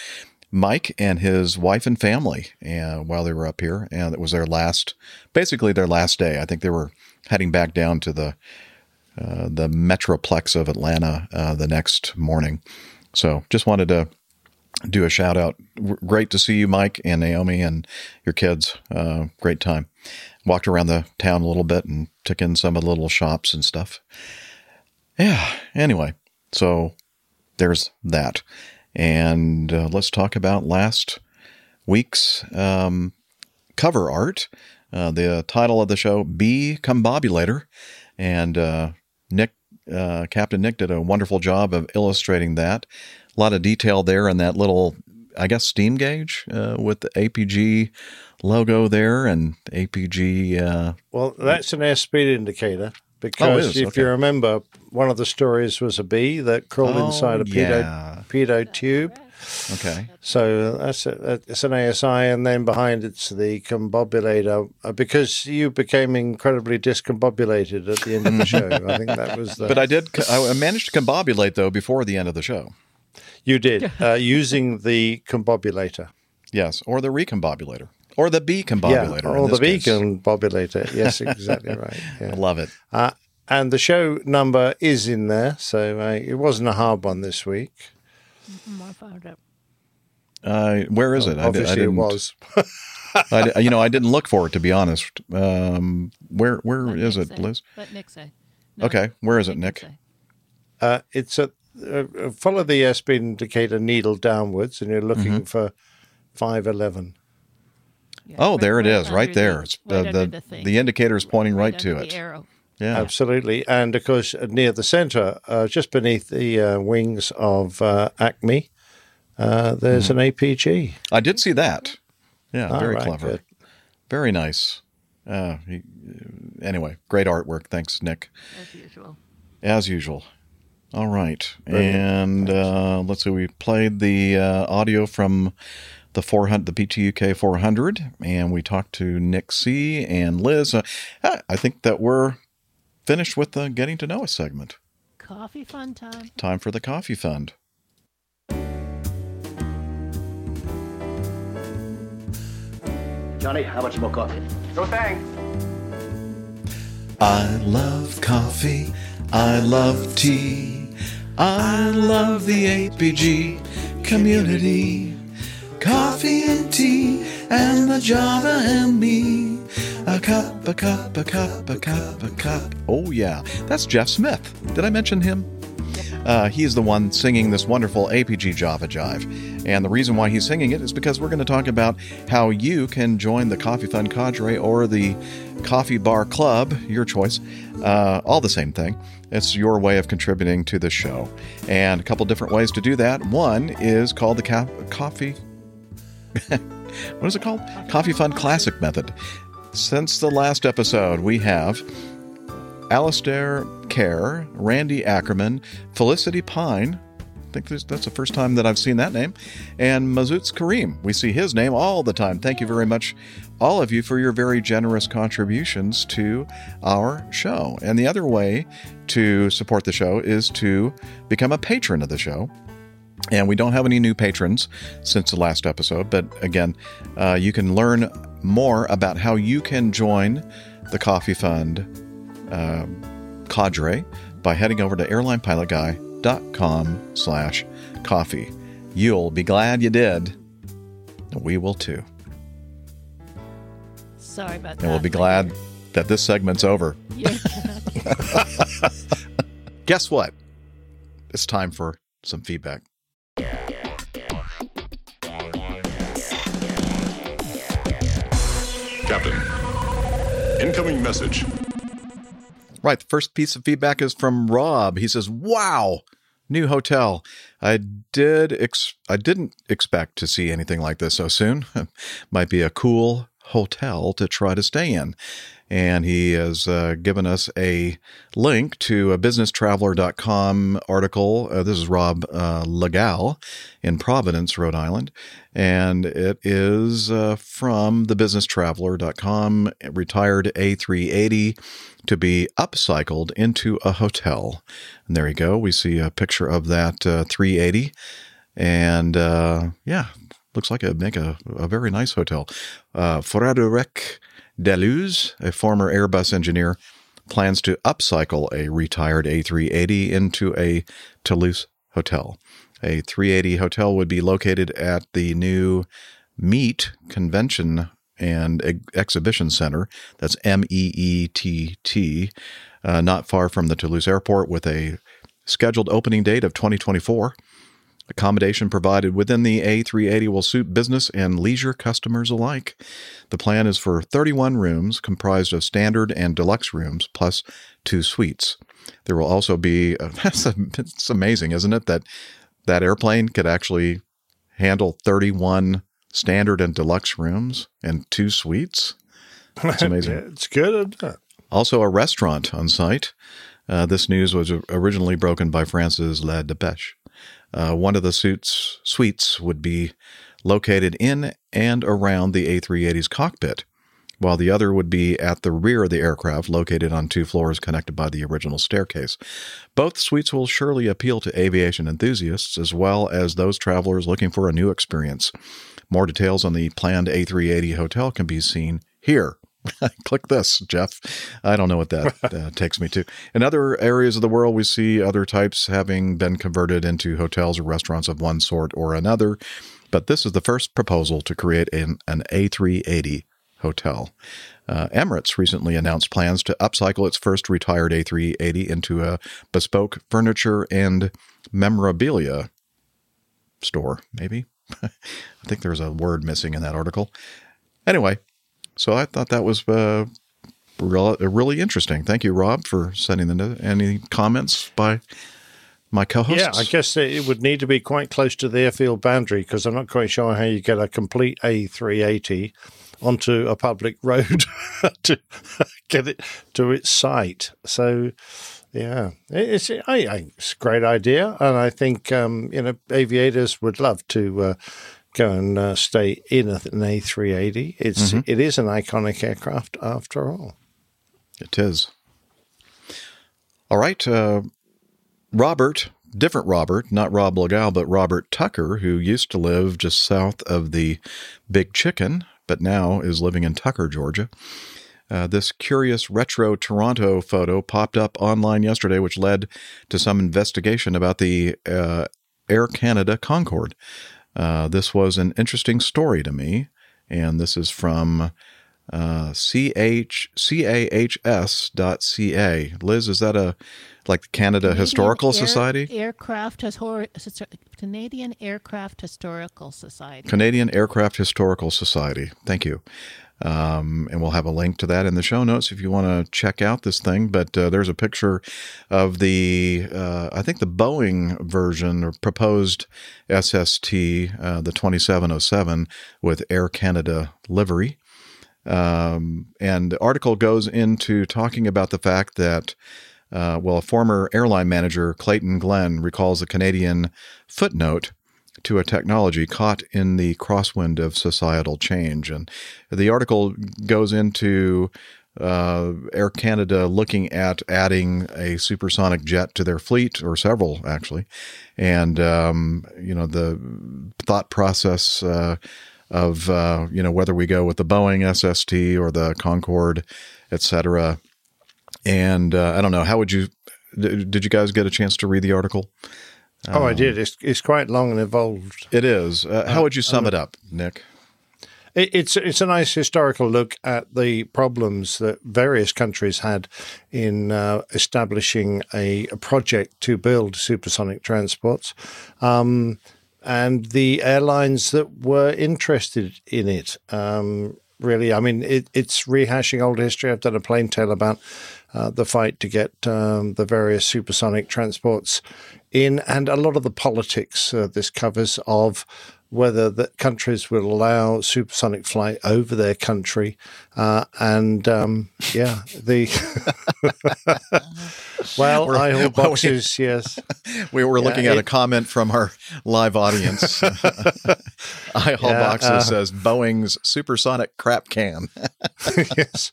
Mike and his wife and family uh, while they were up here. And it was their last, basically their last day. I think they were heading back down to the uh, the Metroplex of Atlanta uh, the next morning. So just wanted to do a shout out. Great to see you, Mike and Naomi and your kids. Uh, great time. Walked around the town a little bit and took in some of the little shops and stuff. Yeah. Anyway, so there's that. And uh, let's talk about last week's um, cover art. Uh, the title of the show, Bee Combobulator. And uh, Nick, uh, Captain Nick did a wonderful job of illustrating that. A lot of detail there in that little, I guess, steam gauge uh, with the A P G logo there and A P G. Uh, well, that's an airspeed indicator because oh, if okay. you remember, one of the stories was a bee that crawled oh, inside a yeah. pedo, pedo tube. Okay. So that's a, it's an A S I, and then behind it's the combobulator, because you became incredibly discombobulated at the end of the show. I think that was the... But I did, I managed to combobulate, though, before the end of the show. You did, uh, using the combobulator. Yes, or the recombobulator. Or the bee combobulator. Yeah, or the bee combobulator. Yes, exactly right. Yeah. I love it. Uh, and the show number is in there, so uh, it wasn't a hard one this week. I found it. Uh, where is it? Well, obviously I, I didn't, it was. I, you know, I didn't look for it, to be honest. Um, where Where let is Nick it, say. Liz? Let Nick say. No, okay, where is it, Nick? Uh, it's at Uh, follow the airspeed indicator needle downwards, and you're looking mm-hmm. for five eleven. Yeah, oh, right, there it is, right there. It's, uh, right the, the, the indicator is pointing right, right to it. Arrow. Yeah, absolutely. And of course, near the center, uh, just beneath the uh, wings of uh, Acme, uh, there's mm. an A P G. I did see that. Yeah, oh, very right, clever. Good. Very nice. Uh, he, anyway, great artwork. Thanks, Nick. As usual. As usual. All right. And uh, let's see, we played the uh, audio from the four hundred, the P T U K four hundred, and we talked to Nick C. and Liz. Uh, I think that we're finished with the Getting to Know Us segment. Coffee fund time. Time for the coffee fund. Johnny, how much more coffee? No thanks. I love coffee. I love tea. I love the A P G community, coffee and tea, and the Java and me. A cup, a cup, a cup, a cup, a cup. Oh yeah, that's Jeff Smith. Did I mention him? Uh, he's the one singing this wonderful A P G Java Jive. And the reason why he's singing it is because we're going to talk about how you can join the Coffee Fund Cadre or the Coffee Bar Club, your choice, uh, all the same thing. It's your way of contributing to the show. And a couple different ways to do that. One is called the ca- Coffee... What is it called? Coffee Fund Classic Method. Since the last episode, we have... Alistair Kerr, Randy Ackerman, Felicity Pine. I think that's the first time that I've seen that name. And Mazutz Karim. We see his name all the time. Thank you very much, all of you, for your very generous contributions to our show. And the other way to support the show is to become a patron of the show. And we don't have any new patrons since the last episode. But again, uh, you can learn more about how you can join the Coffee Fund Uh, cadre by heading over to airlinepilotguy.com slash coffee. You'll be glad you did. We will too. Sorry about and that. And we'll be glad that this segment's over. Yeah. Guess what? It's time for some feedback. Captain, incoming message. Right, the first piece of feedback is from Rob. He says, wow, new hotel. I did ex- I didn't expect to see anything like this so soon. Might be a cool hotel to try to stay in. and he has uh, given us a link to a business traveler dot com article. Uh, this is Rob uh, Legal in Providence, Rhode Island, and it is uh, from the business traveler dot com, retired A three eighty to be upcycled into a hotel. And there you go. We see a picture of that uh, three eighty, and uh, yeah, looks like it'd make a, a very nice hotel. Uh, Frédéric Deleuze, a former Airbus engineer, plans to upcycle a retired A three eighty into a Toulouse hotel. A three eighty hotel would be located at the new MEET Convention and Ex- Exhibition Center. That's M E E T T, uh, not far from the Toulouse airport, with a scheduled opening date of twenty twenty-four. Accommodation provided within the A three eighty will suit business and leisure customers alike. The plan is for thirty-one rooms comprised of standard and deluxe rooms, plus two suites. There will also be, uh, that's, a, it's amazing, isn't it, that that airplane could actually handle thirty-one standard and deluxe rooms and two suites? That's amazing. It's good. Also a restaurant on site. Uh, this news was originally broken by France's La Dépêche. Uh, one of the suits, suites would be located in and around the A three eighty's cockpit, while the other would be at the rear of the aircraft, located on two floors connected by the original staircase. Both suites will surely appeal to aviation enthusiasts, as well as those travelers looking for a new experience. More details on the planned A three eighty hotel can be seen here. Click this, Jeff. I don't know what that uh, takes me to. In other areas of the world, we see other types having been converted into hotels or restaurants of one sort or another, but this is the first proposal to create an, an A three eighty hotel. Uh, Emirates recently announced plans to upcycle its first retired A three eighty into a bespoke furniture and memorabilia store, maybe? I think there's a word missing in that article. Anyway. So I thought that was uh, really interesting. Thank you, Rob, for sending the any comments by my co-hosts. Yeah, I guess it would need to be quite close to the airfield boundary, because I'm not quite sure how you get a complete A three eighty onto a public road to get it to its site. So, yeah, it's, it's a great idea, and I think um, you know aviators would love to Uh, go and uh, stay in an A three eighty. It's mm-hmm. It is an iconic aircraft after all. It is. All right. Uh, Robert, different Robert, not Rob Legal, but Robert Tucker, who used to live just south of the Big Chicken, but now is living in Tucker, Georgia. Uh, this curious retro Toronto photo popped up online yesterday, which led to some investigation about the uh, Air Canada Concorde. Uh, this was an interesting story to me, and this is from uh, C A H S dot C A. Liz, is that a like the Canada Canadian Historical Air, Society? Aircraft Histor- Canadian Aircraft Historical Society. Canadian Aircraft Historical Society. Thank you. Um, and we'll have a link to that in the show notes if you want to check out this thing. But uh, there's a picture of the, uh, I think the Boeing version or proposed S S T, uh, the twenty-seven oh seven with Air Canada livery. Um, and the article goes into talking about the fact that, uh, well, a former airline manager, Clayton Glenn, recalls a Canadian footnote to a technology caught in the crosswind of societal change. And the article goes into uh, Air Canada looking at adding a supersonic jet to their fleet, or several actually. And, um, you know, the thought process uh, of, uh, you know, whether we go with the Boeing S S T or the Concorde, et cetera. And uh, I don't know, how would you, did you guys get a chance to read the article? Oh, um, I did. It's it's quite long and involved. It is. Uh, how would you sum um, it up, Nick? It, it's it's a nice historical look at the problems that various countries had in uh, establishing a, a project to build supersonic transports, um, and the airlines that were interested in it. Um, really, I mean, it, it's rehashing old history. I've done a plain tale about uh, the fight to get um, the various supersonic transports in, and a lot of the politics uh, this covers of whether the countries will allow supersonic flight over their country. Uh, and, um, yeah, the – well, we're, I hold boxes, we, yes. We were looking yeah, at it, a comment from our live audience. I hold yeah, boxes uh, says, Boeing's supersonic crap can. Yes.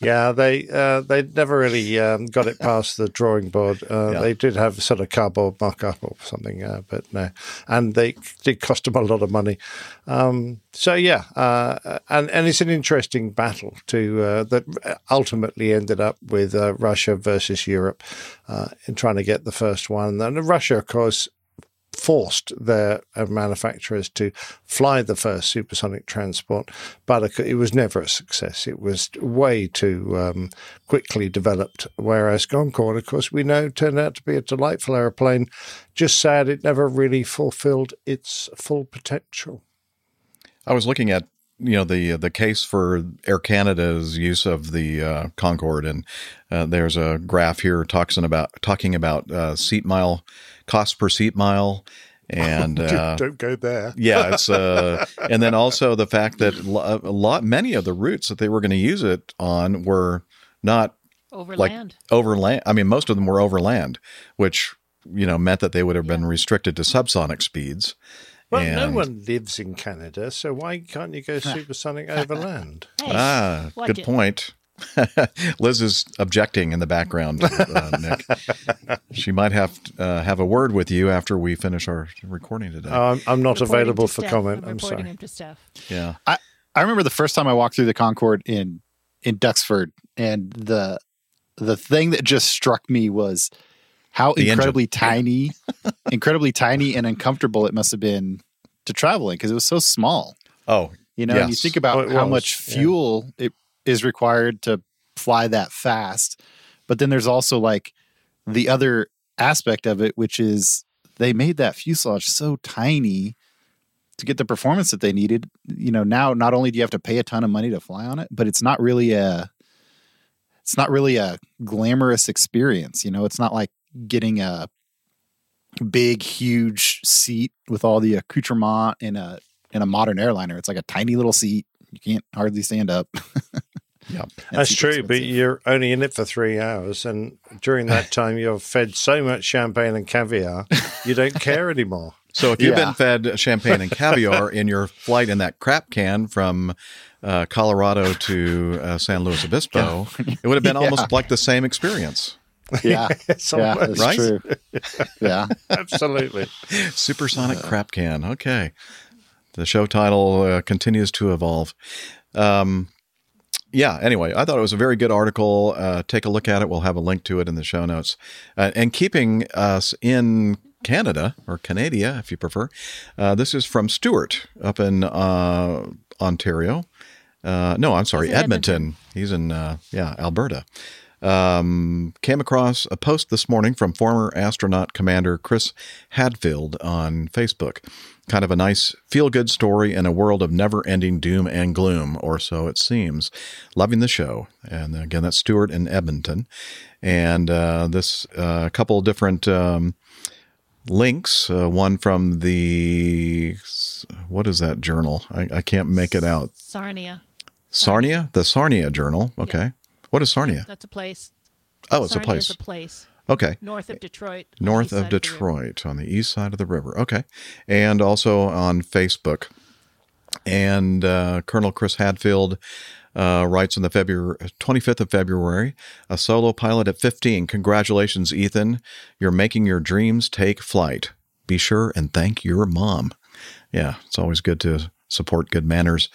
Yeah, they uh, they never really um, got it past the drawing board. Uh, yeah. They did have sort of cardboard mock-up or something, uh, but no. And they did cost them a lot of money. Um, so, yeah, uh, and, and it's an interesting battle to uh, that ultimately ended up with uh, Russia versus Europe uh, in trying to get the first one. And Russia, of course, forced their manufacturers to fly the first supersonic transport, but it was never a success. It was way too um, quickly developed, whereas Concorde, of course, we know turned out to be a delightful aeroplane, just sad it never really fulfilled its full potential. I was looking at you know, the the case for Air Canada's use of the uh, Concorde, and uh, there's a graph here talking about talking about uh, seat mile cost per seat mile, and uh, don't go there. Yeah, it's uh, and then also the fact that a lot many of the routes that they were going to use it on were not overland. Like, overland. I mean, most of them were overland, which you know meant that they would have yeah. been restricted to subsonic speeds. Well, and no one lives in Canada, so why can't you go supersonic overland? Hey, ah, good it. point. Liz is objecting in the background, uh, Nick. She might have uh, have a word with you after we finish our recording today. Oh, I'm, I'm not reporting available for Steph. comment. I'm, I'm sorry. Him to Steph. Yeah, I, I remember the first time I walked through the Concorde in in Duxford, and the the thing that just struck me was how the incredibly engine. tiny, incredibly tiny and uncomfortable it must have been to travel in because it was so small. Oh, you know, yes. and you think about oh, how was. much fuel yeah. it is required to fly that fast. But then there's also like the other aspect of it, which is they made that fuselage so tiny to get the performance that they needed. You know, now not only do you have to pay a ton of money to fly on it, but it's not really a, it's not really a glamorous experience. You know, it's not like getting a big, huge seat with all the accoutrement in a in a modern airliner. It's like a tiny little seat. You can't hardly stand up. Yeah, that's true, expensive. But you're only in it for three hours, and during that time you're fed so much champagne and caviar, you don't care anymore. So if you've yeah. been fed champagne and caviar in your flight in that crap can from uh, Colorado to uh, San Luis Obispo, yeah. it would have been yeah. almost like the same experience. Yeah, it's yeah, that's right? true. Yeah, absolutely. Supersonic uh, crap can. Okay, the show title uh, continues to evolve. Um, yeah. Anyway, I thought it was a very good article. Uh, take a look at it. We'll have a link to it in the show notes. Uh, and keeping us in Canada or Canadia, if you prefer, uh, this is from Stuart up in uh, Ontario. Uh, no, I'm sorry, Edmonton. Edmonton. He's in uh, yeah Alberta. Um, came across a post this morning from former astronaut commander Chris Hadfield on Facebook. Kind of a nice feel-good story in a world of never-ending doom and gloom, or so it seems. Loving the show. And again, that's Stuart in Edmonton. And uh, this a uh, couple different um, links, uh, one from the, what is that journal? I, I can't make it out. Sarnia. Sarnia? The Sarnia Journal. Okay. Yeah. What is Sarnia? That's a place. Oh, it's Sarnia a place. It's a place. Okay. North of Detroit. North of Detroit of on the east side of the river. Okay. And also on Facebook. And uh, Colonel Chris Hadfield uh, writes on the February, twenty-fifth of February, a solo pilot at fifteen. Congratulations, Ethan. You're making your dreams take flight. Be sure and thank your mom. Yeah, it's always good to support good manners.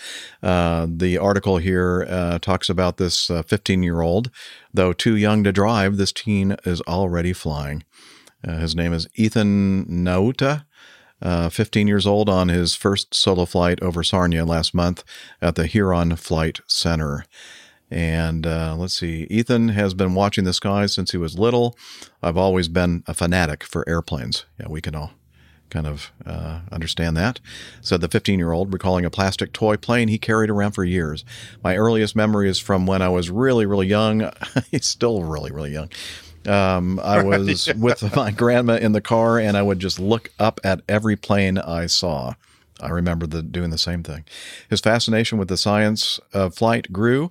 Uh, the article here uh, talks about this uh, fifteen-year-old. Though too young to drive, this teen is already flying. Uh, his name is Ethan Nauta, uh, fifteen years old, on his first solo flight over Sarnia last month at the Huron Flight Center. And uh, let's see, Ethan has been watching the sky since he was little. I've always been a fanatic for airplanes. Yeah, we can all kind of uh, understand that. Said the fifteen-year-old, recalling a plastic toy plane he carried around for years. My earliest memory is from when I was really, really young. He's still really, really young. Um, I was yeah. with my grandma in the car, and I would just look up at every plane I saw. I remember the, doing the same thing. His fascination with the science of flight grew,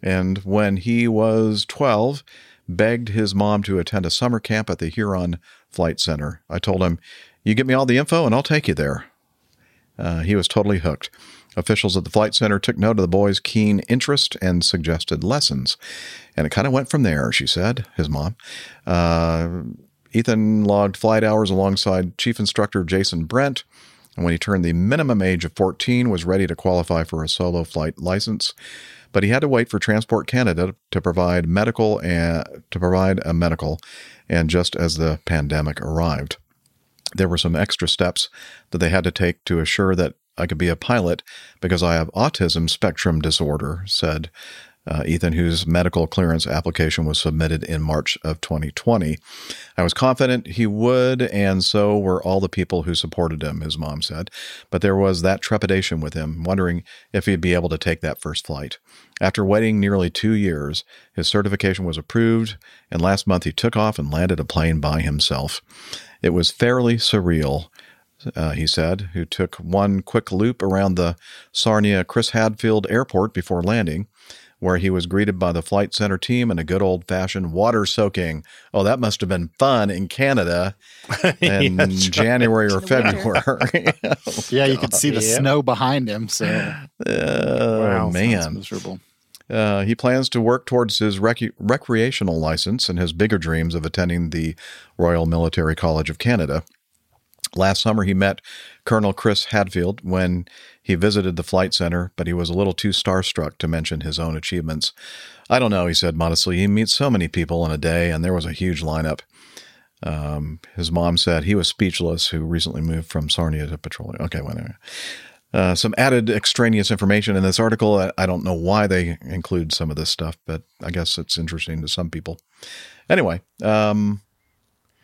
and when he was twelve, begged his mom to attend a summer camp at the Huron Flight Center. I told him, you get me all the info and I'll take you there. Uh, he was totally hooked. Officials at the flight center took note of the boy's keen interest and suggested lessons. And it kind of went from there, she said, his mom. Uh, Ethan logged flight hours alongside chief instructor Jason Brent. And when he turned the minimum age of fourteen, was ready to qualify for a solo flight license. But he had to wait for Transport Canada to provide medical and, to provide a medical, and just as the pandemic arrived. There were some extra steps that they had to take to assure that I could be a pilot because I have autism spectrum disorder, said uh, Ethan, whose medical clearance application was submitted in March of twenty twenty. I was confident he would, and so were all the people who supported him, his mom said. But there was that trepidation with him, wondering if he'd be able to take that first flight. After waiting nearly two years, his certification was approved, and last month he took off and landed a plane by himself. It was fairly surreal, uh, he said, who took one quick loop around the Sarnia Chris Hadfield Airport before landing, where he was greeted by the flight center team and a good old-fashioned water soaking. Oh, that must have been fun in Canada in yeah, January or February. oh, yeah, you God. could see the yeah. snow behind him. So, uh, wow, man, miserable. Uh, he plans to work towards his rec- recreational license and his bigger dreams of attending the Royal Military College of Canada. Last summer, he met Colonel Chris Hadfield when he visited the flight center, but he was a little too starstruck to mention his own achievements. I don't know, he said modestly. He meets so many people in a day, and there was a huge lineup. Um, his mom said he was speechless, who recently moved from Sarnia to Petroleum. Okay, well, anyway. Uh, some added extraneous information in this article. I, I don't know why they include some of this stuff, but I guess it's interesting to some people. Anyway, um,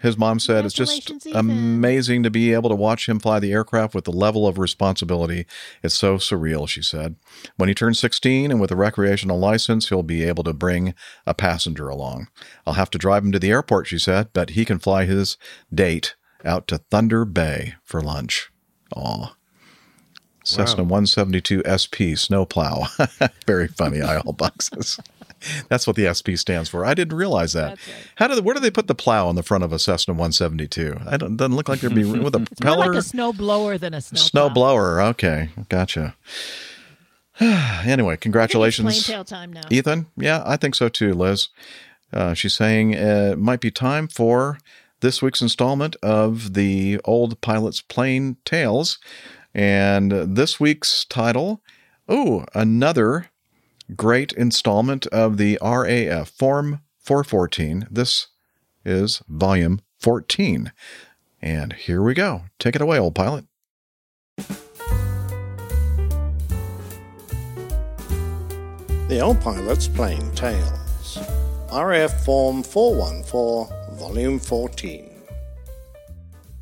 his mom said it's just Ethan. amazing to be able to watch him fly the aircraft with the level of responsibility. It's so surreal, she said. When he turns sixteen and with a recreational license, he'll be able to bring a passenger along. I'll have to drive him to the airport, she said, but he can fly his date out to Thunder Bay for lunch. Aw. Cessna wow. one seventy-two S P snowplow. Very funny. I O boxes. That's what the S P stands for. I didn't realize that. Right. How do they, where do they put the plow on the front of a Cessna one seventy-two? I don't, doesn't look like there'd be with a it's propeller. More like a snow blower than a snow. Snow blower. Okay, gotcha. Anyway, congratulations, it's plain tail time now. Ethan. Yeah, I think so too, Liz. Uh, she's saying uh, it might be time for this week's installment of the Old Pilot's Plain Tales. And this week's title, oh, another great installment of the R A F, Form four fourteen. This is Volume fourteen. And here we go. Take it away, Old Pilot. The Old Pilot's Plain Tales, R A F Form four one four, Volume fourteen.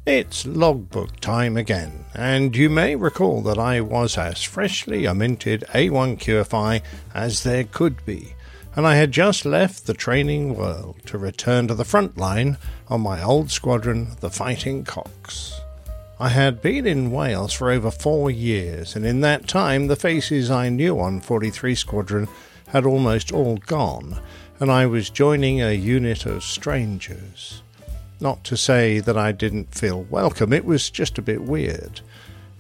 It's logbook time again, and you may recall that I was as freshly a minted A one Q F I as there could be, and I had just left the training world to return to the front line on my old squadron, the Fighting Cocks. I had been in Wales for over four years, and in that time the faces I knew on forty-three Squadron had almost all gone, and I was joining a unit of strangers. Not to say that I didn't feel welcome, it was just a bit weird.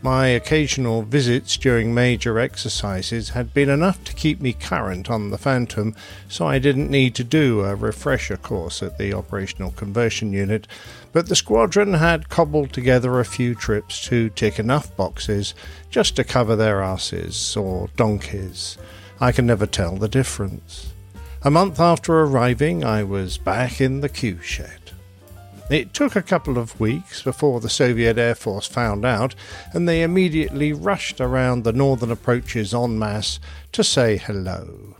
My occasional visits during major exercises had been enough to keep me current on the Phantom, so I didn't need to do a refresher course at the Operational Conversion Unit, but the squadron had cobbled together a few trips to tick enough boxes just to cover their asses, or donkeys. I can never tell the difference. A month after arriving, I was back in the Q shed. It took a couple of weeks before the Soviet Air Force found out, and they immediately rushed around the northern approaches en masse to say hello.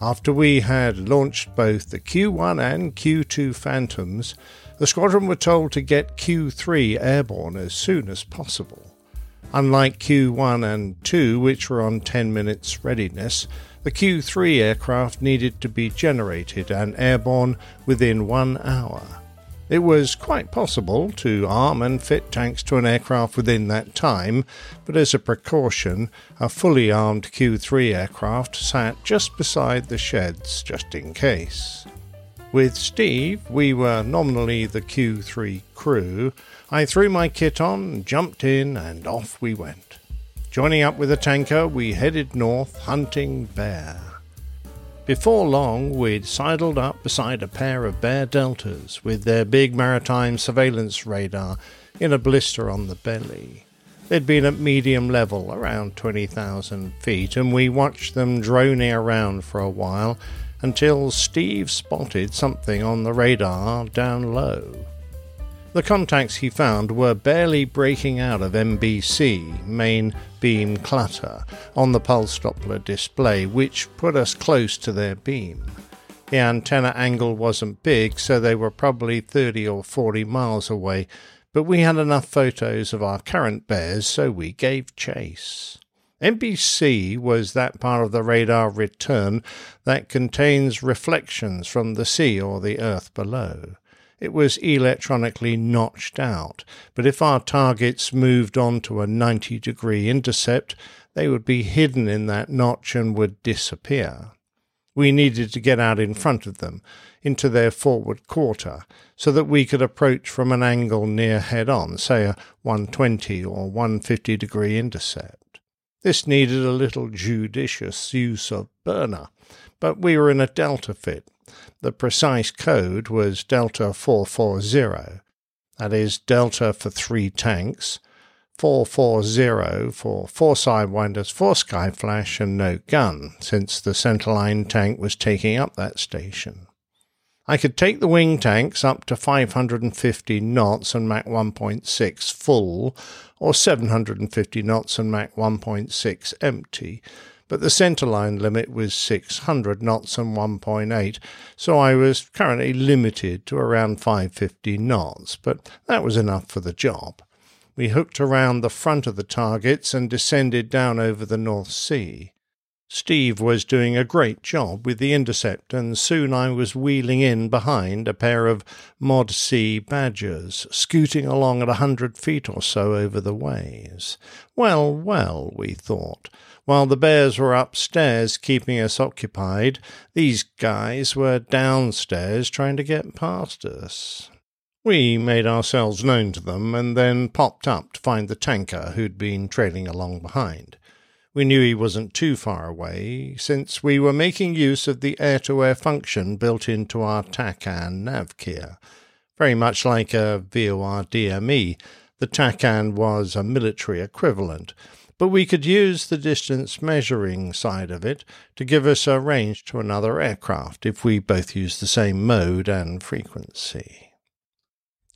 After we had launched both the Q one and Q two Phantoms, The squadron were told to get Q three airborne as soon as possible. Unlike Q one and two, which were on ten minutes readiness, the Q three aircraft needed to be generated and airborne within one hour. It was quite possible to arm and fit tanks to an aircraft within that time, but as a precaution, a fully armed Q three aircraft sat just beside the sheds just in case. With Steve, we were nominally the Q three crew. I threw my kit on, jumped in, and off we went. Joining up with a tanker, we headed north, hunting bear. Before long, we'd sidled up beside a pair of Bear Deltas with their big maritime surveillance radar in a blister on the belly. They'd been at medium level, around twenty thousand feet, and we watched them droning around for a while until Steve spotted something on the radar down low. The contacts he found were barely breaking out of M B C, main beam clutter, on the pulse Doppler display, which put us close to their beam. The antenna angle wasn't big, so they were probably thirty or forty miles away, but we had enough photos of our current bears, so we gave chase. M B C was that part of the radar return that contains reflections from the sea or the earth below. It was electronically notched out, but if our targets moved on to a ninety-degree intercept, they would be hidden in that notch and would disappear. We needed to get out in front of them, into their forward quarter, so that we could approach from an angle near head-on, say a one twenty or one fifty-degree intercept. This needed a little judicious use of burner, but we were in a Delta fit. The precise code was Delta four forty, that is Delta for three tanks, four forty for four sidewinders, four skyflash and no gun, since the centerline tank was taking up that station. I could take the wing tanks up to five hundred fifty knots and Mach one point six full, or seven hundred fifty knots and Mach one point six empty, but the centerline limit was six hundred knots and one point eight, so I was currently limited to around five hundred fifty knots, but that was enough for the job. We hooked around the front of the targets and descended down over the North Sea. Steve was doing a great job with the intercept, and soon I was wheeling in behind a pair of Mod C Badgers, scooting along at a hundred feet or so over the waves. Well, well, we thought. While the bears were upstairs keeping us occupied, these guys were downstairs trying to get past us. We made ourselves known to them and then popped up to find the tanker who'd been trailing along behind. We knew he wasn't too far away, since we were making use of the air-to-air function built into our TACAN nav gear. Very much like a V O R D M E, the TACAN was a military equivalent, but we could use the distance-measuring side of it to give us a range to another aircraft if we both used the same mode and frequency.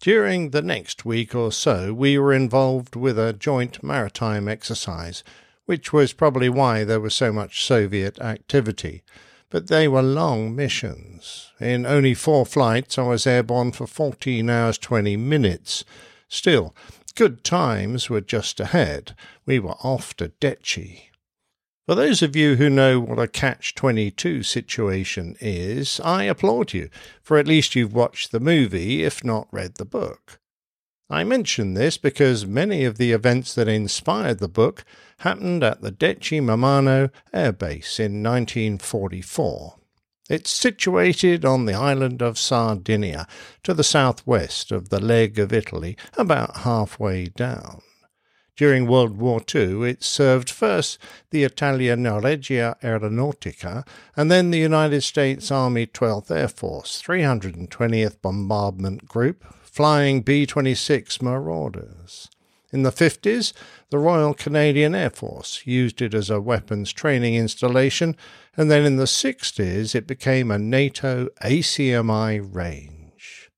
During the next week or so, we were involved with a joint maritime exercise, which was probably why there was so much Soviet activity. But they were long missions. In only four flights, I was airborne for fourteen hours twenty minutes. Still, good times were just ahead. We were off to Dechi. For those of you who know what a catch twenty-two situation is, I applaud you, for at least you've watched the movie, if not read the book. I mention this because many of the events that inspired the book happened at the Dechi Mamano Air Base in nineteen forty-four. It's situated on the island of Sardinia, to the southwest of the leg of Italy, about halfway down. During World War Two, it served first the Italian Regia Aeronautica and then the United States Army twelfth Air Force three hundred twentieth Bombardment Group, flying B twenty-six Marauders. In the fifties, the Royal Canadian Air Force used it as a weapons training installation, and then in the sixties it became a NATO A C M I range.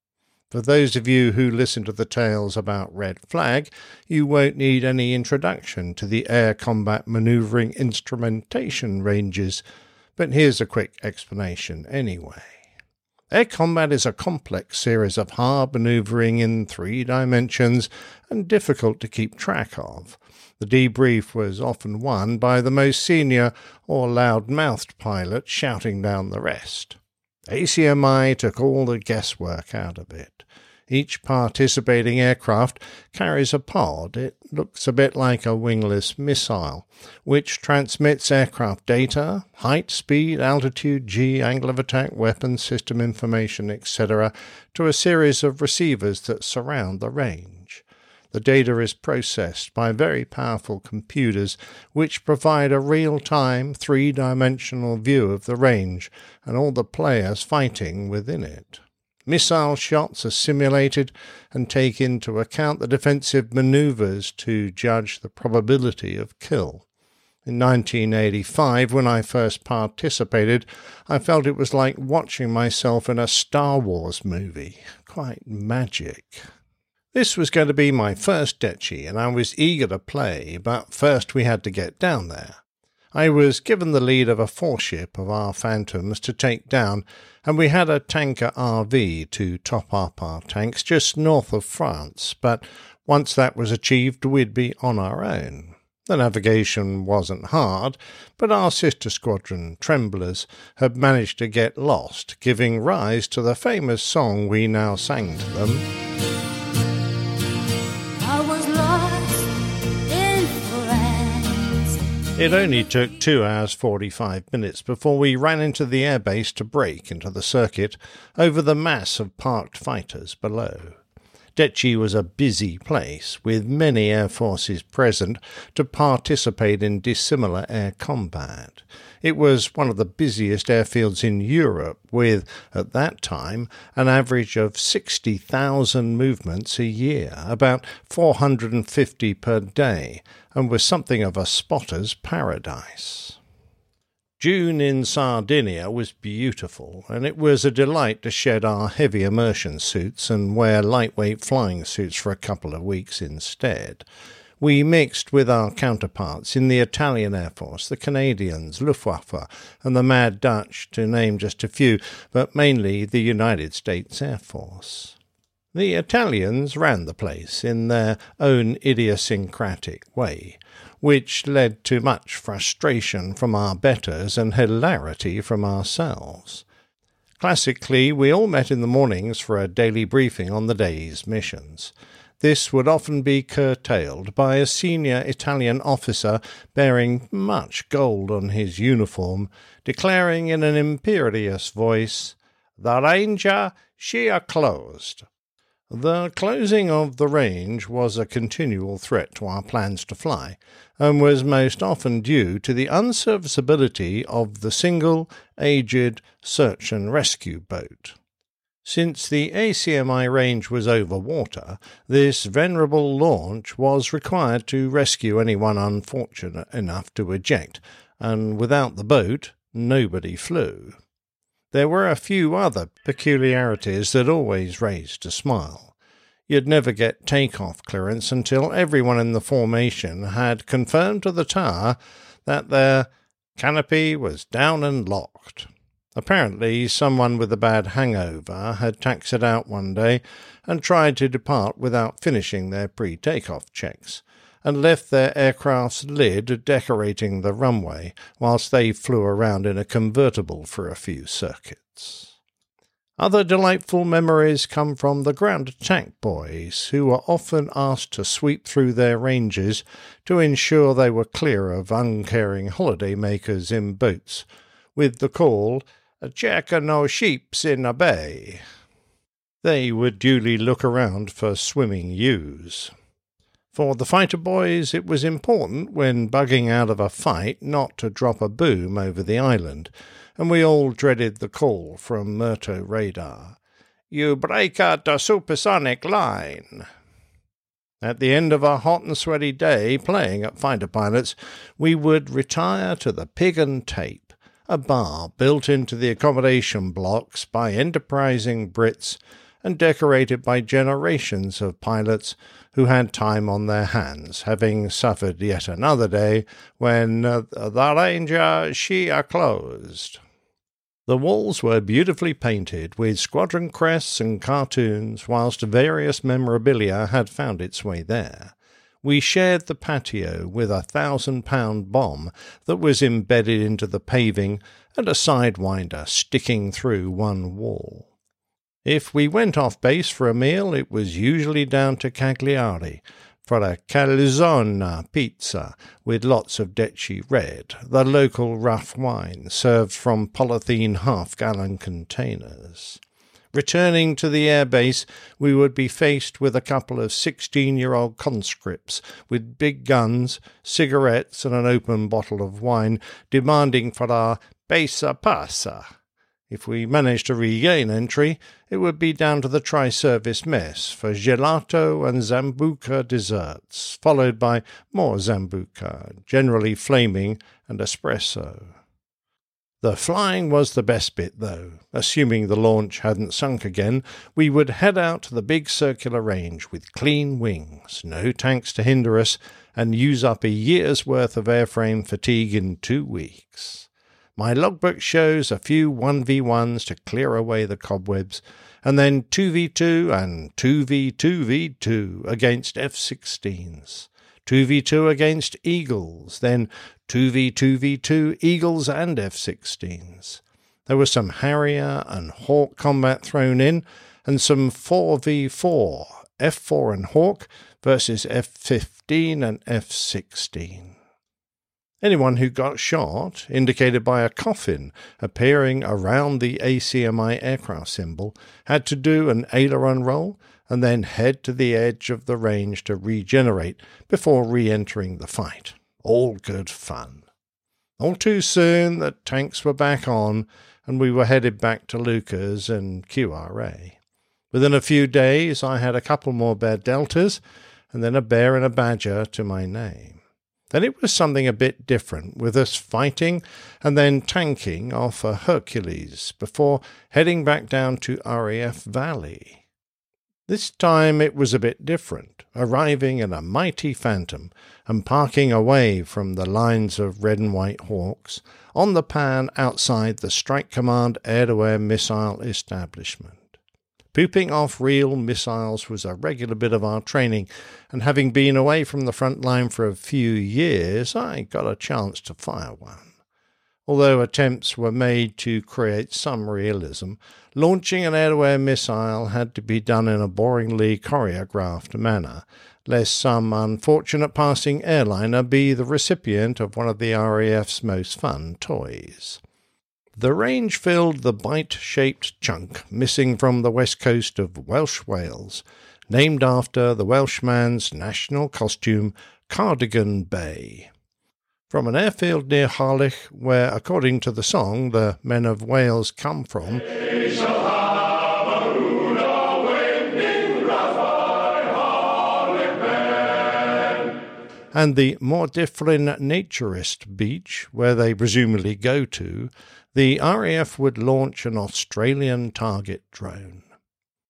For those of you who listen to the tales about Red Flag, you won't need any introduction to the Air Combat Maneuvering Instrumentation ranges, but here's a quick explanation anyway. Air combat is a complex series of hard maneuvering in three dimensions and difficult to keep track of. The debrief was often won by the most senior or loud-mouthed pilot shouting down the rest. A C M I took all the guesswork out of it. Each participating aircraft carries a pod. It looks a bit like a wingless missile, which transmits aircraft data, height, speed, altitude, G, angle of attack, weapon, system information, et cetera, to a series of receivers that surround the range. The data is processed by very powerful computers, which provide a real-time, three-dimensional view of the range and all the players fighting within it. Missile shots are simulated and take into account the defensive maneuvers to judge the probability of kill. In nineteen eighty-five, when I first participated, I felt it was like watching myself in a Star Wars movie. Quite magic. This was going to be my first Decce, and I was eager to play, but first we had to get down there. I was given the lead of a four-ship of our Phantoms to take down, and we had a tanker R V to top up our tanks just north of France, but once that was achieved we'd be on our own. The navigation wasn't hard, but our sister squadron, Tremblers, had managed to get lost, giving rise to the famous song we now sang to them. It only took two hours forty-five minutes before we ran into the airbase to break into the circuit over the mass of parked fighters below. Decce was a busy place, with many air forces present to participate in dissimilar air combat. It was one of the busiest airfields in Europe, with, at that time, an average of sixty thousand movements a year, about four hundred fifty per day, and was something of a spotter's paradise. June in Sardinia was beautiful, and it was a delight to shed our heavy immersion suits and wear lightweight flying suits for a couple of weeks instead. We mixed with our counterparts in the Italian Air Force, the Canadians, Luftwaffe, and the Mad Dutch, to name just a few, but mainly the United States Air Force. The Italians ran the place in their own idiosyncratic way, which led to much frustration from our betters and hilarity from ourselves. Classically, we all met in the mornings for a daily briefing on the day's missions. This would often be curtailed by a senior Italian officer bearing much gold on his uniform, declaring in an imperious voice, "The Ranger, she are closed." The closing of the range was a continual threat to our plans to fly, and was most often due to the unserviceability of the single, aged search and rescue boat. Since the A C M I range was over water, this venerable launch was required to rescue anyone unfortunate enough to eject, and without the boat, nobody flew. There were a few other peculiarities that always raised a smile. You'd never get takeoff clearance until everyone in the formation had confirmed to the tower that their canopy was down and locked. Apparently, someone with a bad hangover had taxied out one day and tried to depart without finishing their pre-takeoff checks, and left their aircraft's lid decorating the runway whilst they flew around in a convertible for a few circuits. Other delightful memories come from the ground attack boys, who were often asked to sweep through their ranges to ensure they were clear of uncaring holidaymakers in boats, with the call, "A jack o' no sheep's in a bay." They would duly look around for swimming ewes. For the fighter boys, it was important when bugging out of a fight not to drop a boom over the island, and we all dreaded the call from Murto radar, "You break out the supersonic line." At the end of a hot and sweaty day playing at fighter pilots, we would retire to the Pig and Tape, a bar built into the accommodation blocks by enterprising Brits and decorated by generations of pilots who had time on their hands, having suffered yet another day when uh, the Ranger she are closed. The walls were beautifully painted with squadron crests and cartoons, whilst various memorabilia had found its way there. We shared the patio with a thousand-pound bomb that was embedded into the paving and a sidewinder sticking through one wall. If we went off base for a meal, it was usually down to Cagliari for a calzona pizza with lots of Decci Red, the local rough wine served from polythene half-gallon containers. Returning to the airbase, we would be faced with a couple of sixteen-year-old conscripts with big guns, cigarettes, and an open bottle of wine, demanding for our pesa pasa. If we managed to regain entry, it would be down to the tri-service mess for gelato and zambuca desserts, followed by more zambuca, generally flaming, and espresso. The flying was the best bit, though. Assuming the launch hadn't sunk again, we would head out to the big circular range with clean wings, no tanks to hinder us, and use up a year's worth of airframe fatigue in two weeks. My logbook shows a few one v ones to clear away the cobwebs, and then two v two and two v two v two against F sixteens. two v two against Eagles, then two v two v two, Eagles and F sixteens. There was some Harrier and Hawk combat thrown in, and some four v four, F four and Hawk versus F fifteen and F sixteen. Anyone who got shot, indicated by a coffin appearing around the A C M I aircraft symbol, had to do an aileron roll and then head to the edge of the range to regenerate before re-entering the fight. All good fun. All too soon the tanks were back on, and we were headed back to Lucas and Q R A. Within a few days I had a couple more bear deltas, and then a bear and a badger to my name. Then it was something a bit different, with us fighting and then tanking off a Hercules before heading back down to R A F Valley. This time it was a bit different, arriving in a mighty Phantom and parking away from the lines of red and white Hawks on the pan outside the Strike Command air-to-air missile establishment. Pooping off real missiles was a regular bit of our training, and having been away from the front line for a few years, I got a chance to fire one. Although attempts were made to create some realism, launching an air-to-air missile had to be done in a boringly choreographed manner, lest some unfortunate passing airliner be the recipient of one of the R A F's most fun toys. The range filled the bite-shaped chunk missing from the west coast of Welsh Wales, named after the Welshman's national costume, Cardigan Bay. From an airfield near Harlech, where, according to the song, the men of Wales come from, they shall have a ruler winding wrath by Harlech men, and the Mordyffryn naturist beach, where they presumably go to, the R A F would launch an Australian target drone.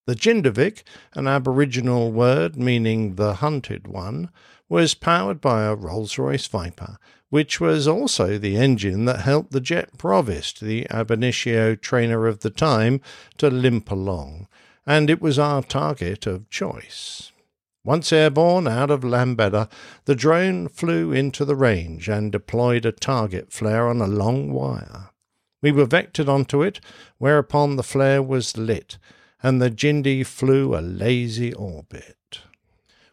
The Jindavik, an Aboriginal word meaning the hunted one, was powered by a Rolls-Royce Viper, which was also the engine that helped the Jet Provost, the ab initio trainer of the time, to limp along, and it was our target of choice. Once airborne out of Lambeda, the drone flew into the range and deployed a target flare on a long wire. We were vectored onto it, whereupon the flare was lit, and the Jindy flew a lazy orbit.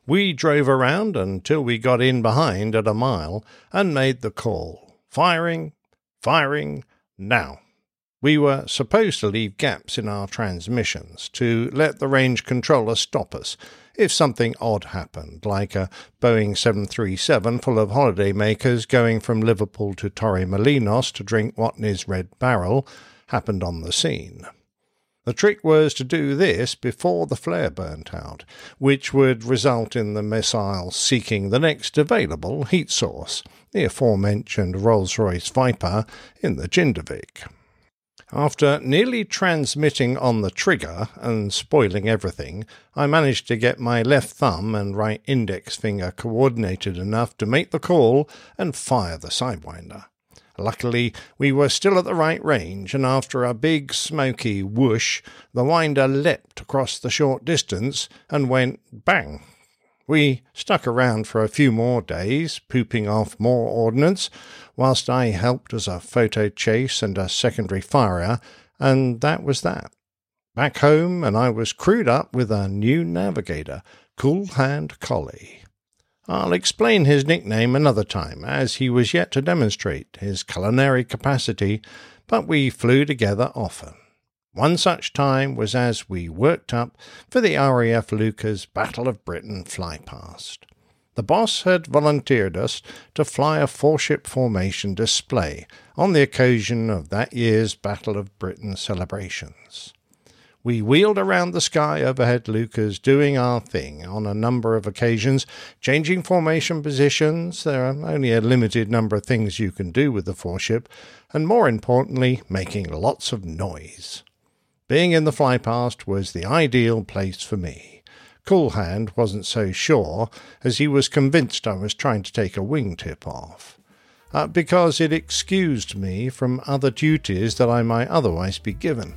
We drove around until we got in behind at a mile and made the call. Firing, firing, now. We were supposed to leave gaps in our transmissions to let the range controller stop us if something odd happened, like a Boeing seven thirty-seven full of holidaymakers going from Liverpool to Torremolinos to drink Watney's Red Barrel happened on the scene. The trick was to do this before the flare burnt out, which would result in the missile seeking the next available heat source, the aforementioned Rolls-Royce Viper in the Jindavik. After nearly transmitting on the trigger and spoiling everything, I managed to get my left thumb and right index finger coordinated enough to make the call and fire the Sidewinder. Luckily, we were still at the right range, and after a big smoky whoosh, the winder leapt across the short distance and went bang. We stuck around for a few more days, pooping off more ordnance, whilst I helped as a photo chase and a secondary firer, and that was that. Back home, and I was crewed up with a new navigator, Cool Hand Collie. I'll explain his nickname another time, as he was yet to demonstrate his culinary capacity, but we flew together often. One such time was as we worked up for the R A F Lucas Battle of Britain flypast. The boss had volunteered us to fly a four-ship formation display on the occasion of that year's Battle of Britain celebrations. We wheeled around the sky overhead Lucas, doing our thing on a number of occasions, changing formation positions. There are only a limited number of things you can do with the four-ship, and more importantly, making lots of noise. Being in the flypast was the ideal place for me. Cool Hand wasn't so sure, as he was convinced I was trying to take a wingtip off, uh, because it excused me from other duties that I might otherwise be given.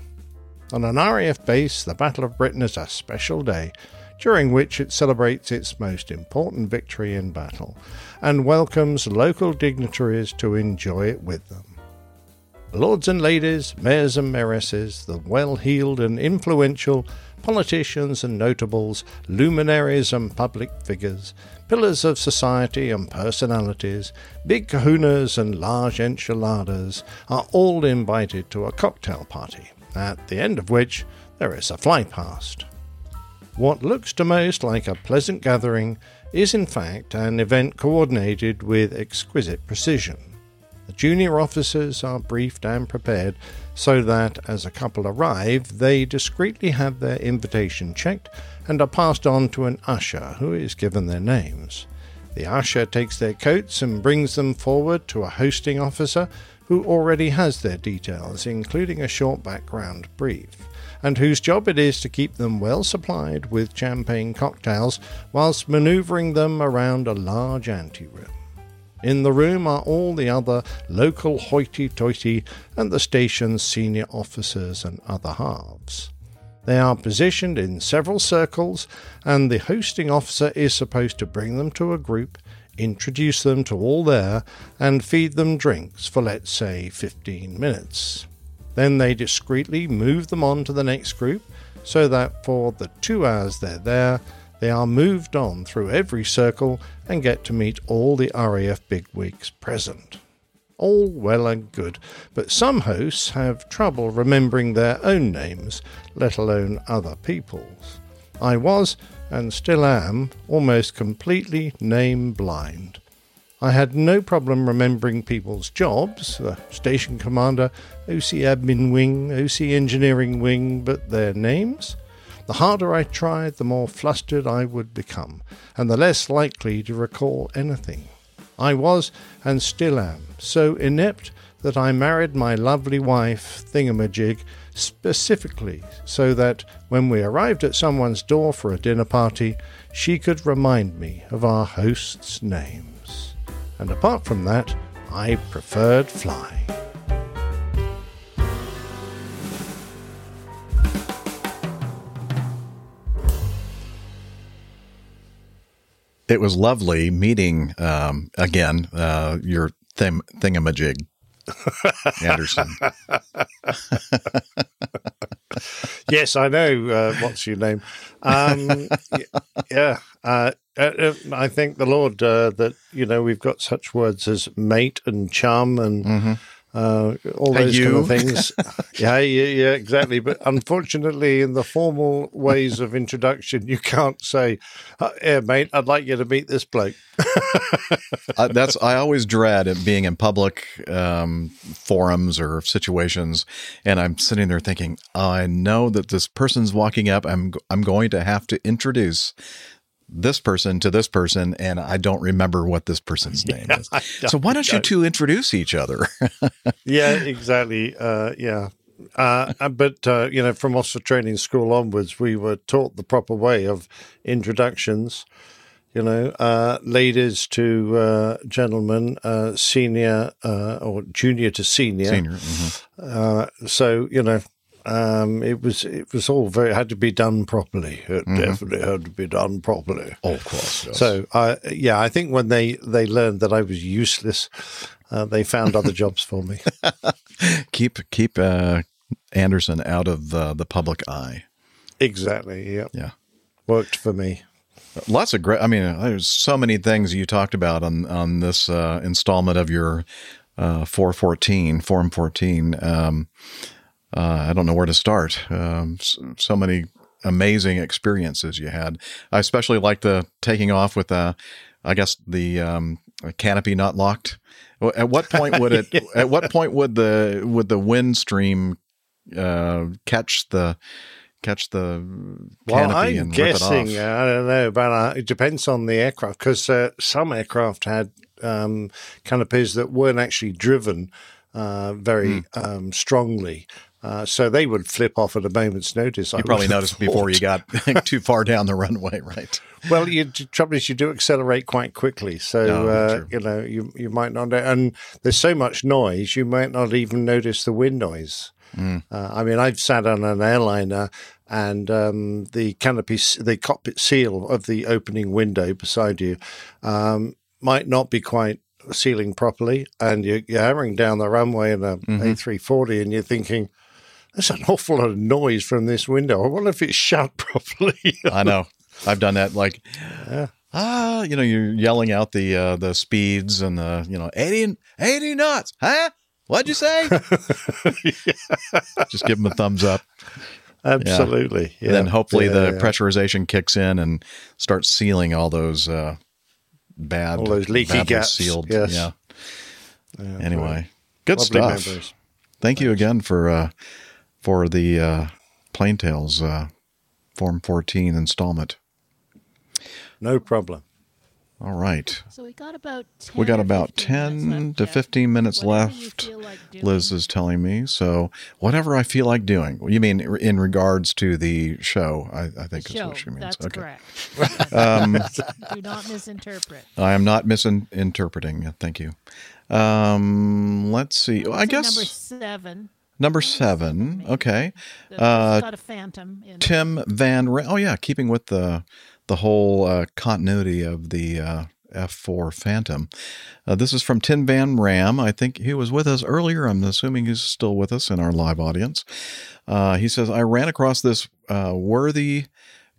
On an R A F base, the Battle of Britain is a special day, during which it celebrates its most important victory in battle, and welcomes local dignitaries to enjoy it with them. Lords and ladies, mayors and mayoresses, the well-heeled and influential, politicians and notables, luminaries and public figures, pillars of society and personalities, big kahunas and large enchiladas are all invited to a cocktail party, at the end of which there is a flypast. What looks to most like a pleasant gathering is in fact an event coordinated with exquisite precision. The junior officers are briefed and prepared so that as a couple arrive, they discreetly have their invitation checked and are passed on to an usher who is given their names. The usher takes their coats and brings them forward to a hosting officer who already has their details, including a short background brief, and whose job it is to keep them well supplied with champagne cocktails whilst manoeuvring them around a large anteroom. In the room are all the other local hoity-toity and the station's senior officers and other halves. They are positioned in several circles, and the hosting officer is supposed to bring them to a group, introduce them to all there, and feed them drinks for, let's say, fifteen minutes. Then they discreetly move them on to the next group, so that for the two hours they're there, they are moved on through every circle and get to meet all the R A F bigwigs present. All well and good, but some hosts have trouble remembering their own names, let alone other people's. I was, and still am, almost completely name blind. I had no problem remembering people's jobs, the station commander, O C admin wing, O C engineering wing, but their names? The harder I tried, the more flustered I would become, and the less likely to recall anything. I was, and still am, so inept that I married my lovely wife, Thingamajig, specifically so that when we arrived at someone's door for a dinner party, she could remind me of our hosts' names. And apart from that, I preferred flying. It was lovely meeting, um, again, uh, your thim- thingamajig. Anderson. Yes, I know. Uh, what's your name? Um, yeah, uh, I thank the Lord uh, that you know we've got such words as mate and chum and mm-hmm. uh, all those kind of things. yeah, yeah, yeah, exactly. But unfortunately, in the formal ways of introduction, you can't say, oh, "Yeah, mate, I'd like you to meet this bloke." I, that's I always dread it being in public um, forums or situations, and I'm sitting there thinking, I know that this person's walking up. I'm I'm going to have to introduce this person to this person, and I don't remember what this person's name yeah, is. So why don't you two introduce each other? yeah, exactly. Uh, yeah. Uh, but, uh, you know, from officer training school onwards, we were taught the proper way of introductions. You know, uh, ladies to uh, gentlemen, uh, senior uh, or junior to senior. Senior. Mm-hmm. Uh, so, you know, um, it was it was all very, had to be done properly. It mm-hmm. definitely had to be done properly. Oh, of course. Yes. So, I, yeah, I think when they, they learned that I was useless, uh, they found other jobs for me. Keep keep uh, Anderson out of uh, the public eye. Exactly. Yeah. Yeah. Worked for me. Lots of great. I mean, there's so many things you talked about on on this uh, installment of your uh, four fourteen Form fourteen. Um, uh, I don't know where to start. Um, so, so many amazing experiences you had. I especially liked the taking off with, uh, I guess, the um, canopy not locked. At what point would it? At what point would the would the wind stream uh, catch the? Catch the canopy well, I'm and guessing, rip it off. I don't know, but uh, it depends on the aircraft because uh, some aircraft had um, canopies that weren't actually driven uh, very mm. um, strongly, uh, so they would flip off at a moment's notice. You I probably noticed thought. before you got too far down the runway, right? Well, you, the trouble is you do accelerate quite quickly, so no, uh, you know you you might not. And there's so much noise, you might not even notice the wind noise. Mm. Uh, I mean, I've sat on an airliner, and um, the canopy, the cockpit seal of the opening window beside you um, might not be quite sealing properly, and you're, you're hammering down the runway in a mm-hmm. A three forty, and you're thinking, "There's an awful lot of noise from this window. I wonder if it's shut properly." I know. I've done that, like. Yeah. Ah, you know, you're yelling out the uh, the speeds and the you know eighty, eighty knots, huh? What'd you say? Just give them a thumbs up. Absolutely. Yeah. Yeah. And then hopefully yeah, the yeah. pressurization kicks in and starts sealing all those uh, bad, all those leaky gaps. Sealed. Yes. Yeah. yeah. Anyway, right. good Lovely stuff. Members. Thank Thanks. you again for uh, for the uh, Plain Tales uh, Form fourteen installment. No problem. All right. So we got about ten, we got about ten to fifteen minutes left, like Liz is telling me. So whatever I feel like doing. You mean in regards to the show, I, I think the is show. what she means. That's okay. correct. um, Do not misinterpret. I am not misinterpreting. Thank you. Um, let's see. I guess. Number seven. Number seven. Okay. Uh, got a phantom. In Tim Van Ren. Oh, yeah. Keeping with the. The whole uh, continuity of the uh, F four Phantom. Uh, this is from Tim Van Ram. I think he was with us earlier. I'm assuming he's still with us in our live audience. Uh, he says, I ran across this uh, worthy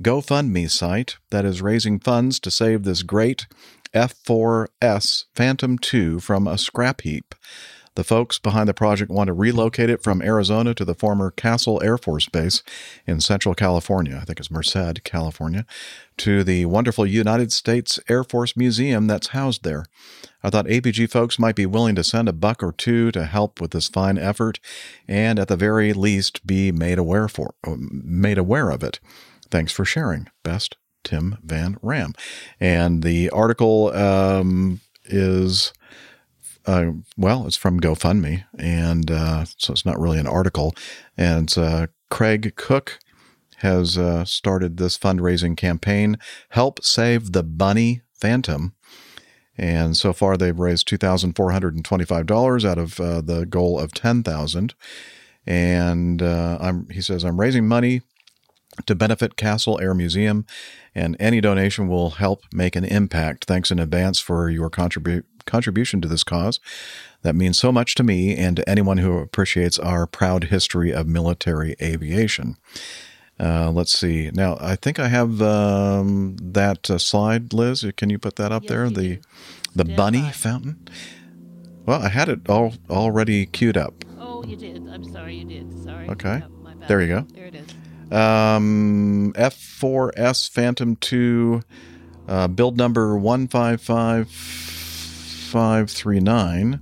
GoFundMe site that is raising funds to save this great F four S Phantom two from a scrap heap. The folks behind the project want to relocate it from Arizona to the former Castle Air Force Base in Central California, I think it's Merced, California, to the wonderful United States Air Force Museum that's housed there. I thought A P G folks might be willing to send a buck or two to help with this fine effort and at the very least be made aware for made aware of it. Thanks for sharing. Best, Tim Van Ram. And the article um, is... Uh, well, it's from GoFundMe, and uh, so it's not really an article. And uh, Craig Cook has uh, started this fundraising campaign, Help Save the Bunny Phantom. And so far, they've raised two thousand four hundred twenty-five dollars out of uh, the goal of ten thousand dollars. And uh, I'm, he says, I'm raising money to benefit Castle Air Museum, and any donation will help make an impact. Thanks in advance for your contribution. contribution to this cause that means so much to me and to anyone who appreciates our proud history of military aviation. Uh, let's see. Now, I think I have um, that uh, slide, Liz. Can you put that up yes, there? The do. the Dead bunny eye. fountain. Well, I had it all already queued up. Oh, you did. I'm sorry, you did. Sorry. Okay. Oh, my bad. There you go. There it is. Um, F four S Phantom two, uh, build number one five five five three nine,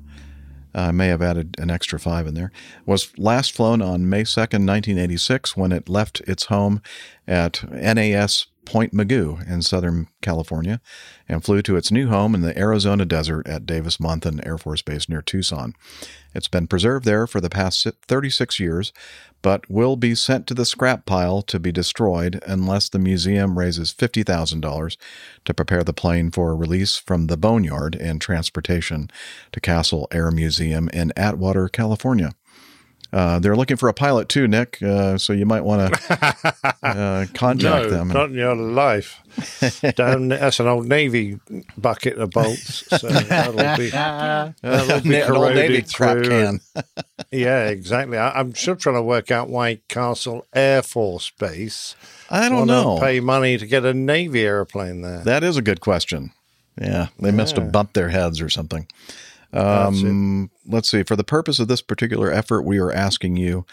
I uh, may have added an extra five in there, was last flown on May second, nineteen eighty-six, when it left its home at N A S Point Magoo in Southern California and flew to its new home in the Arizona desert at Davis-Monthan Air Force Base near Tucson. It's been preserved there for the past thirty-six years, but will be sent to the scrap pile to be destroyed unless the museum raises fifty thousand dollars to prepare the plane for release from the boneyard and transportation to Castle Air Museum in Atwater, California. Uh, they're looking for a pilot too, Nick, uh, so you might want to uh, contact no, them. No, not in your life. Down, that's an old Navy bucket of bolts, so that'll be, that'll be an old Navy crap can. Yeah, exactly. I, I'm still trying to work out why Castle Air Force Base I don't know. Pay money to get a Navy airplane there. That is a good question. Yeah, they yeah. must have bumped their heads or something. Um, let's see. For the purpose of this particular effort, we are asking you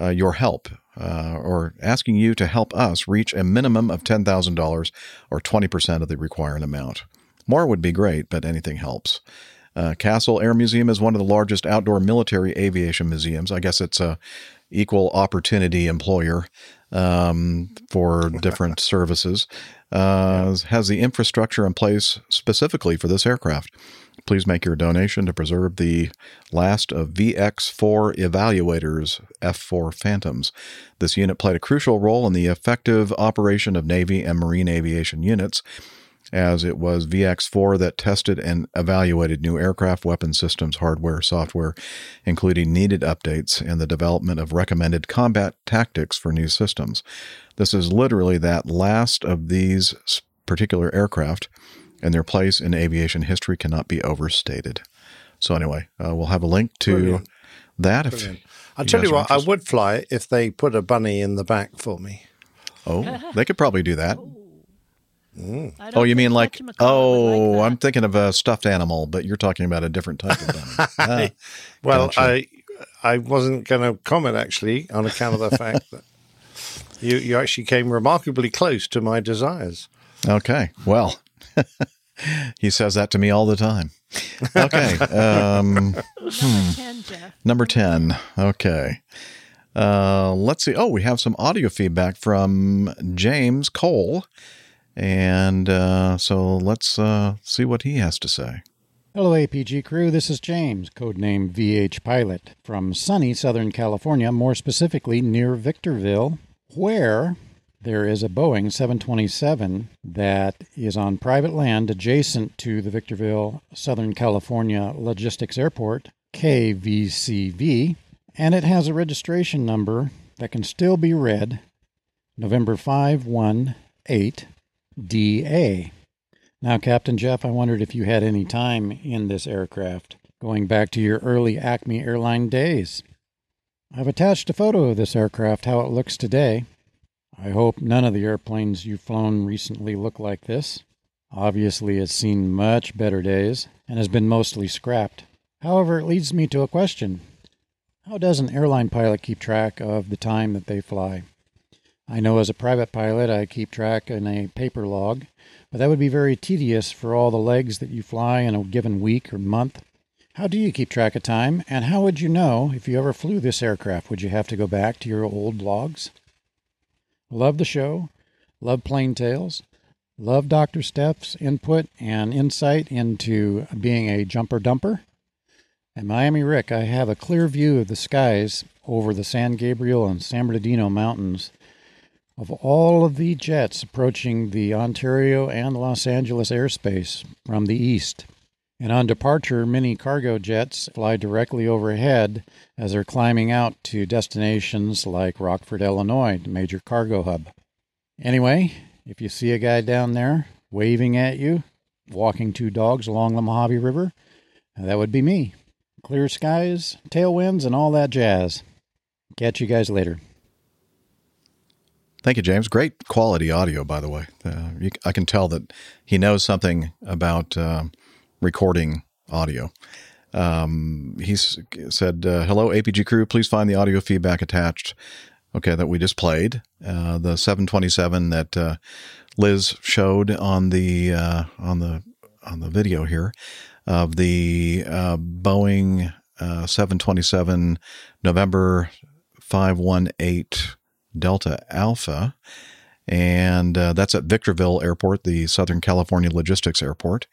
uh, your help uh, or asking you to help us reach a minimum of ten thousand dollars or twenty percent of the required amount. More would be great, but anything helps. Uh, Castle Air Museum is one of the largest outdoor military aviation museums. I guess it's a equal opportunity employer um, for different services. Uh, has the infrastructure in place specifically for this aircraft. Please make your donation to preserve the last of V X four Evaluator's F four Phantoms. This unit played a crucial role in the effective operation of Navy and Marine aviation units, as it was V X four that tested and evaluated new aircraft, weapon systems, hardware, software, including needed updates and the development of recommended combat tactics for new systems. This is literally that last of these particular aircraft, and their place in aviation history cannot be overstated. So anyway, uh, we'll have a link to Brilliant. that. If I'll tell you what, I would fly if they put a bunny in the back for me. Oh, they could probably do that. Mm. Oh, you mean like, oh, like I'm thinking of a stuffed animal, but you're talking about a different type of bunny. Ah, well, gotcha. I I wasn't going to comment, actually, on account of the fact that you, you actually came remarkably close to my desires. Okay, well. He says that to me all the time. Okay. Um, hmm. Number ten. Okay. Uh, let's see. Oh, we have some audio feedback from James Cole. And uh, so let's uh, see what he has to say. Hello, A P G crew. This is James, codename V H Pilot, from sunny Southern California, more specifically near Victorville, where there is a Boeing seven twenty-seven that is on private land adjacent to the Victorville, Southern California Logistics Airport, K V C V, and it has a registration number that can still be read, November five one eight D A. Now, Captain Jeff, I wondered if you had any time in this aircraft, going back to your early Acme Airline days. I've attached a photo of this aircraft, how it looks today. I hope none of the airplanes you've flown recently look like this. Obviously, it's seen much better days and has been mostly scrapped. However, it leads me to a question. How does an airline pilot keep track of the time that they fly? I know as a private pilot, I keep track in a paper log, but that would be very tedious for all the legs that you fly in a given week or month. How do you keep track of time, and how would you know if you ever flew this aircraft? Would you have to go back to your old logs? Love the show, love Plain Tales, love Doctor Steph's input and insight into being a jumper dumper. And Miami Rick, I have a clear view of the skies over the San Gabriel and San Bernardino Mountains of all of the jets approaching the Ontario and Los Angeles airspace from the east. And on departure, many cargo jets fly directly overhead as they're climbing out to destinations like Rockford, Illinois, the major cargo hub. Anyway, if you see a guy down there waving at you, walking two dogs along the Mojave River, that would be me. Clear skies, tailwinds, and all that jazz. Catch you guys later. Thank you, James. Great quality audio, by the way. Uh, you, I can tell that he knows something about Uh, recording audio. Um, he said, uh, hello, A P G crew. Please find the audio feedback attached. Okay, that we just played. Uh, the seven twenty-seven that uh, Liz showed on the uh, on the on the video here of the uh, Boeing uh, seven twenty-seven November five one eight Delta Alpha. And uh, that's at Victorville Airport, the Southern California Logistics Airport.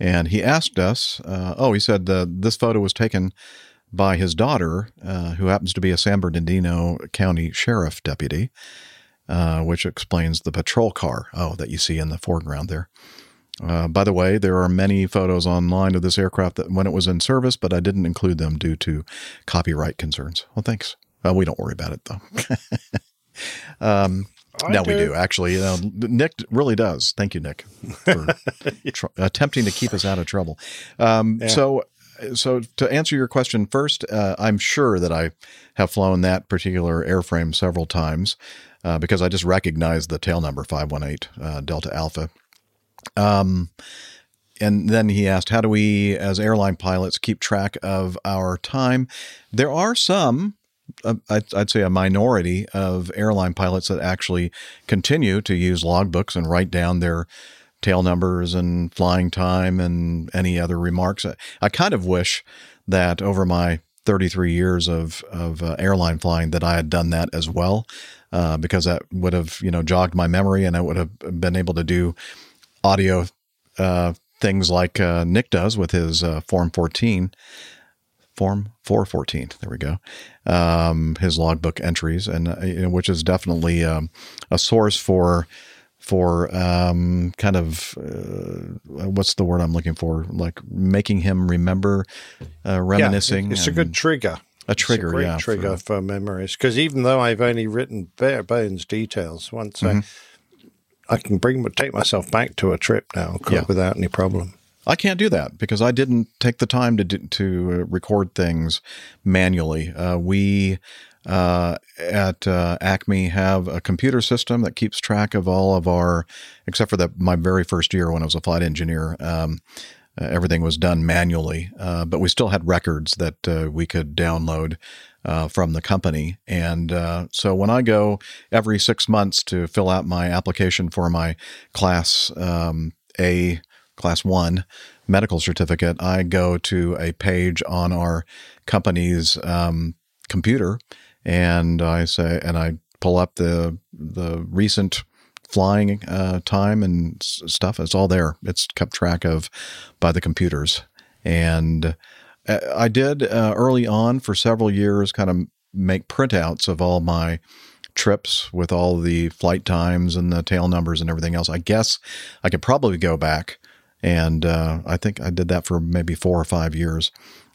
And he asked us, uh, oh, he said uh, this photo was taken by his daughter, uh, who happens to be a San Bernardino County Sheriff deputy, uh, which explains the patrol car, oh, that you see in the foreground there. Uh, by the way, there are many photos online of this aircraft that when it was in service, but I didn't include them due to copyright concerns. Well, thanks. Uh, we don't worry about it, though. um, no, do. we do, actually. You know, Nick really does. Thank you, Nick, for tr- attempting to keep us out of trouble. Um, yeah. So so to answer your question first, uh, I'm sure that I have flown that particular airframe several times uh, because I just recognized the tail number five one eight uh, Delta Alpha. Um, and then he asked, how do we as airline pilots keep track of our time? There are some, uh, I'd, I'd say a minority of airline pilots that actually continue to use logbooks and write down their tail numbers and flying time and any other remarks. I, I kind of wish that over my thirty-three years of, of uh, airline flying that I had done that as well, uh, because that would have, you know, jogged my memory and I would have been able to do audio uh, things like uh, Nick does with his uh, Form fourteen, Form four fourteen. There we go. Um, his logbook entries, and uh, which is definitely um, a source for for um, kind of uh, what's the word I'm looking for? Like making him remember, uh, reminiscing. Yeah, it's a good trigger. A trigger, it's a great yeah, trigger for, for memories. Because even though I've only written bare bones details, once mm-hmm. I. I can bring take myself back to a trip now yeah. without any problem. I can't do that because I didn't take the time to do, to record things manually. Uh, we uh, at uh, Acme have a computer system that keeps track of all of our, except for the, my very first year when I was a flight engineer, um, uh, everything was done manually. Uh, but we still had records that uh, we could download Uh, from the company. And uh, so when I go every six months to fill out my application for my class um, A, class one medical certificate, I go to a page on our company's um, computer and I say, and I pull up the, the recent flying uh, time and stuff. It's all there. It's kept track of by the computers. And I did uh, early on for several years kind of make printouts of all my trips with all the flight times and the tail numbers and everything else. I guess I could probably go back, and uh, I think I did that for maybe four or five years.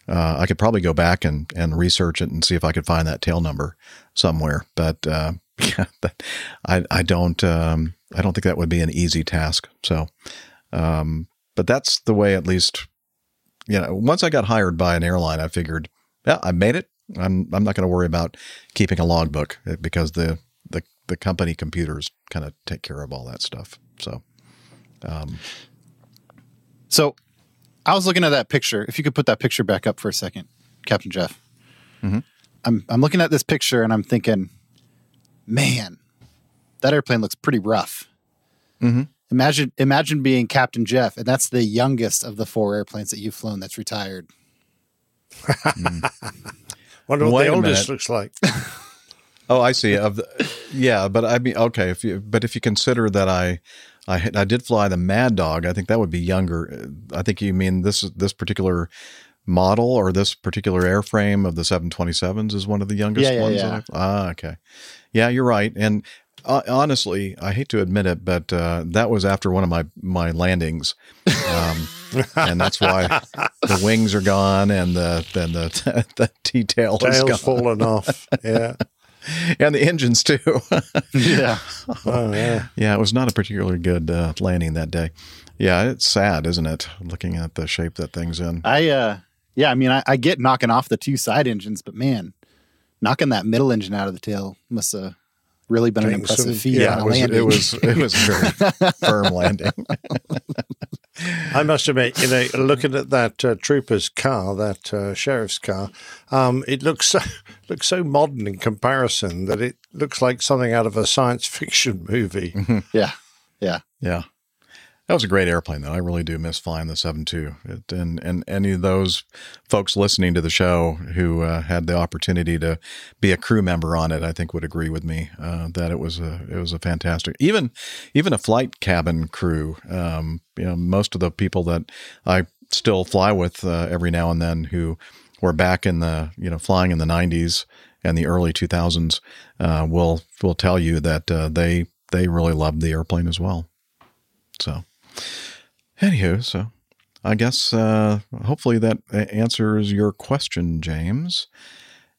Uh, I could probably go back and, and research it and see if I could find that tail number somewhere. But uh, yeah, but I I don't um, I don't think that would be an easy task. So, um, but that's the way at least. You know, once I got hired by an airline, I figured, yeah, I made it. I'm I'm not going to worry about keeping a logbook because the the, the company computers kind of take care of all that stuff. So, um, so I was looking at that picture. If you could put that picture back up for a second, Captain Jeff. Mm-hmm. I'm I'm looking at this picture and I'm thinking, man, that airplane looks pretty rough. Mm-hmm. Imagine imagine being Captain Jeff, and that's the youngest of the four airplanes that you've flown that's retired. Mm. Wonder what Wait the oldest looks like. Oh, I see. Of the, yeah, but I mean, okay. If you but if you consider that I, I, I did fly the Mad Dog, I think that would be younger. I think you mean this this particular model or this particular airframe of the seven twenty-sevens is one of the youngest yeah, yeah, ones. Yeah. Ah, okay. Yeah, you're right, and. Honestly, I hate to admit it, but uh, that was after one of my, my landings. Um, and that's why the wings are gone and the then the, the T-tail is gone. Falling off, yeah. And the engines, too. Yeah. Oh, yeah. Yeah, it was not a particularly good uh, landing that day. Yeah, it's sad, isn't it, looking at the shape that thing's in? I uh, Yeah, I mean, I, I get knocking off the two side engines, but, man, knocking that middle engine out of the tail must have... Uh, really been an impressive some, feat yeah, on a was, landing. It was, it was a very firm landing. I must admit, you know, looking at that uh, trooper's car, that uh, sheriff's car, um, it looks so, looks so modern in comparison that it looks like something out of a science fiction movie. Mm-hmm. Yeah, yeah. Yeah. That was a great airplane, though. I really do miss flying the seven two. And, and any of those folks listening to the show who uh, had the opportunity to be a crew member on it, I think would agree with me uh, that it was a it was a fantastic. Even even a flight cabin crew. Um, you know, most of the people that I still fly with uh, every now and then who were back in the you know flying in the nineties and the early two thousands uh, will will tell you that uh, they. They really loved the airplane as well. So, anywho, so I guess uh, hopefully that answers your question, James.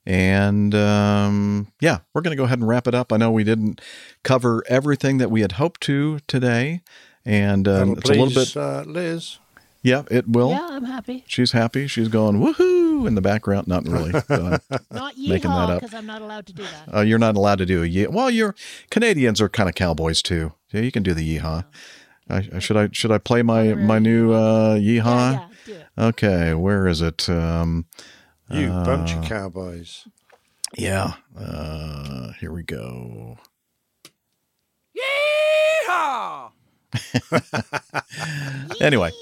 And um, yeah, we're going to go ahead and wrap it up. I know we didn't cover everything that we had hoped to today, and um, it's please, a little bit. Uh, Liz. Yeah, it will. Yeah, I'm happy. She's happy. She's going woohoo in the background. Not really. Uh, not yeehaw, because I'm not allowed to do that. Uh, you're not allowed to do a yeehaw. Well, you're Canadians are kind of cowboys too. Yeah, you can do the yeehaw. No. I, I, should I should I play my my new uh, yeehaw? Yeah, yeah, do it. Okay, where is it? Um, you uh, bunch of cowboys. Yeah. Uh, here we go. Yeehaw! Anyway.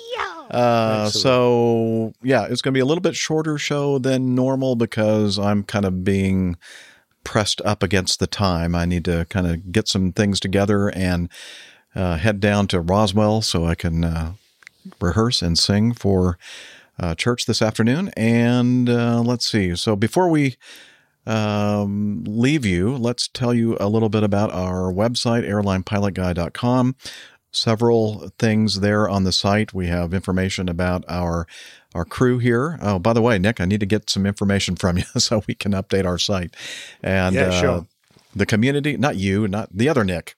Uh, so yeah, it's going to be a little bit shorter show than normal because I'm kind of being pressed up against the time. I need to kind of get some things together and, uh, head down to Roswell so I can, uh, rehearse and sing for, uh, church this afternoon. And, uh, let's see. So before we, Um, leave you, let's tell you a little bit about our website, airline pilot guy dot com. Several things there on the site. We have information about our our crew here. Oh, by the way, Nick, I need to get some information from you so we can update our site. And yeah, uh, sure. The community, not you, not the other Nick.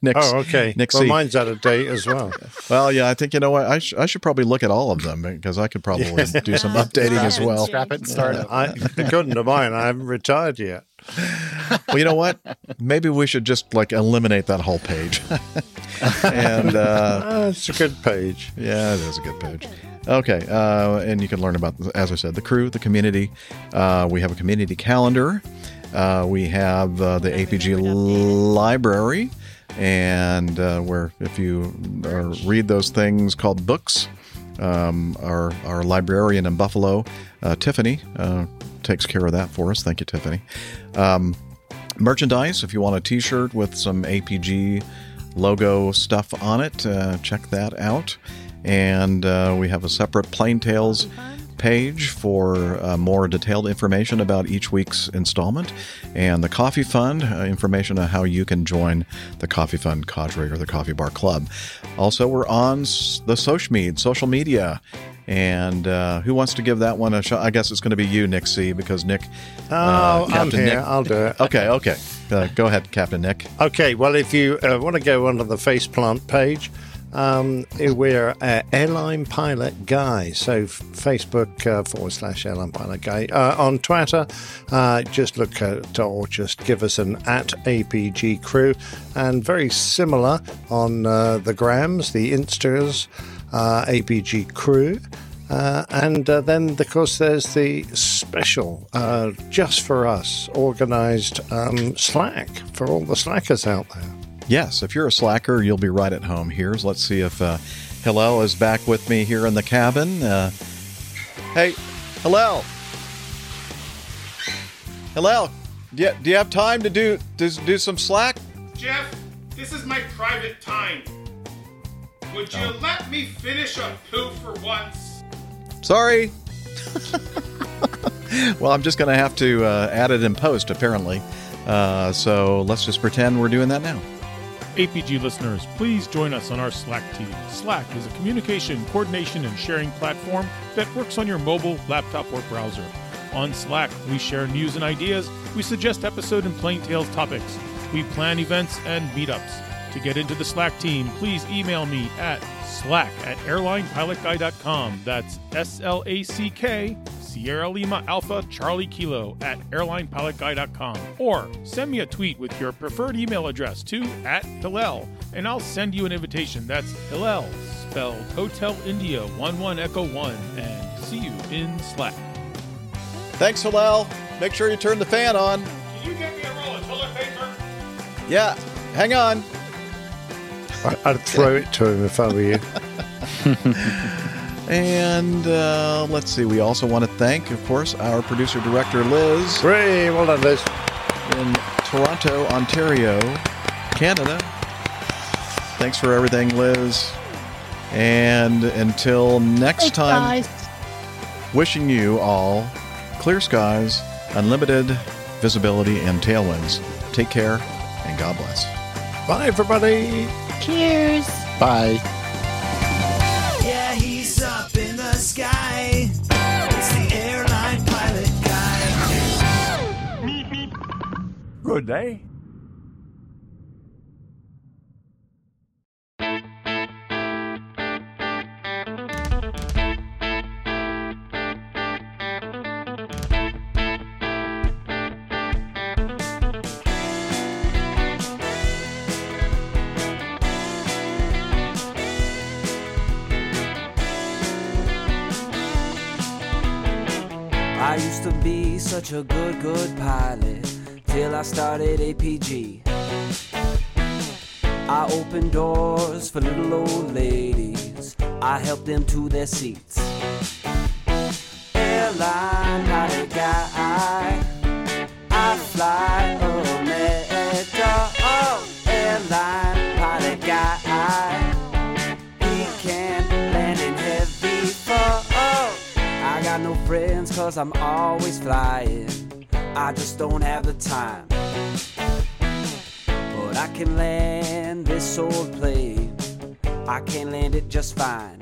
Nick's, oh, okay. Nick well, C. Mine's out of date as well. Well, yeah, I think, you know what, I, sh- I should probably look at all of them because I could probably yeah. do some updating yeah, as well. Scrap it and start it. I couldn't have mine. I haven't retired yet. Well, you know what? Maybe we should just like eliminate that whole page. And uh, oh, it's a good page. Yeah, it is a good page. Okay, uh, and you can learn about, as I said, the crew, the community. Uh, we have a community calendar. Uh, we have uh, the A P G library, and uh, where if you uh, read those things called books, um, our our librarian in Buffalo, uh, Tiffany, uh, takes care of that for us. Thank you, Tiffany. Um, merchandise, if you want a T-shirt with some A P G logo stuff on it, uh, check that out. And uh, we have a separate Plain Tales page for uh, more detailed information about each week's installment, and the Coffee Fund, uh, information on how you can join the Coffee Fund cadre or the Coffee Bar Club. Also, we're on the social media, social media. And uh, who wants to give that one a shot? I guess it's going to be you, Nick C, because Nick... Uh, oh, Captain I'm here. Nick. I'll do it. Okay, okay. Uh, go ahead, Captain Nick. Okay, well, if you uh, want to go onto the Faceplant page, Um, we're uh, Airline Pilot Guy, so f- Facebook uh, forward slash Airline Pilot Guy. Uh, on Twitter, uh, just look at or just give us an at A P G Crew, and very similar on uh, the Grams, the Instas, uh, A P G Crew. Uh, and uh, then, of course, there's the special, uh, just for us, organised um, Slack for all the slackers out there. Yes, if you're a slacker, you'll be right at home here. Let's see if uh, Hillel is back with me here in the cabin. Uh, hey, Hillel. Hillel, do you, do you have time to do, do do some Slack? Jeff, this is my private time. Would you oh. let me finish a poo for once? Sorry. Well, I'm just going to have to uh, add it in post, apparently. Uh, so let's just pretend we're doing that now. A P G listeners, please join us on our Slack team. Slack is a communication, coordination, and sharing platform that works on your mobile, laptop, or browser. On Slack, we share news and ideas, we suggest episode and plain tales topics, we plan events and meetups. To get into the Slack team, please email me at slack at airline pilot guy dot com. That's S L A C K, Sierra Lima Alpha Charlie Kilo at airline pilot guy dot com, or send me a tweet with your preferred email address to at Hillel, and I'll send you an invitation. That's Hillel, spelled Hotel India one one Echo one, and see you in Slack. Thanks, Hillel. Make sure you turn the fan on. Can you get me a roll of toilet paper? Yeah. Hang on. I'd throw it to him if I were you. And uh, let's see. We also want to thank, of course, our producer director, Liz. Hooray! Well done, Liz. In Toronto, Ontario, Canada. Thanks for everything, Liz. And until next Thanks, time, guys. Wishing you all clear skies, unlimited visibility, and tailwinds. Take care, and God bless. Bye, everybody. Cheers. Bye. Yeah, he's up in the sky. It's the airline pilot guy. Good day. Such a good, good pilot till I started A P G. I opened doors for little old ladies. I helped them to their seats. Airline pilot guy, I fly America. Oh, airline pilot guy, he can't land in heavy fog. Oh, I got no friends 'cause I'm always flying, I just don't have the time. But I can land this old plane, I can land it just fine.